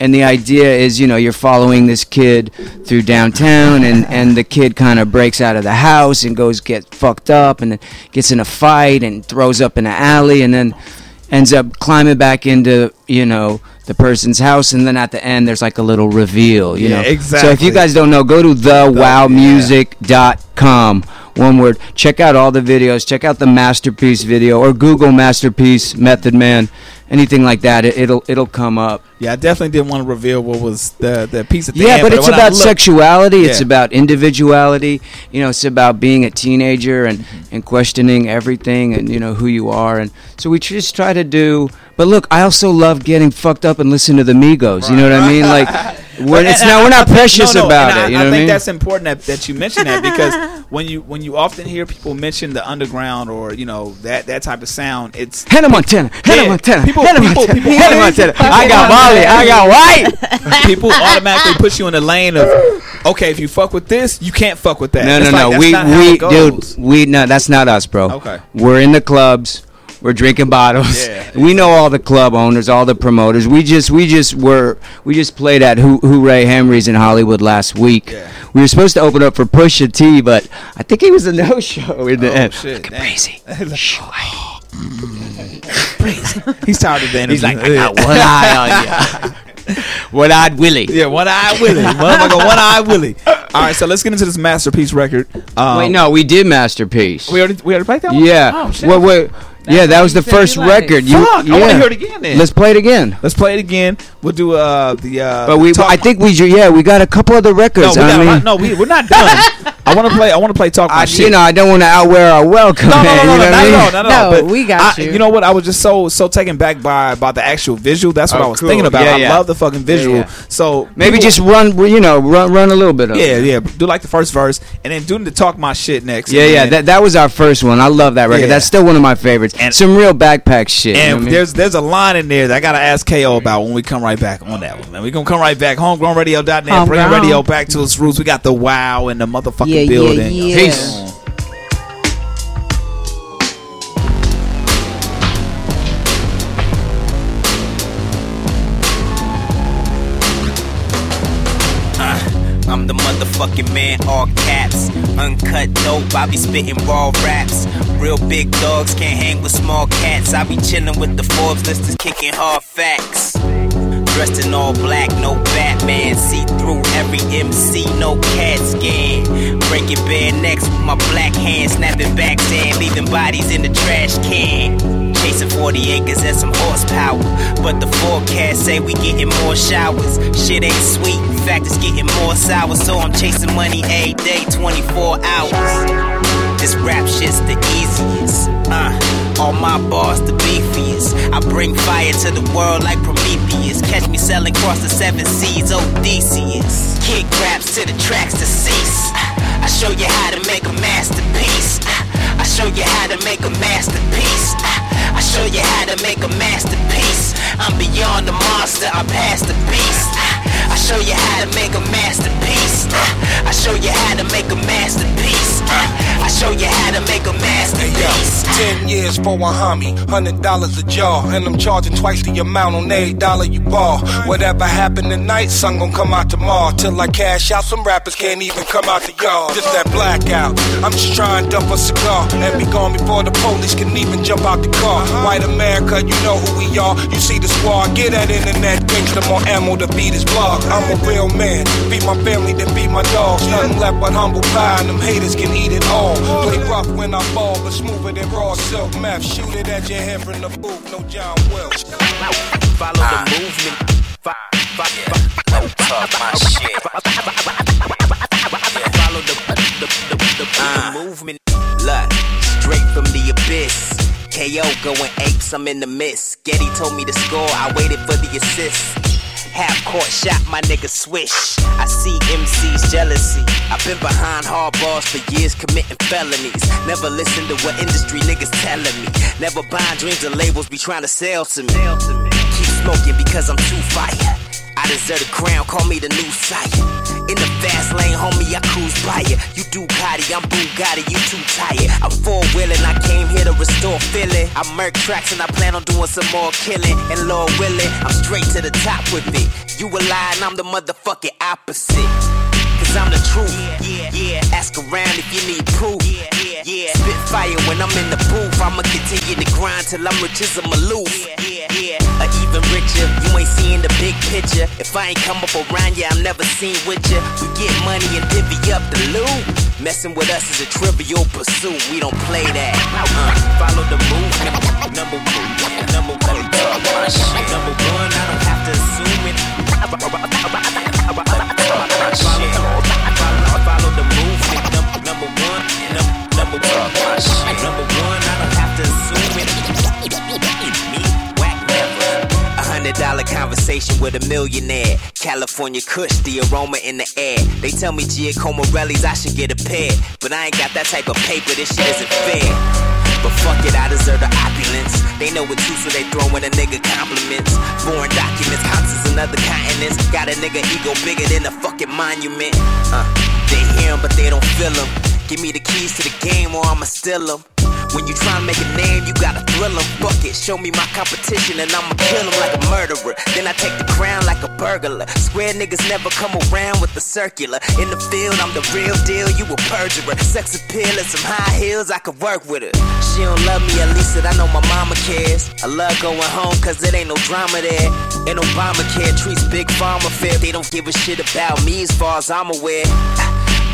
And the idea is, you know, you're following this kid through downtown, and the kid kind of breaks out of the house and goes get fucked up and then gets in a fight and throws up in an alley and then ends up climbing back into, you know, the person's house. And then at the end, there's like a little reveal, you know. Exactly. So if you guys don't know, go to thewowmusic.com. One word. Check out all the videos. Check out the Masterpiece video or Google Masterpiece Method Man. Anything like that, it'll come up. Yeah, I definitely didn't want to reveal what was the piece at the end. Yeah, but it's about sexuality. It's about individuality. You know, it's about being a teenager and questioning everything and, you know, who you are. And so we just try to do. But look, I also love getting fucked up and listening to the Migos. Right. You know what I mean? Like, we're not precious about it. You know what I mean? I think that's important that you mention that because when you often hear people mention the underground or, you know, that type of sound, it's Hannah Montana. People, I got Molly, I got white. People automatically put you in the lane of, okay, if you fuck with this, you can't fuck with that. No, that's not us, bro. Okay, we're in the clubs, we're drinking bottles. Yeah, we know all the club owners, all the promoters. We just played at Hooray Hamry's in Hollywood last week. Yeah. We were supposed to open up for Pusha T, but I think he was a no-show in the end. Shit, look at Breezy. He's tired of the interview. He's like, I got one eye on you. One-eyed Willie. Yeah, one-eyed Willie. Motherfucker, one-eyed Willie. All right, so let's get into this Masterpiece record. Wait, no, we did Masterpiece. We already played that one? Yeah. Oh, shit. Wait. That was the first record. Fuck, I want to hear it again then. Let's play it again. We'll do But we got a couple other records. We're not done. I want to play Talk My Shit. You know, I don't want to outwear our welcome. No, we got you. You know what? I was just so taken back by the actual visual. That's what I was thinking about. I love the fucking visual. Yeah. So maybe just run a little bit of it. Yeah. Do like the first verse and then do the Talk My Shit next. Yeah. That was our first one. I love that record. That's still one of my favorites. And some real backpack shit. And you know there's a line in there that I gotta ask KO about when we come right back on that one, man. We're gonna come right back. Homegrownradio.net, bringing radio back to its roots. We got the Wow in the motherfucking building. Yeah. Peace. I'm the motherfucking man, all caps. Uncut dope, I be spitting raw raps. Real big dogs can't hang with small cats. I be chilling with the Forbes listers, kicking hard facts. Dressed in all black, no Batman. See through every MC, no CAT scan. Breaking bare necks with my black hand. Snapping back sand, leaving bodies in the trash can. Chasing 40 acres and some horsepower. But the forecast say we getting more showers. Shit ain't sweet, in fact it's getting more sour. So I'm chasing money every day, 24 hours. This rap shit's the easiest. All my bars the beefiest. I bring fire to the world like Prometheus. Catch me selling across the 7 seas, Odysseus. Kick raps to the tracks to cease. I show you how to make a masterpiece. I show you how to make a masterpiece. I show you how to make a masterpiece. I'm beyond the monster, I'm past the beast. I show you how to make a masterpiece. I show you how to make a masterpiece. I show you how to make a masterpiece. 10 years for a homie, $100 a jar. And I'm charging twice the amount on every dollar you borrow. Whatever happened tonight, sun gon' come out tomorrow. Till I cash out, some rappers can't even come out the yard. Just that blackout, I'm just trying to dump a cigar. And be gone before the police can even jump out the car. White America, you know who we are. You see the squad, get that internet gangsta, more ammo to beat his blog. I'm a real man, beat my family, then beat my dogs. Nothing left but humble pie, and them haters can eat it all. Play rough when I fall, but smoother than raw silk. Math, shoot it at your head from the booth, no John Welch. Follow the movement. Talk my shit. Follow the movement. KO going apes, I'm in the midst. Getty told me to score, I waited for the assist. Half court shot, my nigga swish. I see MC's jealousy. I've been behind hard bars for years, committing felonies. Never listen to what industry niggas telling me. Never buying dreams and labels be trying to sell to me. Keep smoking because I'm too fire. I deserve the crown, call me the new sire. In the fast lane, homie, I cruise by ya. You do Ducati, I'm Bugatti, you too tired. I'm four-wheeling, I came here to restore feeling. I murk tracks and I plan on doing some more killing. And Lord willing, I'm straight to the top with it. You a lie and I'm the motherfucking opposite. Cause I'm the truth, yeah. Ask around if you need proof, yeah. Spit fire when I'm in the booth. I'ma continue to grind till I'm rich as a Maloof, yeah. Or even richer, you ain't seeing the big picture. If I ain't come up around ya, I'm never seen with ya. We get money and divvy up the loot. Messing with us is a trivial pursuit. We don't play that. Follow the move. Number one. Number one. I don't have to assume it. Follow the move. Number one. Number one. I don't have to assume it. $100 conversation with a millionaire. California Kush, the aroma in the air. They tell me Giacomo Morelli's, I should get a pair. But I ain't got that type of paper, this shit isn't fair. But fuck it, I deserve the opulence. They know it's you, so they throwing a nigga compliments. Foreign documents, houses and other continents. Got a nigga ego bigger than a fucking monument. They hear him, but they don't feel him. Give me the keys to the game or I'ma steal him. When you try to make a name, you gotta thrill 'em. Fuck it, show me my competition and I'ma kill 'em like a murderer. Then I take the crown like a burglar. Square niggas never come around with the circular. In the field, I'm the real deal, you a perjurer. Sex appeal and some high heels, I could work with her. She don't love me, at least that I know my mama cares. I love going home cause it ain't no drama there. And Obamacare treats big pharma fair. They don't give a shit about me as far as I'm aware.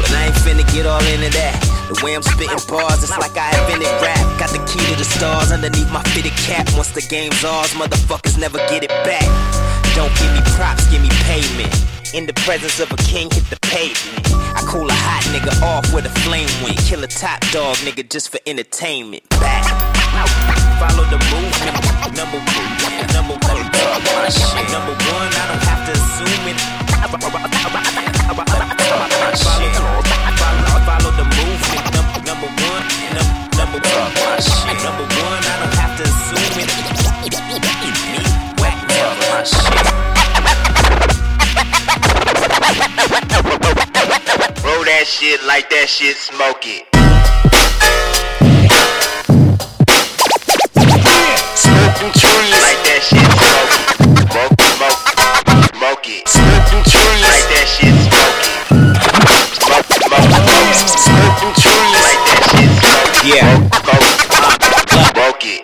But I ain't finna get all into that. The way I'm spitting bars, it's like I invented rap. Got the key to the stars underneath my fitted cap. Once the game's ours, motherfuckers never get it back. Don't give me props, give me payment. In the presence of a king, hit the pavement. I cool a hot nigga off with a flame wing. Kill a top dog nigga just for entertainment. Back. Follow the movement. Number one. Number one, I don't have to assume it. Follow the movement. Number one, I don't have to assume it. Me, whack never shit. Roll that shit, like that shit, smoke it. Smoke them trees, like that shit, smoke it. Smoke it. Smoke them trees, like that shit, smoke it.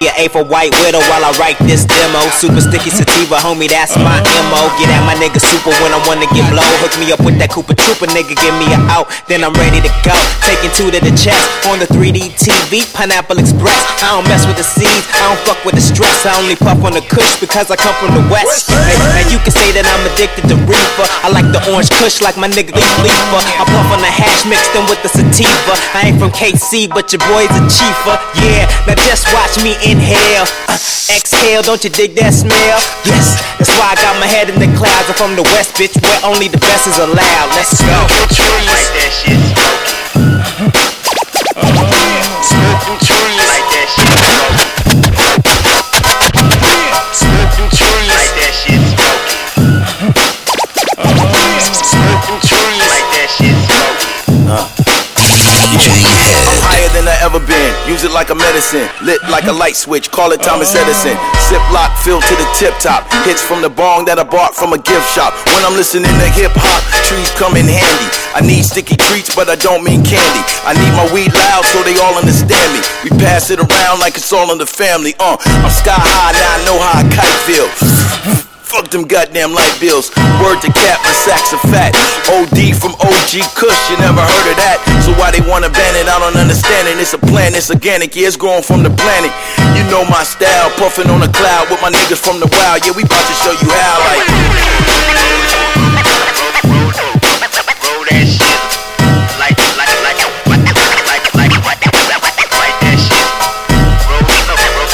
Yeah, A for White Widow while I write this demo. Super sticky sativa, homie, that's my MO. Get at my nigga super when I wanna get low. Hook me up with that Koopa Troopa, nigga, give me an out. Then I'm ready to go, taking two to the chest. On the 3D TV, Pineapple Express. I don't mess with the seeds, I don't fuck with the stress. I only puff on the kush because I come from the west. And you can say that I'm addicted to reefer. I like the orange kush like my nigga Leaf Leafer. I puff on the hash, mix them with the sativa. I ain't from KC, but your boy's a chiefer. Yeah, now just watch me inhale, exhale, don't you dig that smell? Yes, that's why I got my head in the clouds. I'm from the west, bitch, where only the best is allowed. Let's go. Like that shit, smoke it. Smoke them trees. Like that shit, smoke it. Smoke them trees. Like that shit, smoke it. Smoke them trees. Like that shit, smoke it. I'm higher than I ever been. Use it like a medicine, lit like a light switch, call it Thomas Edison. Ziploc filled to the tip top, hits from the bong that I bought from a gift shop. When I'm listening to hip hop, trees come in handy. I need sticky treats, but I don't mean candy. I need my weed loud so they all understand me. We pass it around like it's all in the family. I'm sky high, now I know how a kite feels. Fuck them goddamn light bills. Word to cap, my sacks are fat. OD from OG Kush, you never heard of that. So why they wanna ban it, I don't understand it. It's a plant, it's organic, yeah, it's growing from the planet. You know my style, puffin' on a cloud with my niggas from the Wow. Yeah, we bout to show you how, like. Roll that shit. Like that shit. Roll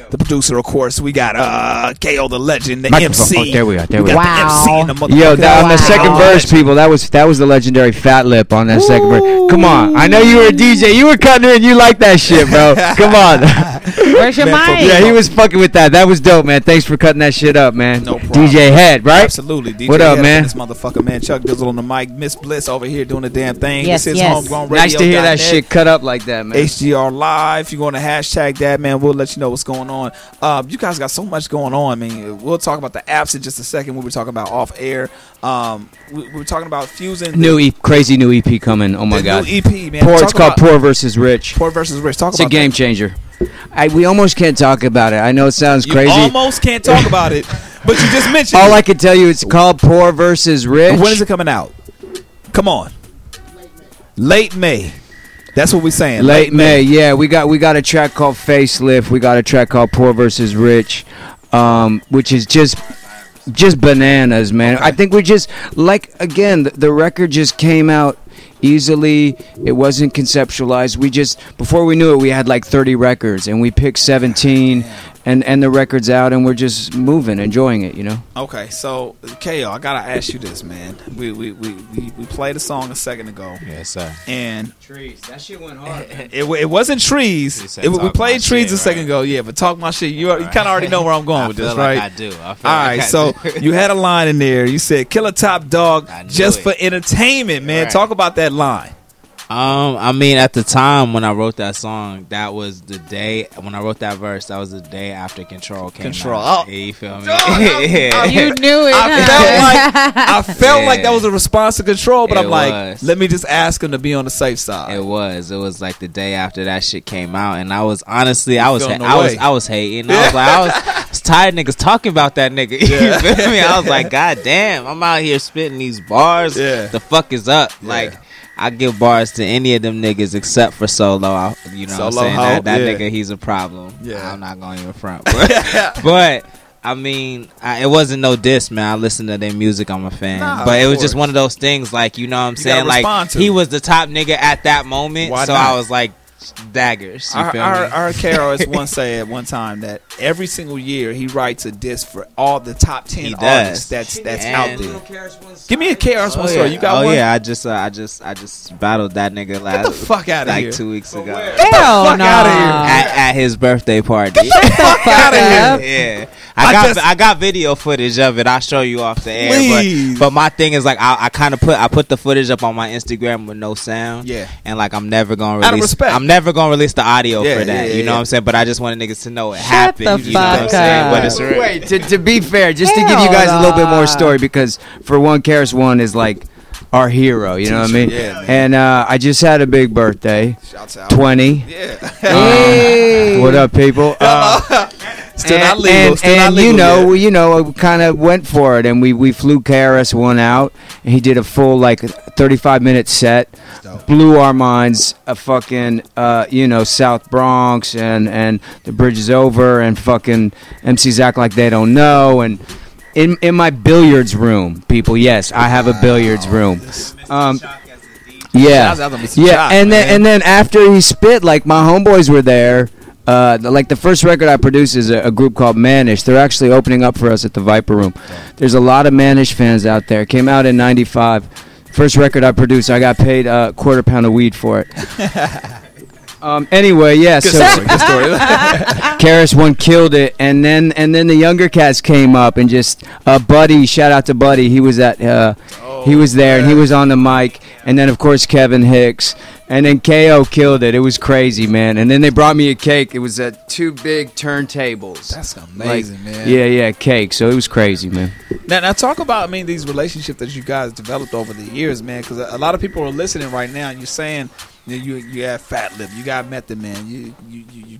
the producer, of course. We got KO, the legend, the MC. There we are. Wow. The MC. Yo, on the second verse, people, that was the legendary Fat Lip on that second verse. Come on. I know you were a DJ. You were cutting in. You like that shit, bro. Come on. Where's your mic? Yeah, he was fucking with that. That was dope, man. Thanks for cutting that shit up, man. No problem. DJ Head, right? Absolutely. DJ what up, Head, man? This motherfucker, man. Chuck Dizzle on the mic. Miss Bliss over here doing the damn thing. Yes. Homegrown Radio. Nice to hear that shit cut up like that, man. HGR Live. You want to hashtag that, man? We'll let you know what's going on. You guys got so much going on, man. We'll talk about the apps in just a second. We were talking about off air. We were talking about fusing. Crazy new EP coming. Oh, my God. New EP, man. It's called Poor versus Rich. Talk about it. It's a game changer. We almost can't talk about it. I know it sounds crazy. You almost can't talk about it, but you just mentioned it. All I can tell you, it's called Poor versus Rich. When is it coming out? Come on. Late May. That's what we're saying. Late May. Yeah, we got a track called Facelift. We got a track called Poor versus Rich, which is just bananas, man. Okay. I think we just, like, again, the record just came out easily. It wasn't conceptualized. We just, before we knew it, we had like 30 records, and we picked 17, and the record's out, and we're just moving, enjoying it, you know? Okay, so, KO, I gotta ask you this, man. We played a song a second ago. Yes, sir. And Trees. That shit went hard. It wasn't Trees. We played Trees shit, a second ago, yeah, but Talk My Shit. You kind of already know where I'm going with this, right? I do. I feel like I do. You had a line in there. You said, kill a top dog just for entertainment, man. Right. Talk about that line. I mean, at the time when I wrote that song, that was the day when I wrote that verse. That was the day after Control came out. Oh. Yeah, you feel me? Oh, you knew it. I felt like that was a response to Control, but I'm like, let me just ask him to be on the safe side. It was like the day after that shit came out, and I was honestly, I was hating. I was like, I was tired of niggas talking about that nigga. You feel me? I was like, God damn, I'm out here spitting these bars. Yeah. The fuck is up? Yeah. Like, I give bars to any of them niggas except for Solo. You know what I'm saying? That nigga, he's a problem. Yeah. I'm not going to even front. But I mean, it wasn't no diss, man. I listen to their music. I'm a fan. But it was just one of those things, like, you know what I'm saying? Like, he was the top nigga at that moment. I was like, daggers. Our KRS-One said one time that every single year he writes a diss for all the top 10 artists that's out there. Give me a KRS-One story. You got one? Oh yeah, I just battled that nigga last. Get the fuck out of here! Like 2 weeks ago. Get the fuck out of here! At his birthday party. Get the fuck out of here! Yeah, I got video footage of it. I'll show you off the air. But my thing is, like, I kind of put the footage up on my Instagram with no sound. Yeah, and like I'm never gonna release the audio for that. You know what I'm saying? But I just want niggas to know it happened. You know what I'm saying? Wait, to be fair, just to give you guys a little bit more story, because for one, KRS-One is like our hero. You know what I mean? Yeah, and I just had a big birthday. Shouts out. 20. Yeah. What up, people? Still not legal. We kind of went for it, and we flew KRS-One out, and he did a full like 35-minute set, blew our minds. A fucking South Bronx and the bridge is over, and fucking MCs act like they don't know, and in my billiards room, people. Yes, I have a billiards room. And then after he spit, like, my homeboys were there. Like, the first record I produced is a group called Manish. They're actually opening up for us at the Viper Room. There's a lot of Manish fans out there. Came out in 95. First record I produced, I got paid a quarter pound of weed for it. Anyway, yeah. Good story. KRS-One killed it, and then the younger cats came up, and just Buddy. Shout out to Buddy. He was at. He was there, and he was on the mic, and then of course Kevin Hicks, and then KO killed it. It was crazy, man. And then they brought me a cake. It was two big turntables. That's amazing, man. Yeah, cake. So it was crazy, man. Now talk about these relationships that you guys developed over the years, man. Because a lot of people are listening right now, and you're saying. You have Fat Lip. You got Method Man. You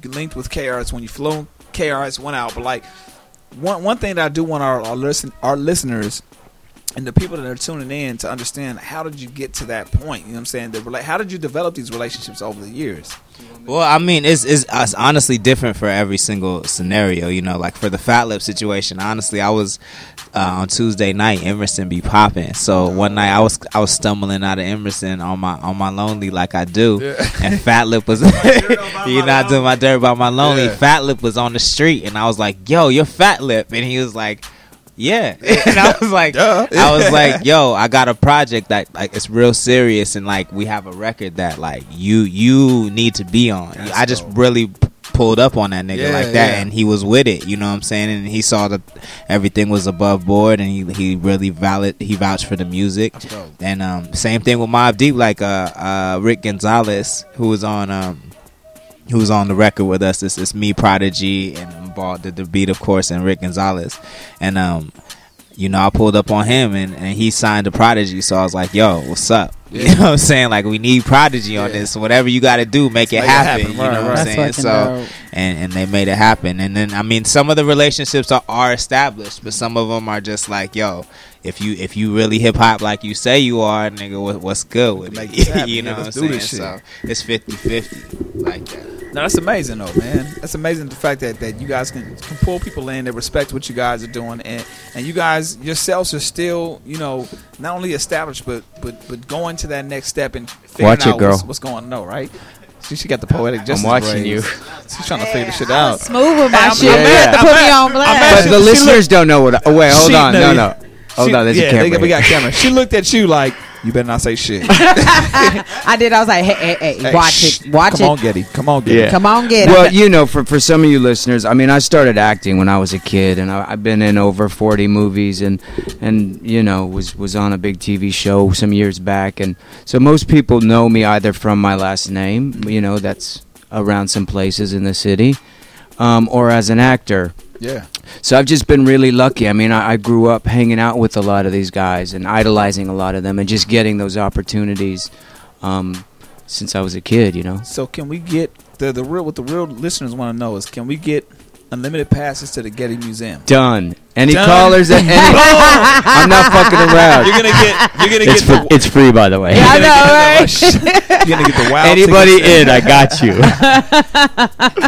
linked with KRS when you flew KRS-One out. But like one thing that I do want our listeners and the people that are tuning in to understand, how did you get to that point? You know what I'm saying? How did you develop these relationships over the years? Well, I mean, it's honestly different for every single scenario. You know, like for the Fat Lip situation, honestly, I was on Tuesday night, Emerson be popping. So one night I was stumbling out of Emerson on my lonely like I do, and Fat Lip was you're not doing my dirt by my lonely. Yeah. Fat Lip was on the street, and I was like, "Yo, you're Fat Lip," and he was like, "Yeah," and I was like, I was like, "Yo, I got a project that like it's real serious, and like we have a record that like you need to be on." That's I just dope. Really pulled up on that nigga like that, and he was with it. You know what I'm saying? And he saw that everything was above board, and he really vouched for the music. And same thing with Mobb Deep, like Rick Gonzalez, who was on the record with us. It's me, Prodigy, and Ball did the beat, of course, and Rick Gonzalez. And you know, I pulled up on him, and he signed to Prodigy. So I was like, "Yo, what's up?" Yeah. You know what I'm saying? Like, we need Prodigy on this. Whatever you got to do, make it happen. You know what I'm saying? So, and they made it happen. And then, I mean, some of the relationships are established, but some of them are just like, "Yo, if you really hip hop like you say you are, nigga, what's good with it?" You know what I'm saying? So it's 50-50 like that. No, that's amazing though, man. That's amazing, the fact that you guys can pull people in that respect what you guys are doing, and you guys yourselves are still, you know, not only established but going to that next step and figuring out what's going on, right? She got the poetic justice. I'm watching you. She's trying to figure this shit out. Smooth with my shit. I'm mad to put me on blast. But the listeners don't know what. Oh wait, hold on. No. Hold on, there's a camera. We got camera. She looked at you like, "You better not say shit." I did. I was like, hey, watch it. Come on, Getty. Yeah. Come on, Getty. Well, you know, for some of you listeners, I mean, I started acting when I was a kid, and I've been in over 40 movies, and you know, was on a big TV show some years back, and so most people know me either from my last name, you know, that's around some places in the city, or as an actor. Yeah. So I've just been really lucky. I mean, I grew up hanging out with a lot of these guys and idolizing a lot of them and just getting those opportunities since I was a kid, you know. So can we get the real, what the real listeners want to know is, can we get unlimited passes to the Getty Museum? Done. Any callers at any. I'm not fucking around. You're gonna get. It's free, by the way. Yeah, I know, right? You're gonna get the Wow. Anybody in? I got you.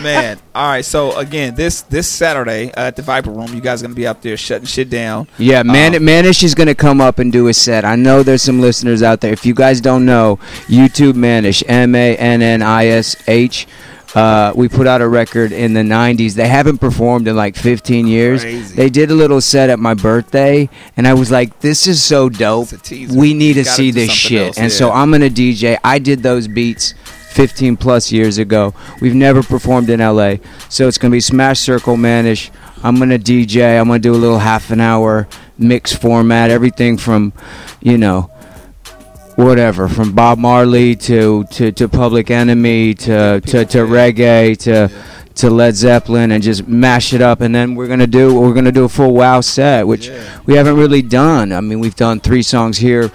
Man. All right. So again, this Saturday at the Viper Room, you guys are gonna be up there shutting shit down. Yeah, Manish is gonna come up and do a set. I know there's some listeners out there. If you guys don't know, YouTube Manish, MANNISH. We put out a record in the 90s. They haven't performed in like 15 years. Crazy. They did a little set at my birthday, and I was like, "This is so dope. We need to see this shit." Else, and so I'm going to DJ. I did those beats 15 plus years ago. We've never performed in LA. So it's going to be Smash Circle Manish. I'm going to DJ. I'm going to do a little half an hour mix format. Everything from, you know, whatever, from Bob Marley to Public Enemy to reggae to Led Zeppelin, and just mash it up. And then we're gonna do a full Wow set, which we haven't really done. I mean, we've done 3 songs here,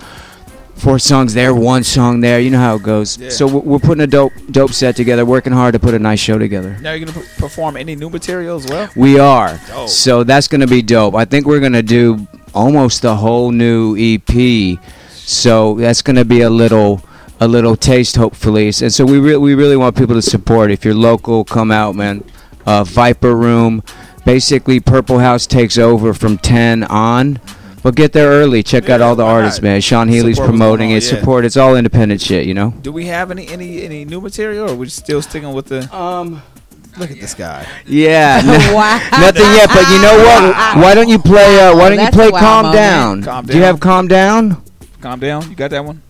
4 songs there, 1 song there. You know how it goes. Yeah. So we're putting a dope set together. Working hard to put a nice show together. Now you're gonna perform any new material as well? We are. Dope. So that's gonna be dope. I think we're gonna do almost the whole new EP. So that's going to be a little taste, hopefully. And so we really want people to support. If you're local, come out, man. Viper Room. Basically, Purple House takes over from 10 on. But get there early. Check out all the artists, man. Sean Healy's promoting it. Support. It's all independent shit, you know? Do we have any new material, or are we still sticking with the... Look at this guy. Yeah. Nothing yet, but you know what? Why don't you play Calm Down? Calm Down? Do you have Calm Down? Calm Down. You got that one?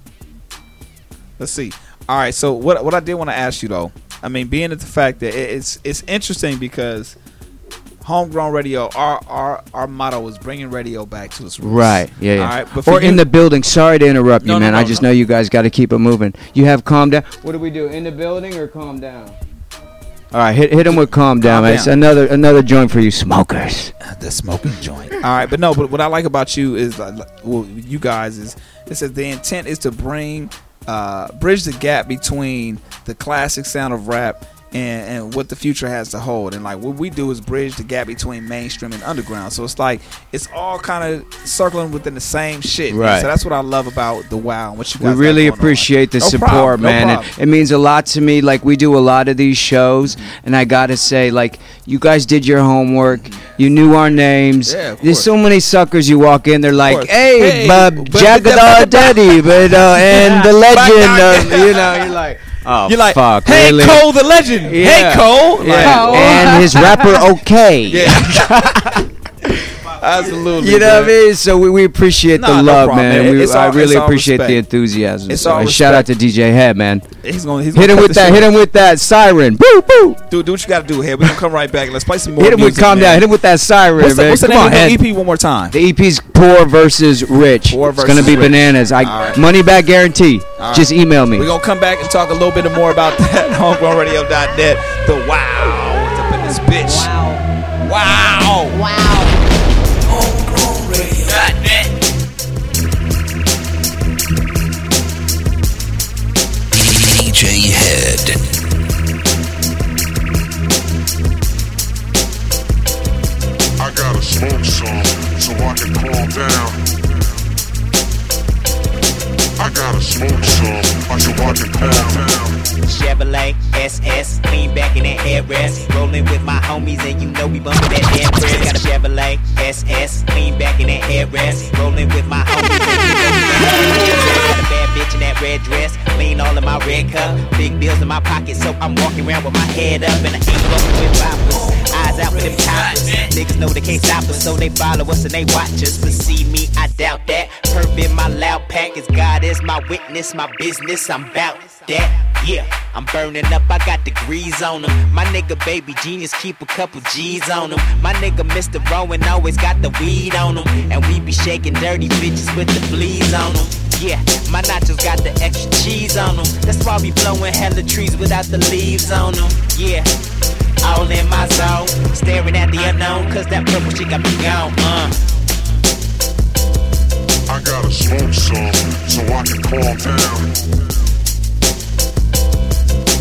Let's see. All right. So what I did want to ask you though, I mean, being at the fact that it's interesting because Homegrown Radio, our motto is bringing radio back to its roots. Right. Yeah. All right. But or in the building. Sorry to interrupt you, man. I just know you guys got to keep it moving. You have Calm Down. What do we do? In the building or Calm Down? All right, hit him with Calm Down. It's another joint for you smokers. The smoking joint. All right, but what I like about you is, you guys is, it says the intent is to bridge the gap between the classic sound of rap and what the future has to hold. And like what we do is bridge the gap between mainstream and underground. So it's like it's all kind of circling within the same shit. Right. Man. So that's what I love about the Wow. And what you guys we really appreciate on. The no support, problem, man. No problem. It means a lot to me. Like we do a lot of these shows, mm-hmm. and I gotta say, like you guys did your homework. Mm-hmm. You knew our names. Yeah, of There's so many suckers. You walk in, they're like, "Hey, Jagadar Daddy," but and the legend, you know, you're like. Oh, you're like, fuck, hey, really? Cole the legend. Yeah. Hey, Cole. Yeah. Like, and his rapper, okay. Yeah. Absolutely. You know man. What I mean? So we appreciate the love, problem, man. I really appreciate the enthusiasm. So shout out to DJ Head, man. He's gonna hit him with that. Hit him with that siren. Boo, boo. Dude, do what you got to do, Head. We're going to come right back. Let's play some more Hit him music, with Calm Down. Hit him with that siren, what's man. What's the name of the EP one more time? The EP's Poor versus Rich. It's going to be bananas. Money back guarantee. Right. Just email me. We're going to come back and talk a little bit more about that. HomegrownRadio.net. The Wow. What's up in this bitch? Wow. Wow. Wow. DJ Head. I gotta smoke some so I can calm down. I gotta smoke some so I can calm down. Chevrolet SS, lean back in that headrest, rolling with my homies and you know we bumpin' that damn press. Got a Chevrolet SS, lean back in that headrest, rolling with my homies and you know we bumpin' that damn press. Got a bad bitch in that red dress, lean all in my red cup, big bills in my pocket, so I'm walking around with my head up and I ain't fuckin' with robbers. Eyes out with them toppers, niggas know they can't stop us, so they follow us and they watch us. But see me, I doubt that. Perp in my loud pack, it's God is my witness, my business, I'm bout that. Yeah, I'm burning up, I got degrees on him. My nigga Baby Genius keep a couple G's on him. My nigga Mr. Rowan always got the weed on him. And we be shaking dirty bitches with the fleas on him. Yeah, my nachos got the extra cheese on them. That's why we blowing hella trees without the leaves on them. Yeah, all in my zone, staring at the unknown, cause that purple shit got me gone, I gotta smoke some, so I can calm down.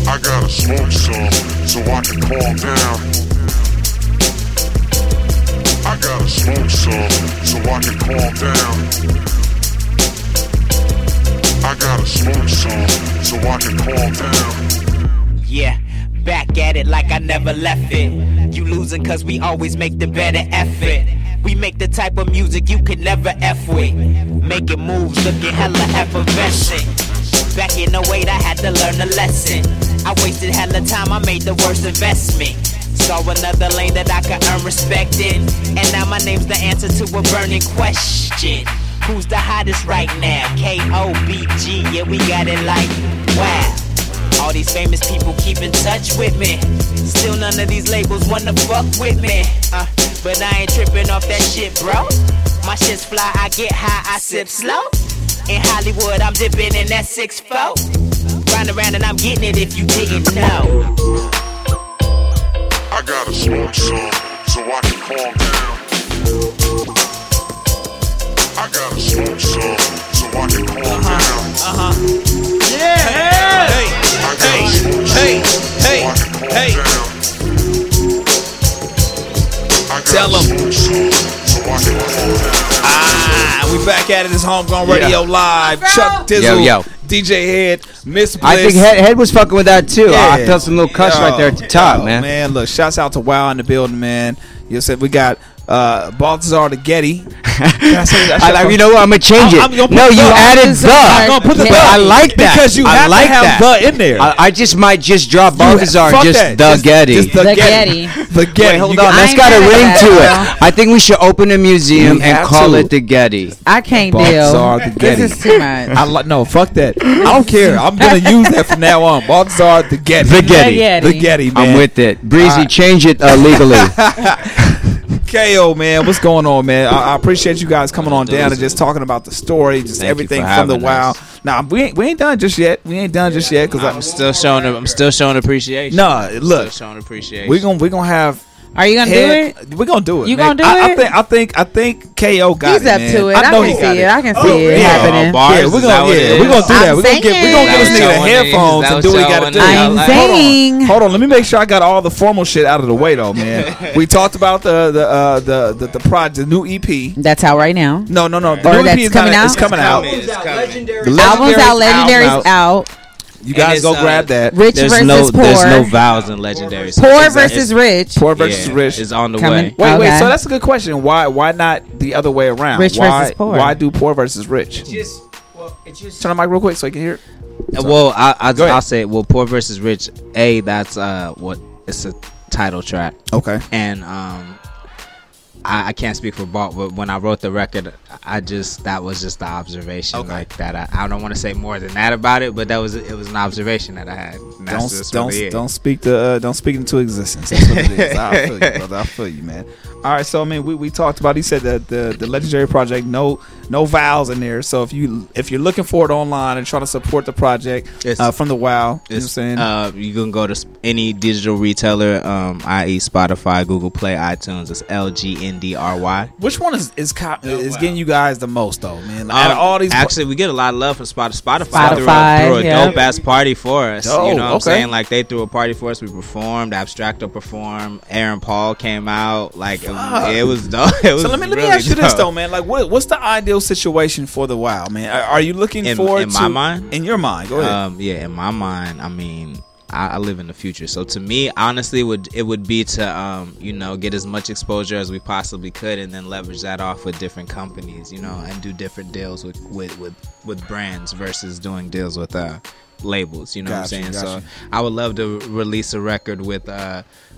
I gotta smoke some, so I can calm down. I gotta smoke some, so I can calm down. I gotta smoke some, so I can calm down. Yeah, back at it like I never left it. You losing cause we always make the better effort. We make the type of music you could never F with. Making moves looking hella effervescent. Back in 08, I had to learn a lesson. I wasted hella time, I made the worst investment. Saw another lane that I could earn respect in. And now my name's the answer to a burning question. Who's the hottest right now? KOBG, yeah, we got it like, wow. All these famous people keep in touch with me. Still none of these labels wanna fuck with me. But I ain't tripping off that shit, bro. My shit's fly, I get high, I sip slow. In Hollywood, I'm dipping in that 6'4". Round around and I'm getting it if you didn't know. I gotta smoke some, so I can calm down. I gotta smoke some, so I can calm down. Yeah! Hey! I gotta smoke some, so I can calm down. I gotta smoke some, so I can calm down. We back at it. It's Homegrown Radio Live. Chuck Dizzle, DJ Head, Miss Bliss. I think Head was fucking with that too. Yeah. I felt some little cuss right there at the top, man. Man, look, shouts out to Wow in the building, man. You said we got Balthazar Getty. I like, you know what? I'm gonna change it. You added the. I'm gonna put the. I like that because you have like to have that. The in there. I just might just drop Balthazar just Getty. Just the Getty. The Getty. Wait, hold on. That's got a ring to it. I think we should open a museum and call it the Getty. I can't deal. This is too much. No, fuck that. I don't care. I'm gonna use that from now on. Balthazar the Getty. The Getty. The Getty. I'm with it. Breezy, change it legally. KO, man, what's going on, man? I appreciate you guys coming on down and just talking about the story, just everything from the Wow. Now we ain't done just yet. Because I'm still showing appreciation. No, look, we're gonna have Are you gonna do it? We're gonna do it. You gonna do it? I think KO got it. He's up to it. I know he got it. I can see it happening. Yeah, we're gonna do that. We're gonna give this nigga the headphones and do what he gotta do. I'm saying. Hold on. Let me make sure I got all the formal shit out of the way though, man. We talked about the project, the new EP. That's out right now. No. The new EP is coming out. It's coming out. The album's out. Legendary's out. You guys go grab that. Rich versus Poor. There's no vowels in Legendary. Poor versus Rich. Poor versus Rich is on the way. Wait. So that's a good question. Why not the other way around? Rich versus Poor. Why do Poor versus Rich? It's just turn the mic real quick so you can hear it. Well, I'll say Poor versus Rich. That's what it's a title track. Okay. And I can't speak for Balt, but when I wrote the record, that was just the observation, okay. Like that. I don't want to say more than that about it, but it was an observation that I had. Don't speak into existence. That's what it is. I feel you, brother. I feel you, man. All right, so I mean, we talked about. He said that the Legendary project, no vowels in there. So if you're looking for it online and trying to support the project from the Wow, you know what I'm saying? You can go to any digital retailer, i.e. Spotify, Google Play, iTunes. It's LGNDRY. Which one is getting you guys the most though, man? Like, all these actually, we get a lot of love from Spotify threw a dope ass party for us. You know what I'm saying? Like they threw a party for us. We performed. Abstracto performed. Aaron Paul came out. Like it was dope. It was so let me ask you this though, man. Like what's the ideal situation for the Wow, man? Are you looking forward in my mind? In your mind, go ahead. In my mind, I mean. I live in the future, so to me, honestly, it would be to get as much exposure as we possibly could, and then leverage that off with different companies, and do different deals with brands versus doing deals with labels. You know what I'm saying? Gotcha. So I would love to release a record with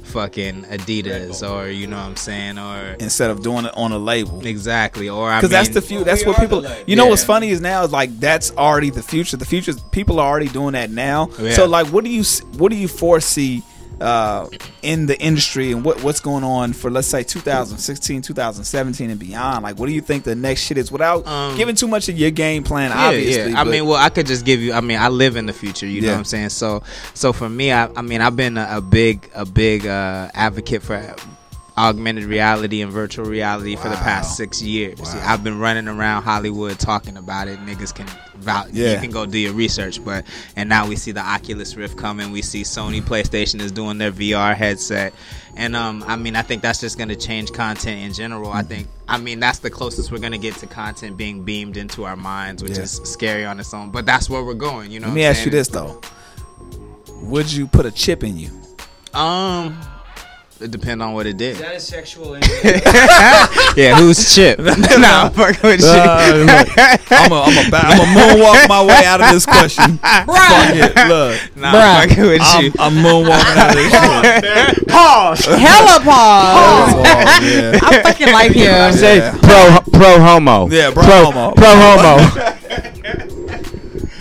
fucking Adidas, or you know what I'm saying, or instead of doing it on a label, exactly. Or because that's the few. That's what people. What's funny is now is like that's already the future. The future people are already doing that now. Yeah. So like, what do you foresee in the industry and what's going on for, let's say, 2016, 2017 and beyond? Like, what do you think the next shit is? Without giving too much of your game plan, obviously. Yeah. I could just give you. I mean, I live in the future. You know what I'm saying? So for me, I've been a big advocate for augmented reality and virtual reality for the past 6 years. Wow. See, I've been running around Hollywood talking about it. Niggas can. You can go do your research, and now we see the Oculus Rift coming. We see Sony PlayStation is doing their VR headset, and I think that's just going to change content in general. I think that's the closest we're going to get to content being beamed into our minds, which is scary on its own. But that's where we're going. You know. Let me ask you this though: would you put a chip in you? It depends on what it did. Is that a sexual injury? Yeah, who's Chip? No, I'm fucking with you. I'm a moonwalk my way out of this question. Fuck it, look. Nah, I'm fucking with you. I'm moonwalking out of this shit. Pause. Hella pause. Yeah. I fucking like you. Yeah. Say pro homo. Yeah, bro homo. Pro homo.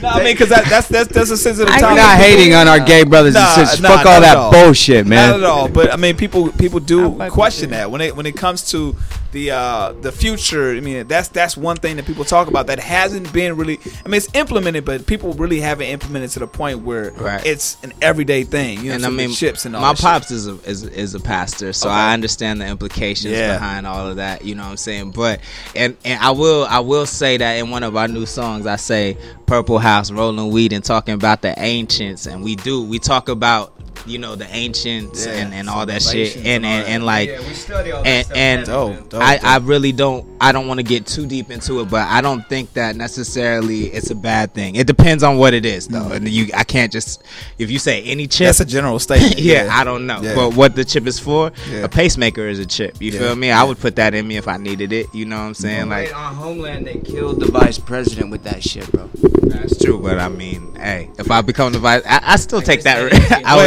No, I mean, because that's a sensitive topic. I'm not hating on our gay brothers and sisters. Fuck all that bullshit, man. Not at all. But I mean, people do question that when it comes to the future. I mean, that's one thing that people talk about that hasn't been really. I mean, it's implemented, but people really haven't implemented to the point where it's an everyday thing. You know, and I mean, chips and all. My pops is a pastor, so I understand the implications behind all of that. You know what I'm saying? But and I will say that in one of our new songs, I say Purple House, rolling weed and talking about the ancients, and we talk about the ancients and all that shit, and like we study all that stuff, and dope. I really don't want to get too deep into it, but I don't think that necessarily it's a bad thing. It depends on what it is though, and I can't just if you say any chip. That's a general statement. I don't know, but what the chip is for? A pacemaker is a chip. You feel me? I would put that in me if I needed it. You know what I'm saying? Like on Homeland, they killed the vice president with that shit, bro. That's true, but I mean, hey, if I become the vice, I still take that risk. I would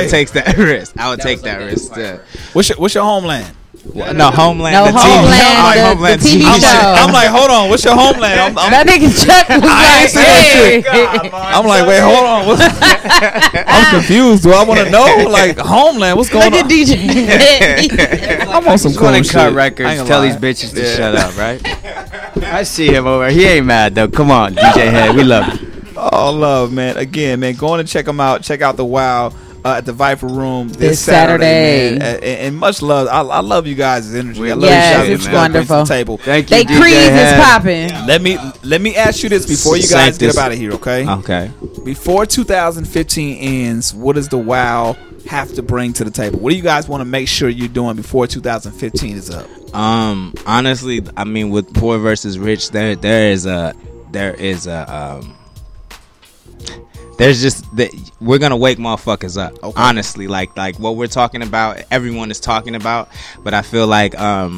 take that risk. What's your homeland? No, Homeland. No, Homeland. I'm like, hold on. What's your homeland? I'm that nigga Chuck was like, hey. God, I'm like, wait, hold on. I'm confused. Do I want to know? Like, homeland, what's going on? Look at DJ. I want some cool shit. Records. Tell these bitches to shut up, right? I see him over. He ain't mad, though. Come on, DJ Head. We love you. Oh, love, man. Again, man, go on and check him out. Check out the Wow. at the Viper Room this Saturday. And much love. I love you guys' energy. I love you guys. It's wonderful. Thank you. They creed is popping. Let me ask you this before you guys get out of here, okay? Okay. Before 2015 ends, what does the Wow have to bring to the table? What do you guys want to make sure you're doing before 2015 is up? Honestly, I mean, with Poor versus Rich, we're gonna wake motherfuckers up. Okay. Honestly, like what we're talking about, everyone is talking about. But I feel like I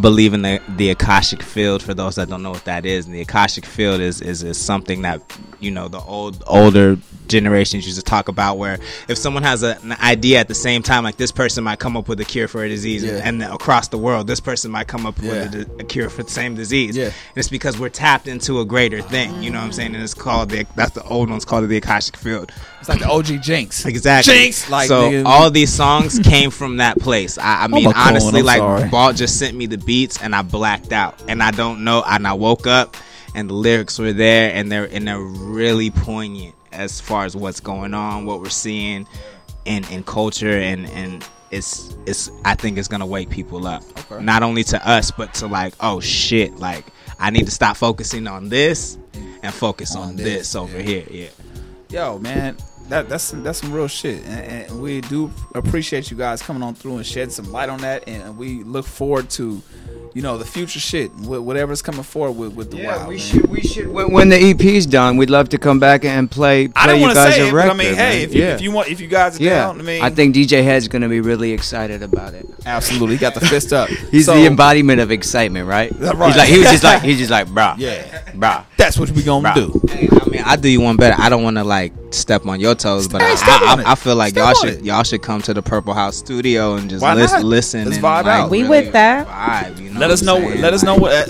believe in the Akashic Field. For those that don't know what that is, and the Akashic Field is something that, you know, the older generations used to talk about, where if someone has an idea at the same time, like this person might come up with a cure for a disease, and across the world this person might come up with a cure for the same disease, and it's because we're tapped into a greater thing, you know what I'm saying? And it's called the old one's called the Akashic Field. It's like the OG Jinx. Exactly. Jinx, like, so nigga, all these songs came from that place. I mean, honestly, like, Ball just sent me the beats and I blacked out, and I don't know, and I woke up and the lyrics were there, and they're really poignant as far as what's going on, what we're seeing in culture, and it's I think it's gonna wake people up. Okay. Not only to us, but to like, oh shit, like I need to stop focusing on this and focus on this over here. Yeah. Yo, man, that's some real shit, and we do appreciate you guys coming on through and shed some light on that, and we look forward to, you know, the future shit, whatever's coming forward with the Wow. We should. When the EP's done, we'd love to come back and play. I don't want to say it, but I mean, hey, if you guys are down, I mean, I think DJ Head's gonna be really excited about it. Absolutely, he got the fist up. He's the embodiment of excitement, right? Right. He's just like, brah, brah. That's what we gonna do. Hey, I mean, I do you one better. I don't want to like step on your toes, but I feel like y'all should come to the Purple House studio and just listen. Let's vibe out. We with that. You know. Let us know.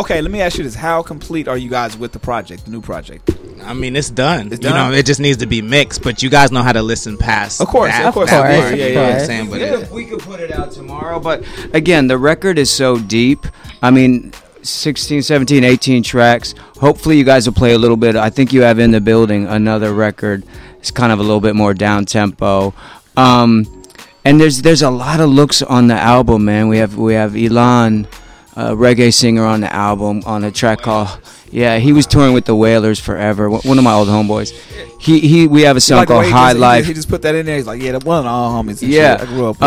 Okay, let me ask you this: how complete are you guys with the project, the new project? I mean, it's done. You know, it just needs to be mixed. But you guys know how to listen past. Of course. Yeah. We could put it out tomorrow, but again, the record is so deep. I mean, 16, 17, 18 tracks. Hopefully, you guys will play a little bit. I think you have in the building another record. It's kind of a little bit more down tempo. And there's a lot of looks on the album, man. We have Elon, a reggae singer, on the album on a track called he was touring with the Wailers forever. One of my old homeboys. We have a song called High Life. He just put that in there. He's like, that one of all homies. Yeah, shit I grew up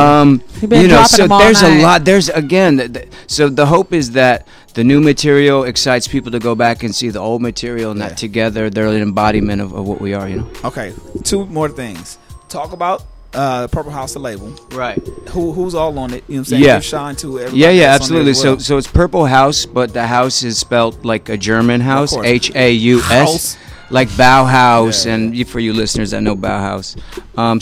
with. You know, so there's a lot. There's again. So the hope is that the new material excites people to go back and see the old material, and that together they're an embodiment of what we are. You know. Okay, two more things. Talk about Purple House, the label, right? Who's all on it? You know what I'm saying? Yeah, Shine to everybody. Yeah, absolutely. Well. So it's Purple House, but the house is spelled like a German house, Haus, like Bauhaus. Yeah. And for you listeners that know Bauhaus,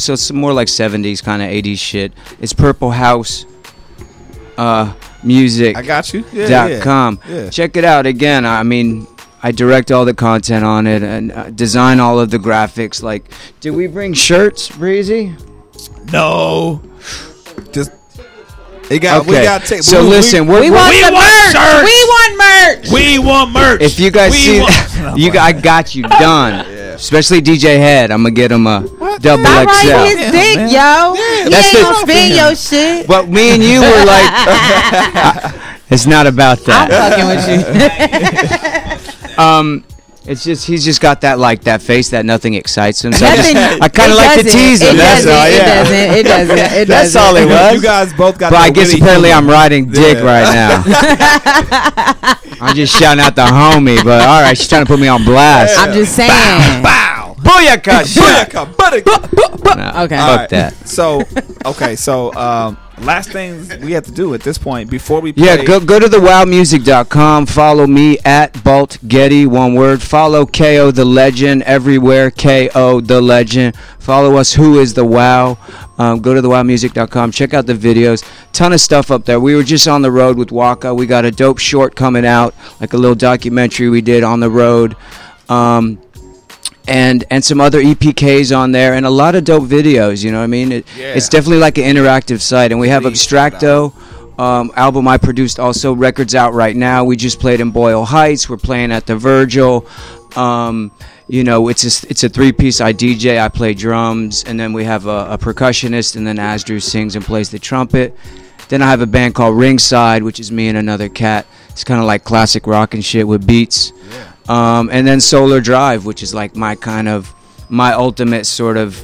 so it's more like 70s kind of 80s shit. It's Purple House Music. I got you. .com. Yeah. Check it out again. I mean, I direct all the content on it and design all of the graphics. Like, did we bring shirts, Breezy? No, just it got. Okay. We got tickets. So listen, we want merch. We want merch. If you guys I got you done. Especially DJ Head, I'm gonna get him a double XL. His dick, yo. Yeah, that's he ain't gonna spin your shit. But me and you were like, it's not about that. I'm fucking with you. It's just he's just got that face that nothing excites him. So I kind of like to tease him. That's all. Yeah. It doesn't. That's all it was. You guys both got. But I guess apparently I'm riding dick right now. I'm just shouting out the homie. But all right, she's trying to put me on blast. I'm just saying. Bow. Booyaka. No, okay. Fuck right. That. So. Last things we have to do at this point before we play. Yeah, go to thewowmusic.com. Follow me at Balt Getty, one word. Follow KO the Legend everywhere. KO the Legend. Follow us. Who is the Wow? Go to thewowmusic.com. Check out the videos. Ton of stuff up there. We were just on the road with Waka. We got a dope short coming out, like a little documentary we did on the road. And some other EPKs on there, and a lot of dope videos, you know what I mean? It's definitely like an interactive site. And we have Abstracto, album I produced also, records out right now. We just played in Boyle Heights. We're playing at the Virgil. you know, it's a three-piece. I DJ, I play drums, and then we have a percussionist, and then Asdru sings and plays the trumpet. Then I have a band called Ringside, which is me and another cat. It's kind of like classic rock and shit with beats. Yeah. And then Solar Drive, which is like my kind of, my ultimate sort of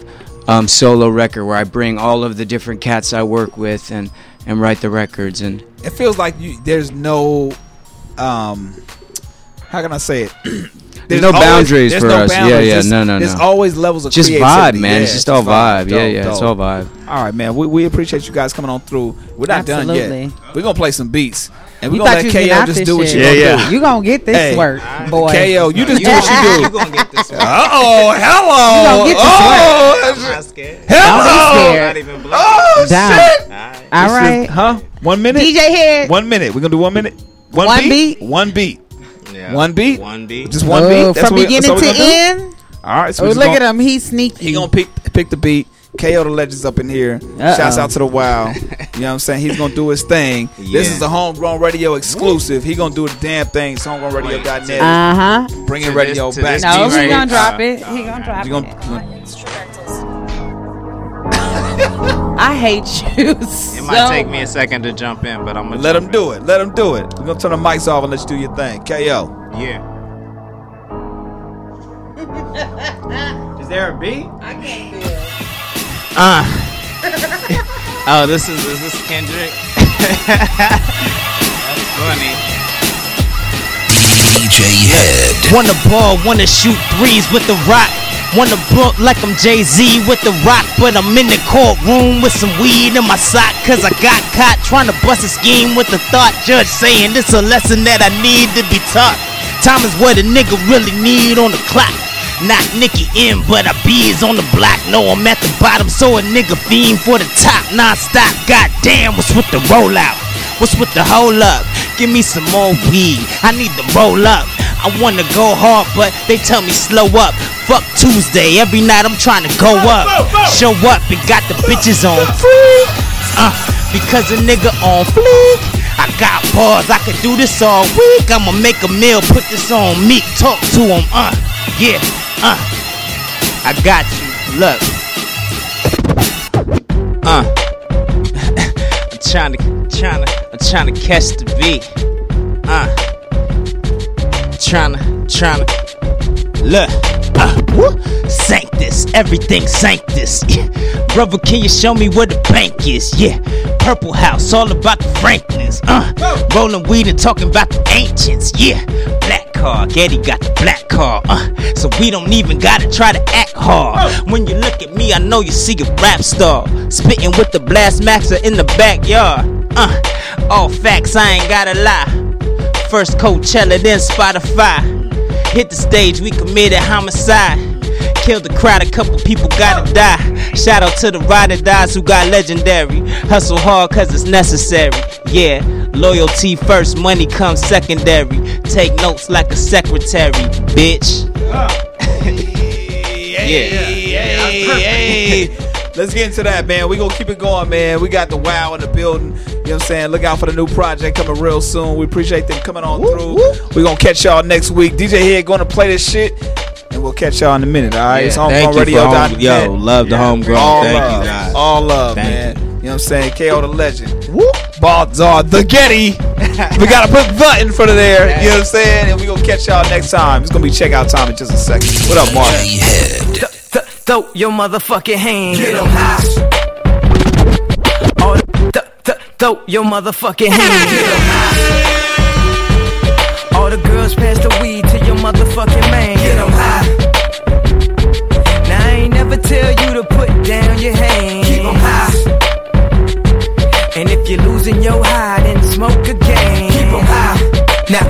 solo record, where I bring all of the different cats I work with and write the records. And it feels like there's no, how can I say it? There's no boundaries for us. Yeah. No. There's always levels of creativity. Just vibe, man. Yeah, it's just all vibe. Dope. It's all vibe. All right, man. We appreciate you guys coming on through. We're not done yet. We're going to play some beats. And we're going to let KO just do what you're going to do. You're going to get this work, boy. KO, you just do what you do. You're going to get this work. Uh-oh. Hello. You're going to get this work. I'm not scared. Hello. I'm not even blown. Oh, shit. All right. Huh? 1 minute? DJ Head. 1 minute. We're going to do 1 minute. One beat. Yeah. One beat. Just one beat. That's from beginning to end. All right. So look at him. He's sneaky. He's going to pick the beat. KO the Legends up in here. Uh-oh. Shouts out to the Wow. You know what I'm saying? He's going to do his thing. Yeah. This is a Homegrown Radio exclusive. He's going to do the damn thing. It's homegrownradio.net. Uh-huh. Bring it radio this, back. No, he's going to drop it. He's going to drop it. I hate you. It might take me a second to jump in, but I'm going to let him do it. Let him do it. We're going to turn the mics off and let you do your thing. KO. Yeah. Is there a beat? I can't do it. Oh, is this Kendrick? That's funny. DJ Head. Wanna ball, wanna shoot threes with the rock. Wanna bump like I'm Jay-Z with the rock. But I'm in the courtroom with some weed in my sock, cause I got caught trying to bust a scheme with the thought. Judge saying it's a lesson that I need to be taught. Time is what a nigga really need on the clock. Not Nicky M, but I B's on the block. No, I'm at the bottom, so a nigga fiend for the top. Non-stop, goddamn, what's with the rollout? What's with the hold up? Give me some more weed, I need to roll up. I wanna go hard, but they tell me slow up. Fuck Tuesday, every night I'm trying to go up. Show up and got the bitches on fleek. Because a nigga on fleek. I got bars, I could do this all week. I'ma make a meal, put this on me. Talk to him, I got you, look. I'm trying to catch the beat. Trying to look. Sank this, everything sank this, yeah. Brother, can you show me where the bank is? Yeah, Purple House, all about the Franklins. Rolling weed and talking about the ancients. Yeah, black car, Getty got the black car. So we don't even gotta try to act hard. When you look at me, I know you see a rap star spitting with the blast master in the backyard. All facts, I ain't gotta lie. First Coachella, then Spotify. Hit the stage, we committed homicide. Killed the crowd, a couple people gotta die. Shout out to the ride or dies who got legendary. Hustle hard cause it's necessary, yeah. Loyalty first, money comes secondary. Take notes like a secretary, bitch. Yeah. Let's get into that, man. We gonna keep it going, man. We got the Wow in the building. You know what I'm saying? Look out for the new project coming real soon. We appreciate them coming on through. We gonna catch y'all next week. DJ Head gonna play this shit, and we'll catch y'all in a minute. All right, yeah, it's Homegrown Radio. Yo, love the Homegrown. Thank you guys. All love, man. You know what I'm saying? KO the Legend. Balthazar the Getty. We gotta put the in front of there. You know what I'm saying? And we gonna catch y'all next time. It's gonna be checkout time in just a second. What up, Mark? Head. Throw your motherfucking hand. Get 'em high. Oh, throw your motherfucking hand. Get 'em high. All the girls pass the weed to your motherfucking man. Get 'em high. Now I ain't never tell you to put down your hand. Keep 'em high. And if you're losing your high, then smoke again. Keep 'em high. Now,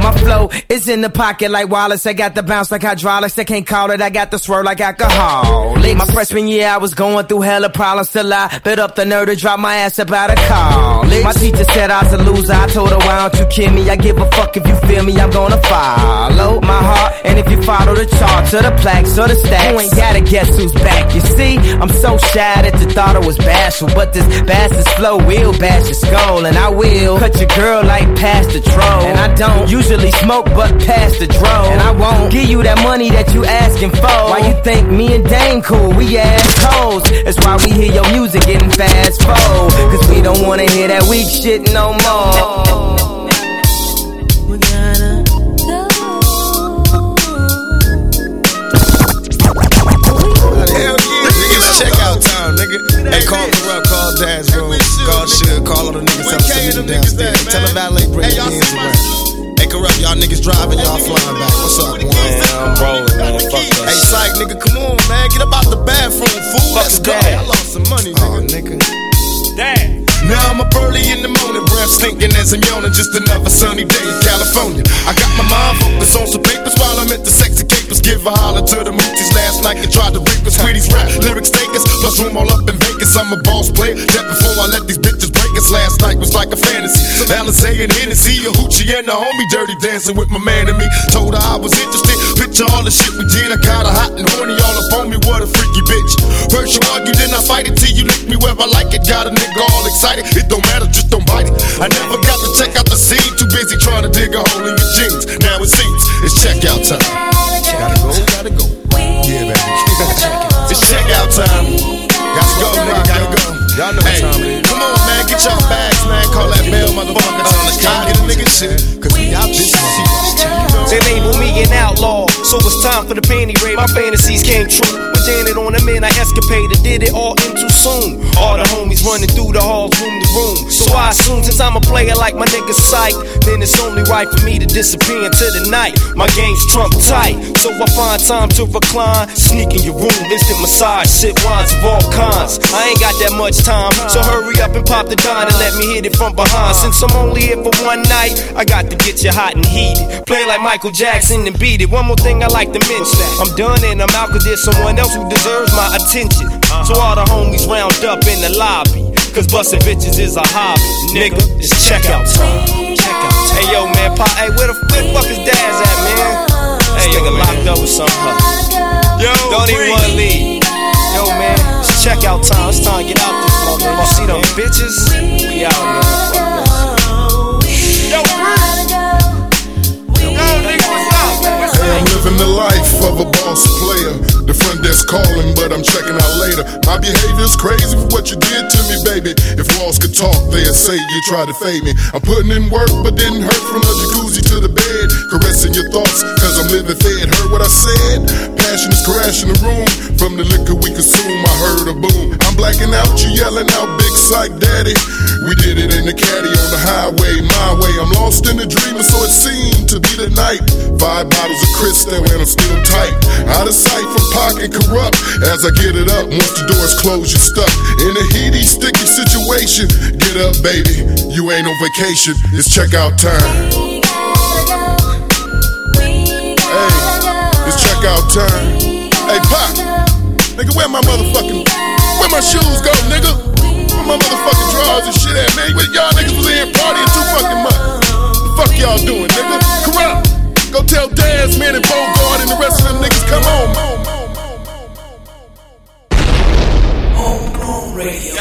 my flow is in the pocket like Wallace. I got the bounce like hydraulics. They can't call it. I got the swirl like alcohol. My freshman year, I was going through hella problems till I bit up the nerve to drop my ass about a college. My teacher said I was a loser. I told her, why don't you kill me? I give a fuck if you feel me. I'm gonna follow my heart. And if you follow the charts or the plaques or the stacks, you ain't gotta guess who's back. You see, I'm so shy that you thought I was bashful. But this bastard's flow will bash your skull. And I will cut your girl like past the troll. And I don't usually smoke smoke, but pass the drone. And I won't give you that money that you asking for. Why you think me and Dame cool? We assholes. That's why we hear your music getting fast forward. Cause we don't wanna hear that weak shit no more. We gotta They call the rep, call Dad's room, call shit, call all the niggas up to me downstairs. Tell the valet bring the hands around. Hey, corrupt, y'all niggas driving, y'all flying back. What's up, man? I'm rolling, man. Fuck that. Hey, psych, nigga, come on, man. Get up out the bathroom, fool. Let's go. I lost some money, nigga. Dad. Now I'm up early in the morning, breath stinking as I'm yawning. Just another sunny day in California. I got my mind focused on some papers while I'm at the sexy capers. Give a holler to the moochies last night and tried to break us with these rap lyrics takers. Plus room all up in Vegas, I'm a boss player. That before I let these bitches break us. Last night was like a fantasy. Alizé and Hennessy, a hoochie and a homie. Dirty dancing with my man and me. Told her I was interested. Picture all the shit we did. I got her hot and horny all up on me. What a freaky bitch. First you argue, then I fight it till you lick me where I like it. Got a nigga all excited. It don't matter, just don't bite it. I never got to check out the scene. Too busy trying to dig a hole in your jeans. Now it seems it's checkout time. Gotta go, yeah, baby. It's checkout time. Gotta go, nigga, gotta go. Y'all know what time it is. Come on, man, get y'all bags, man. Call that bell, motherfucker. Time to get a nigga shit. Cause we out this shit. They label me an outlaw, so it's time for the panty raid. My fantasies came true. Standing on the men I escapaded, did it all in too soon. All the homies running through the halls, room to room. So I assume since I'm a player like my nigga Psych, then it's only right for me to disappear into the night. My game's trump tight, so I find time to recline. Sneak in your room, instant massage, sip wines of all kinds. I ain't got that much time, so hurry up and pop the dime and let me hit it from behind. Since I'm only here for one night, I got to get you hot and heated. Play like Michael Jackson and beat it. One more thing I like to mention, I'm done and I'm out cause there's someone else who deserves my attention. So all the homies round up in the lobby, cause bustin' bitches is a hobby. Nigga, it's checkout time. Hey yo man, hey where the fuck is Daz at, man? Hey nigga locked up with some puppy. Yo, don't even wanna leave. Yo man, it's checkout time. It's time to get out this motherfucker. You see them bitches? We out, man. Yo, Breezy. Yo, nigga, what's up? I'm living the life of a boss player. The front desk calling, but I'm checking out later. My behavior's crazy for what you did to me, baby. If walls could talk, they'd say you tried to fade me. I'm putting in work, but didn't hurt. From the jacuzzi to the bed, caressing your thoughts, cause I'm living fed. Heard what I said? Passion is crashing the room. From the liquor we consume, I heard a boom. I'm blacking out, you yelling out, big psych daddy. We did it in the caddy on the highway, my way. I'm lost in the dreaming, so it seemed to be the night. 5 bottles of Cristal and I'm still tight. Out of sight from pocket corrupt. As I get it up, once the door's closed, you're stuck in a heaty, sticky situation. Get up, baby, you ain't on vacation. It's checkout time. We gotta go. Hey, it's checkout time. Hey, Pop, nigga, where my shoes go, nigga? Where my motherfucking drawers and shit at, man? Where y'all niggas was in partying too fucking much? The fuck y'all doing, nigga? Corrupt. Go tell Daz, man, and Bogart and the rest of them niggas come on. Homegrown Radio.